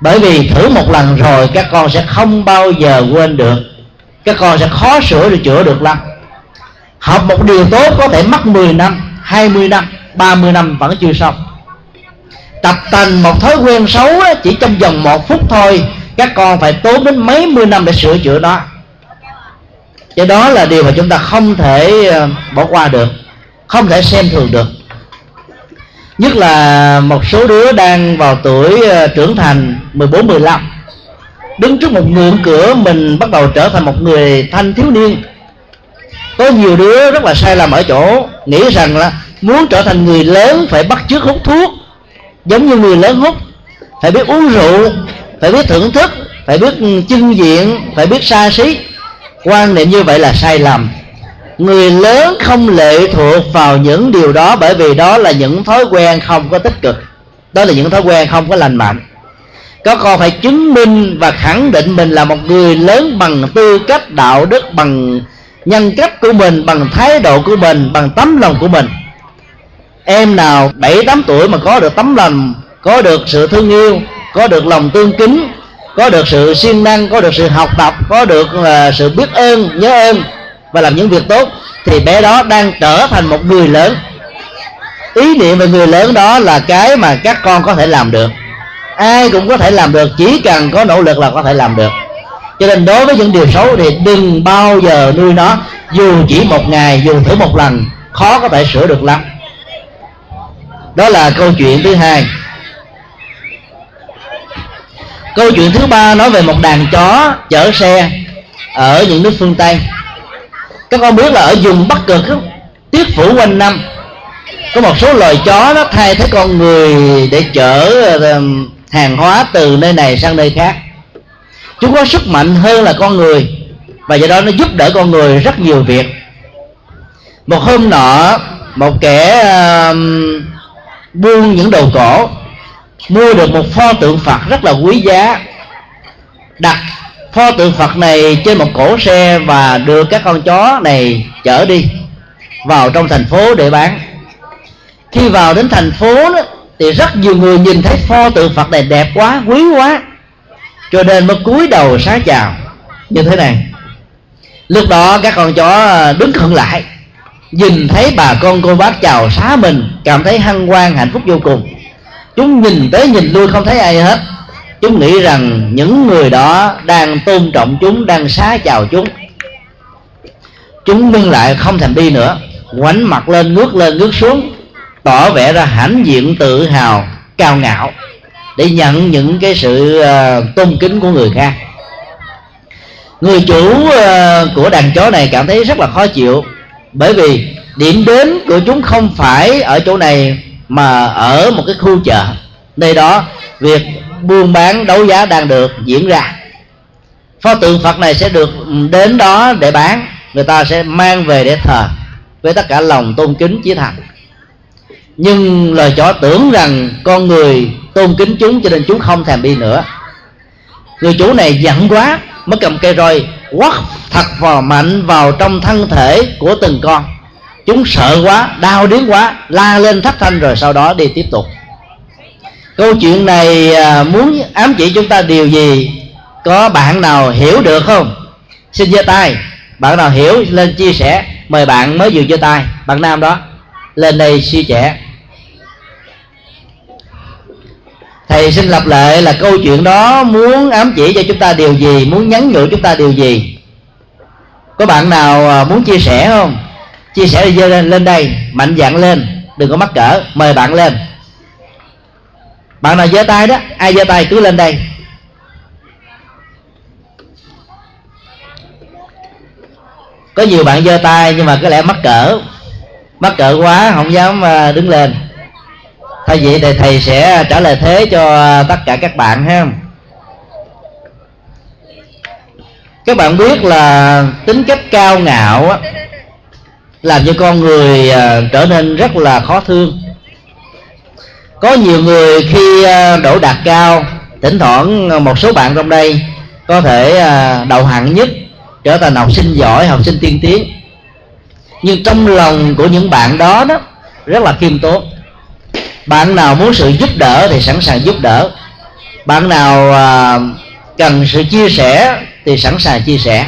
bởi vì thử một lần rồi các con sẽ không bao giờ quên được, các con sẽ khó sửa được, chữa được lắm. Học một điều tốt có thể mất 10 năm, 20 năm, 30 năm vẫn chưa xong. Tập tành một thói quen xấu chỉ trong vòng 1 phút thôi, các con phải tốn đến mấy mươi năm để sửa chữa nó. Cho đó là điều mà chúng ta không thể bỏ qua được, không thể xem thường được. Nhất là một số đứa đang vào tuổi trưởng thành 14-15, đứng trước một ngưỡng cửa mình bắt đầu trở thành một người thanh thiếu niên. Có nhiều đứa rất là sai lầm ở chỗ nghĩ rằng là muốn trở thành người lớn phải bắt chước hút thuốc giống như người lớn hút, phải biết uống rượu, phải biết thưởng thức, phải biết chưng diện, phải biết xa xí. Quan niệm như vậy là sai lầm. Người lớn không lệ thuộc vào những điều đó, bởi vì đó là những thói quen không có tích cực, đó là những thói quen không có lành mạnh. Các con phải chứng minh và khẳng định mình là một người lớn bằng tư cách đạo đức, bằng nhân cách của mình, bằng thái độ của mình, bằng tấm lòng của mình. Em nào 7-8 tuổi mà có được tấm lòng, có được sự thương yêu, có được lòng tương kính, có được sự siêng năng, có được sự học tập, có được sự biết ơn, nhớ ơn và làm những việc tốt, thì bé đó đang trở thành một người lớn. Ý niệm về người lớn đó là cái mà các con có thể làm được. Ai cũng có thể làm được, chỉ cần có nỗ lực là có thể làm được. Cho nên đối với những điều xấu thì đừng bao giờ nuôi nó, dù chỉ một ngày, dù thử một lần, khó có thể sửa được lắm. Đó là câu chuyện thứ hai. Câu chuyện thứ ba nói về một đàn chó chở xe ở những nước phương Tây. Các con biết là ở vùng Bắc Cực tiết phủ quanh năm, có một số loài chó nó thay thế con người để chở hàng hóa từ nơi này sang nơi khác. Chúng có sức mạnh hơn là con người và do đó nó giúp đỡ con người rất nhiều việc. Một hôm nọ, một kẻ buôn những đồ cổ mua được một pho tượng Phật rất là quý giá, đặt pho tượng Phật này trên một cỗ xe và đưa các con chó này chở đi vào trong thành phố để bán. Khi vào đến thành phố đó, thì rất nhiều người nhìn thấy pho tượng Phật này đẹp quá, quý quá, cho nên mới cúi đầu xá chào như thế này. Lúc đó các con chó đứng khựng lại, nhìn thấy bà con cô bác chào xá mình, cảm thấy hân hoan hạnh phúc vô cùng. Chúng nhìn tới nhìn lui không thấy ai hết, chúng nghĩ rằng những người đó đang tôn trọng chúng, đang xá chào chúng. Chúng ngưng lại không thèm đi nữa, ngoảnh mặt lên ngước xuống, tỏ vẻ ra hãnh diện tự hào, cao ngạo để nhận những cái sự tôn kính của người khác. Người chủ của đàn chó này cảm thấy rất là khó chịu, bởi vì điểm đến của chúng không phải ở chỗ này mà ở một cái khu chợ. Nơi đó việc buôn bán đấu giá đang được diễn ra. Pho tượng Phật này sẽ được đến đó để bán, người ta sẽ mang về để thờ với tất cả lòng tôn kính chí thành. Nhưng loài chó tưởng rằng con người tôn kính chúng, cho nên chúng không thèm đi nữa. Người chủ này giận quá, mới cầm cây roi quất thật vào mạnh vào trong thân thể của từng con. Chúng sợ quá, đau điếng quá, la lên thất thanh rồi sau đó đi tiếp tục. Câu chuyện này muốn ám chỉ chúng ta điều gì? Có bạn nào hiểu được không? Xin giơ tay. Bạn nào hiểu lên chia sẻ. Mời bạn mới vừa giơ tay, bạn nam đó, lên đây chia sẻ. Thầy xin lặp lại là câu chuyện đó muốn ám chỉ cho chúng ta điều gì, muốn nhắn nhủ chúng ta điều gì? Có bạn nào muốn chia sẻ không? Chia sẻ lên đây, mạnh dạn lên, đừng có mắc cỡ, mời bạn lên. Bạn nào giơ tay đó, ai giơ tay cứ lên đây. Có nhiều bạn giơ tay nhưng mà có lẽ mắc cỡ quá không dám đứng lên. Thay vậy thì thầy sẽ trả lời thế cho tất cả các bạn ha. Các bạn biết là tính cách cao ngạo làm cho con người trở nên rất là khó thương. Có nhiều người khi đỗ đạt cao, thỉnh thoảng một số bạn trong đây có thể đậu hạng nhất, trở thành học sinh giỏi, học sinh tiên tiến, nhưng trong lòng của những bạn đó đó rất là khiêm tốn. Bạn nào muốn sự giúp đỡ thì sẵn sàng giúp đỡ, bạn nào cần sự chia sẻ thì sẵn sàng chia sẻ.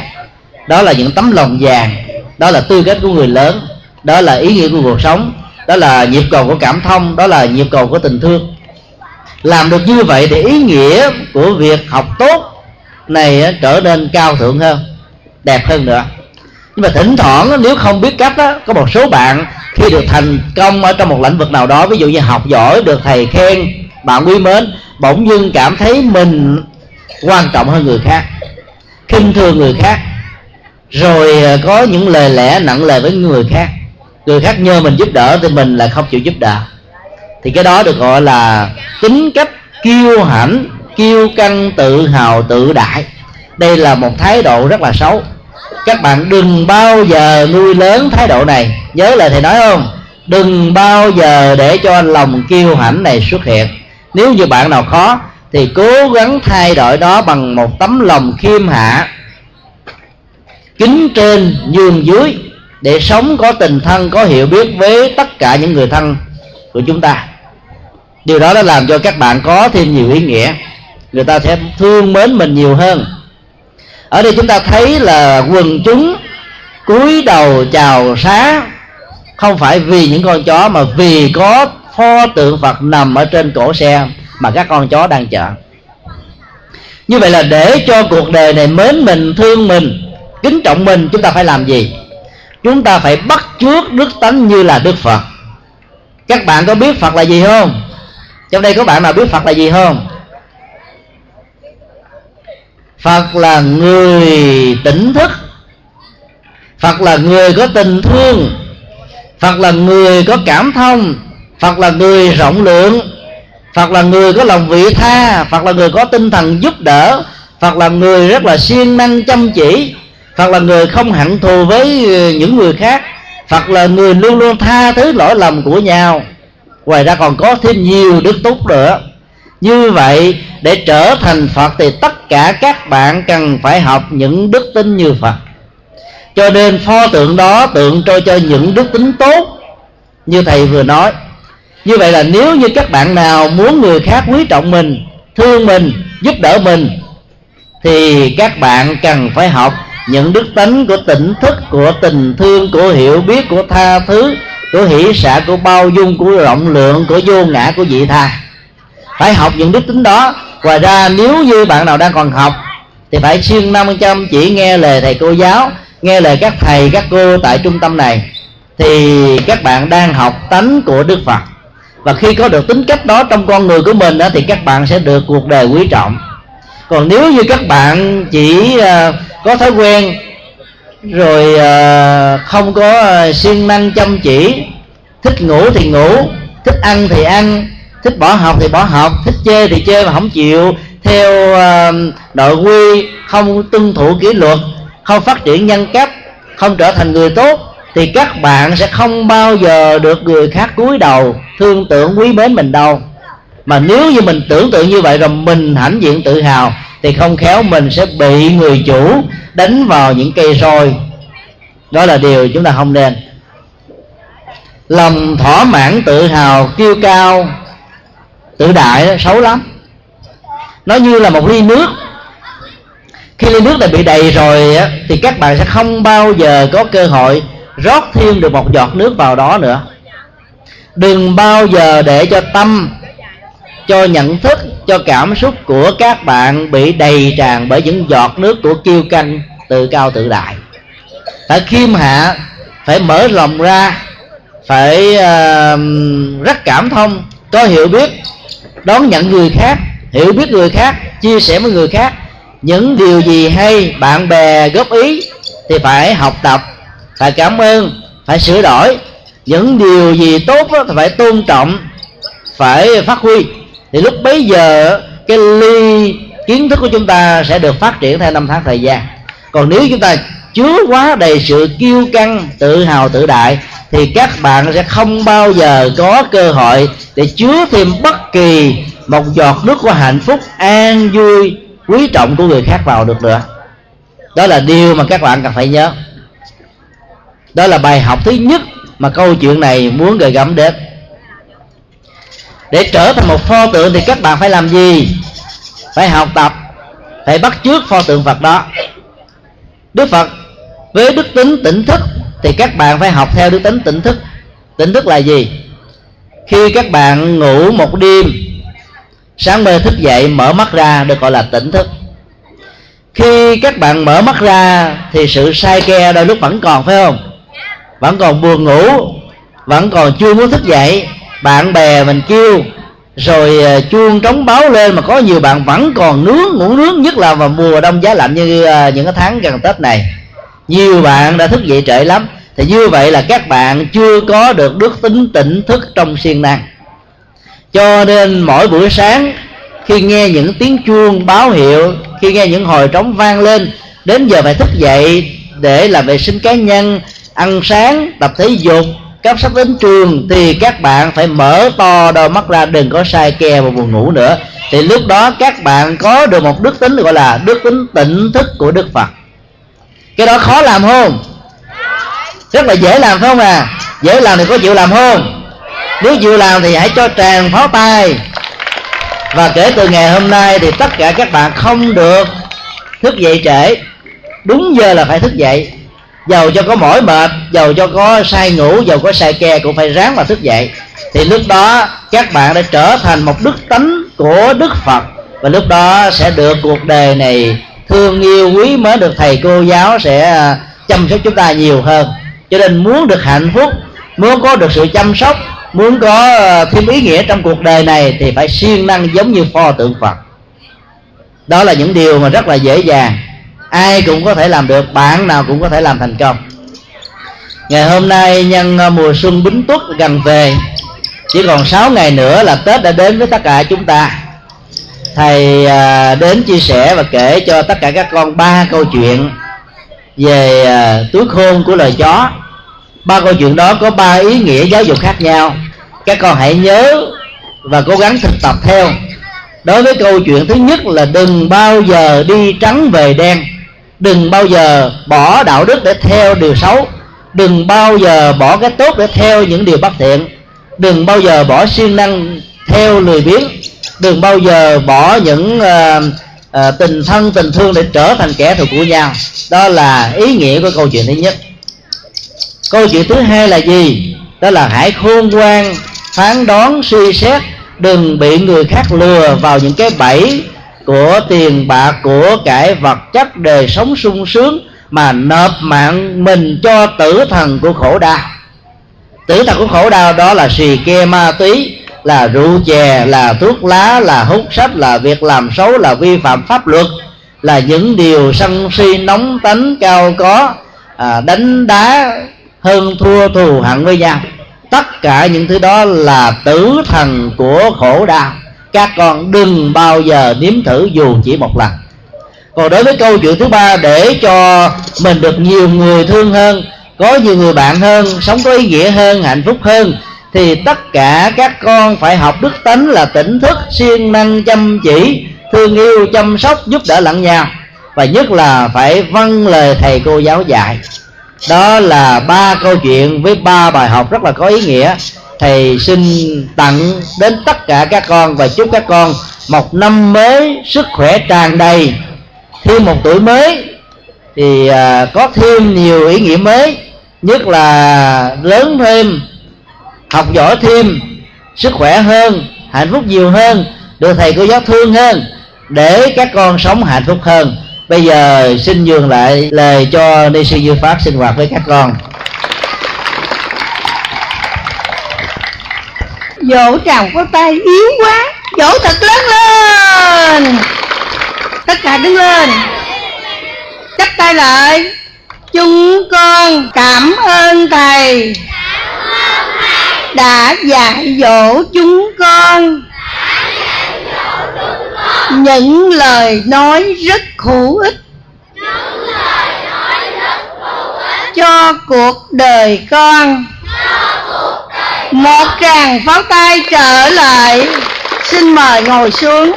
Đó là những tấm lòng vàng, đó là tư cách của người lớn, đó là ý nghĩa của cuộc sống, đó là nhịp cầu của cảm thông, đó là nhịp cầu của tình thương. Làm được như vậy thì ý nghĩa của việc học tốt này trở nên cao thượng hơn, đẹp hơn nữa. Nhưng mà thỉnh thoảng nếu không biết cách đó, có một số bạn khi được thành công ở trong một lĩnh vực nào đó, ví dụ như học giỏi, được thầy khen, bạn quý mến, bỗng dưng cảm thấy mình quan trọng hơn người khác, khinh thường người khác, rồi có những lời lẽ nặng lời với người khác. Người khác nhờ mình giúp đỡ thì mình lại không chịu giúp đỡ. Thì cái đó được gọi là tính cách kiêu hãnh, kiêu căng, tự hào, tự đại. Đây là một thái độ rất là xấu. Các bạn đừng bao giờ nuôi lớn thái độ này. Nhớ lời thầy nói không? Đừng bao giờ để cho lòng kiêu hãnh này xuất hiện. Nếu như bạn nào khó thì cố gắng thay đổi đó bằng một tấm lòng khiêm hạ, kính trên nhường dưới, để sống có tình thân, có hiểu biết với tất cả những người thân của chúng ta. Điều đó đã làm cho các bạn có thêm nhiều ý nghĩa, người ta sẽ thương mến mình nhiều hơn. Ở đây chúng ta thấy là quần chúng cúi đầu chào xá không phải vì những con chó, mà vì có pho tượng Phật nằm ở trên cổ xe mà các con chó đang chở. Như vậy là để cho cuộc đời này mến mình, thương mình, kính trọng mình, chúng ta phải làm gì? Chúng ta phải bắt chước đức tánh như là Đức Phật. Các bạn có biết Phật là gì không? Trong đây có bạn nào biết Phật là gì không? Phật là người tỉnh thức, Phật là người có tình thương, Phật là người có cảm thông, Phật là người rộng lượng, Phật là người có lòng vị tha, Phật là người có tinh thần giúp đỡ, Phật là người rất là siêng năng chăm chỉ, Phật là người không hận thù với những người khác, Phật là người luôn luôn tha thứ lỗi lầm của nhau. Ngoài ra còn có thêm nhiều đức túc nữa. Như vậy để trở thành Phật thì tất cả các bạn cần phải học những đức tính như Phật. Cho nên pho tượng đó tượng trưng cho những đức tính tốt như thầy vừa nói. Như vậy là nếu như các bạn nào muốn người khác quý trọng mình, thương mình, giúp đỡ mình, thì các bạn cần phải học những đức tính của tỉnh thức, của tình thương, của hiểu biết, của tha thứ, của hỷ xả, của bao dung, của rộng lượng, của vô ngã, của vị tha. Phải học những đức tính đó. Ngoài ra nếu như bạn nào đang còn học thì phải siêng năng chăm chỉ nghe lời thầy cô giáo, nghe lời các thầy các cô tại trung tâm này, thì các bạn đang học tánh của Đức Phật. Và khi có được tính cách đó trong con người của mình thì các bạn sẽ được cuộc đời quý trọng. Còn nếu như các bạn chỉ có thói quen, rồi không có siêng năng chăm chỉ, thích ngủ thì ngủ, thích ăn thì ăn, thích bỏ học thì bỏ học, thích chơi thì chơi mà không chịu theo nội quy, không tuân thủ kỷ luật, không phát triển nhân cách, không trở thành người tốt, thì các bạn sẽ không bao giờ được người khác cúi đầu thương tưởng quý mến mình đâu. Mà nếu như mình tưởng tượng như vậy rồi mình hãnh diện tự hào, thì không khéo mình sẽ bị người chủ đánh vào những cây roi. Đó là điều chúng ta không nên. Lòng thỏa mãn, tự hào, kiêu cao tự đại đó, xấu lắm. Nó như là một ly nước, khi ly nước này bị đầy rồi thì các bạn sẽ không bao giờ có cơ hội rót thêm được một giọt nước vào đó nữa. Đừng bao giờ để cho tâm, cho nhận thức, cho cảm xúc của các bạn bị đầy tràn bởi những giọt nước của kiêu căng, tự cao tự đại. Phải khiêm hạ, phải mở lòng ra, phải rất cảm thông, có hiểu biết, đón nhận người khác, hiểu biết người khác, chia sẻ với người khác. Những điều gì hay bạn bè góp ý thì phải học tập, phải cảm ơn, phải sửa đổi. Những điều gì tốt thì phải tôn trọng, phải phát huy. Thì lúc bấy giờ cái ly kiến thức của chúng ta sẽ được phát triển theo năm tháng thời gian. Còn nếu chúng ta chứa quá đầy sự kiêu căng, tự hào, tự đại thì các bạn sẽ không bao giờ có cơ hội để chứa thêm bất kỳ một giọt nước của hạnh phúc, an vui, quý trọng của người khác vào được nữa. Đó là điều mà các bạn cần phải nhớ. Đó là bài học thứ nhất mà câu chuyện này muốn gợi gắm đến. Để trở thành một pho tượng thì các bạn phải làm gì? Phải học tập, phải bắt chước pho tượng Phật đó. Đức Phật với đức tính tỉnh thức thì các bạn phải học theo đức tính tỉnh thức. Tỉnh thức là gì? Khi các bạn ngủ một đêm, sáng mơ thức dậy mở mắt ra được gọi là tỉnh thức. Khi các bạn mở mắt ra thì sự say ke đôi lúc vẫn còn, phải không? Vẫn còn buồn ngủ, vẫn còn chưa muốn thức dậy, bạn bè mình kêu rồi chuông trống báo lên mà có nhiều bạn vẫn còn ngủ nướng, nhất là vào mùa đông giá lạnh như những cái tháng gần Tết này. Nhiều bạn đã thức dậy trễ lắm. Thì như vậy là các bạn chưa có được đức tính tỉnh thức trong siêng năng. Cho nên mỗi buổi sáng khi nghe những tiếng chuông báo hiệu, khi nghe những hồi trống vang lên, đến giờ phải thức dậy để làm vệ sinh cá nhân, ăn sáng, tập thể dục, cấp sách đến trường, thì các bạn phải mở to đôi mắt ra, đừng có sai ke và buồn ngủ nữa. Thì lúc đó các bạn có được một đức tính gọi là đức tính tỉnh thức của Đức Phật. Cái đó khó làm không? Rất là dễ làm, phải không à? Dễ làm thì có chịu làm không? Nếu chịu làm thì hãy cho tràn pháo tay. Và kể từ ngày hôm nay thì tất cả các bạn không được thức dậy trễ, đúng giờ là phải thức dậy. Dầu cho có mỏi mệt, dầu cho có say ngủ, dầu có say ke cũng phải ráng mà thức dậy. Thì lúc đó các bạn đã trở thành một đức tánh của Đức Phật. Và lúc đó sẽ được cuộc đời này thương yêu quý mến, được thầy cô giáo sẽ chăm sóc chúng ta nhiều hơn. Cho nên muốn được hạnh phúc, muốn có được sự chăm sóc, muốn có thêm ý nghĩa trong cuộc đời này thì phải siêng năng giống như pho tượng Phật. Đó là những điều mà rất là dễ dàng, ai cũng có thể làm được, bạn nào cũng có thể làm thành công. Ngày hôm nay nhân mùa xuân Bính Tuất gần về, chỉ còn 6 ngày nữa là Tết đã đến với tất cả chúng ta. Thầy đến chia sẻ và kể cho tất cả các con 3 câu chuyện về túi khôn của lời chó. 3 câu chuyện đó có 3 ý nghĩa giáo dục khác nhau. Các con hãy nhớ và cố gắng thực tập theo. Đối với câu chuyện thứ nhất là đừng bao giờ đi trắng về đen, đừng bao giờ bỏ đạo đức để theo điều xấu, đừng bao giờ bỏ cái tốt để theo những điều bất thiện, đừng bao giờ bỏ siêng năng theo lười biếng, đừng bao giờ bỏ những tình thân tình thương để trở thành kẻ thù của nhau. Đó là ý nghĩa của câu chuyện thứ nhất. Câu chuyện thứ hai là gì? Đó là hãy khôn ngoan phán đoán suy xét, đừng bị người khác lừa vào những cái bẫy của tiền bạc, của cải vật chất, đời sống sung sướng mà nộp mạng mình cho tử thần của khổ đau. Tử thần của khổ đau đó là xì ke, ma túy, là rượu chè, là thuốc lá, là hút sách, là việc làm xấu, là vi phạm pháp luật, là những điều sân si nóng tánh cao có, đánh đá, hơn thua, thù hận với nhau. Tất cả những thứ đó là tử thần của khổ đau. Các con đừng bao giờ nếm thử dù chỉ một lần. Còn đối với câu chuyện thứ ba, để cho mình được nhiều người thương hơn, có nhiều người bạn hơn, sống có ý nghĩa hơn, hạnh phúc hơn, thì tất cả các con phải học đức tánh là tỉnh thức, siêng năng chăm chỉ, thương yêu, chăm sóc, giúp đỡ lẫn nhau, và nhất là phải vâng lời thầy cô giáo dạy. Đó là 3 câu chuyện với 3 bài học rất là có ý nghĩa. Thầy xin tặng đến tất cả các con và chúc các con một năm mới sức khỏe tràn đầy, thêm một tuổi mới thì có thêm nhiều ý nghĩa mới, nhất là lớn thêm, học giỏi thêm, sức khỏe hơn, hạnh phúc nhiều hơn, được thầy cô giáo thương hơn, để các con sống hạnh phúc hơn. Bây giờ xin nhường lại lời cho Ni Sư Dư Pháp sinh hoạt với các con. Vỗ tràng có tay yếu quá, vỗ thật lớn lên. Tất cả đứng lên, chắp tay lại. Chúng con cảm ơn thầy đã dạy dỗ chúng con những lời nói rất hữu ích cho cuộc đời con. Một tràng pháo tay trở lại. Xin mời ngồi xuống.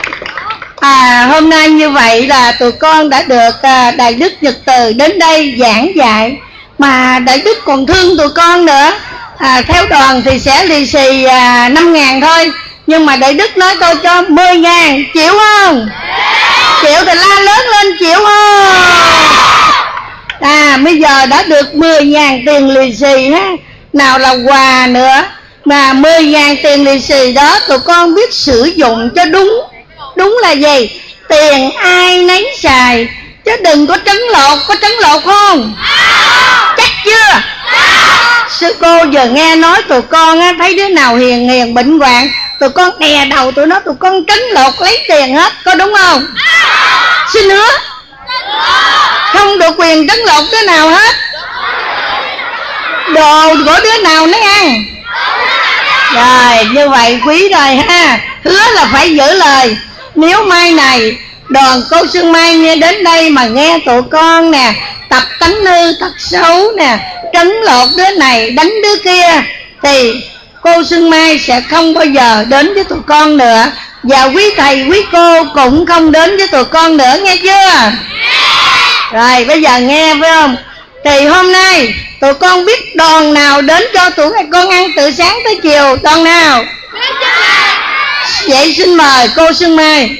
Hôm nay như vậy là tụi con đã được Đại Đức Nhật Từ đến đây giảng dạy, mà Đại Đức còn thương tụi con nữa. Theo đoàn thì sẽ lì xì 5.000 thôi, nhưng mà Đại Đức nói tôi cho 10.000, chịu không? Chịu thì la lớn lên, chịu không? Bây giờ đã được 10.000 tiền lì xì ha, nào là quà nữa. Mà 10.000 tiền lì xì đó tụi con biết sử dụng cho đúng. Đúng là gì? Tiền ai nấy xài, chứ đừng có trấn lột. Có trấn lột không? Chắc chưa? Sư cô giờ nghe nói tụi con á, thấy đứa nào hiền hiền bệnh hoạn, tụi con đè đầu tụi nó, tụi con trấn lột lấy tiền hết, có đúng không? Xin hứa không được quyền trấn lột đứa nào hết. Đồ của đứa nào nó ăn. Rồi, như vậy quý rồi ha. Hứa là phải giữ lời. Nếu mai này đoàn cô Xuân Mai nghe đến đây mà nghe tụi con nè tập tánh hư tật xấu nè, trấn lột đứa này đánh đứa kia, thì cô Xuân Mai sẽ không bao giờ đến với tụi con nữa, và quý thầy quý cô cũng không đến với tụi con nữa, nghe chưa? Rồi bây giờ nghe phải không? Thì hôm nay tụi con biết đoàn nào đến cho tụi con ăn từ sáng tới chiều, đoàn nào? Vậy xin mời cô Xuân Mai.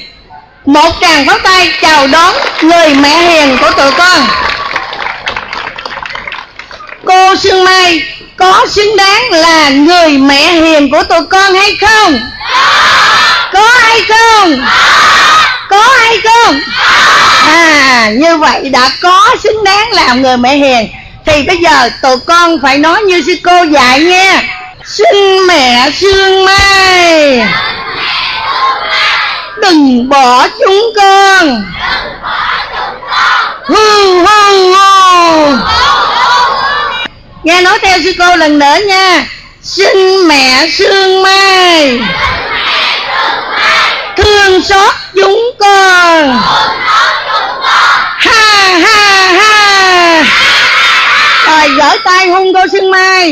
Một tràng pháo tay chào đón người mẹ hiền của tụi con. Cô Xuân Mai có xứng đáng là người mẹ hiền của tụi con hay không? Có hay không? Có hay không? Như vậy đã có xứng đáng làm người mẹ hiền, thì bây giờ tụi con phải nói như sư cô dạy nha. Xin mẹ Xuân Mai đừng bỏ chúng con, hu hu hu. Nghe nói theo sư cô lần nữa nha. Xin mẹ Xuân Mai thương xót chúng con. Ha ha ha. Rồi giở tay hung cô Xuân Mai.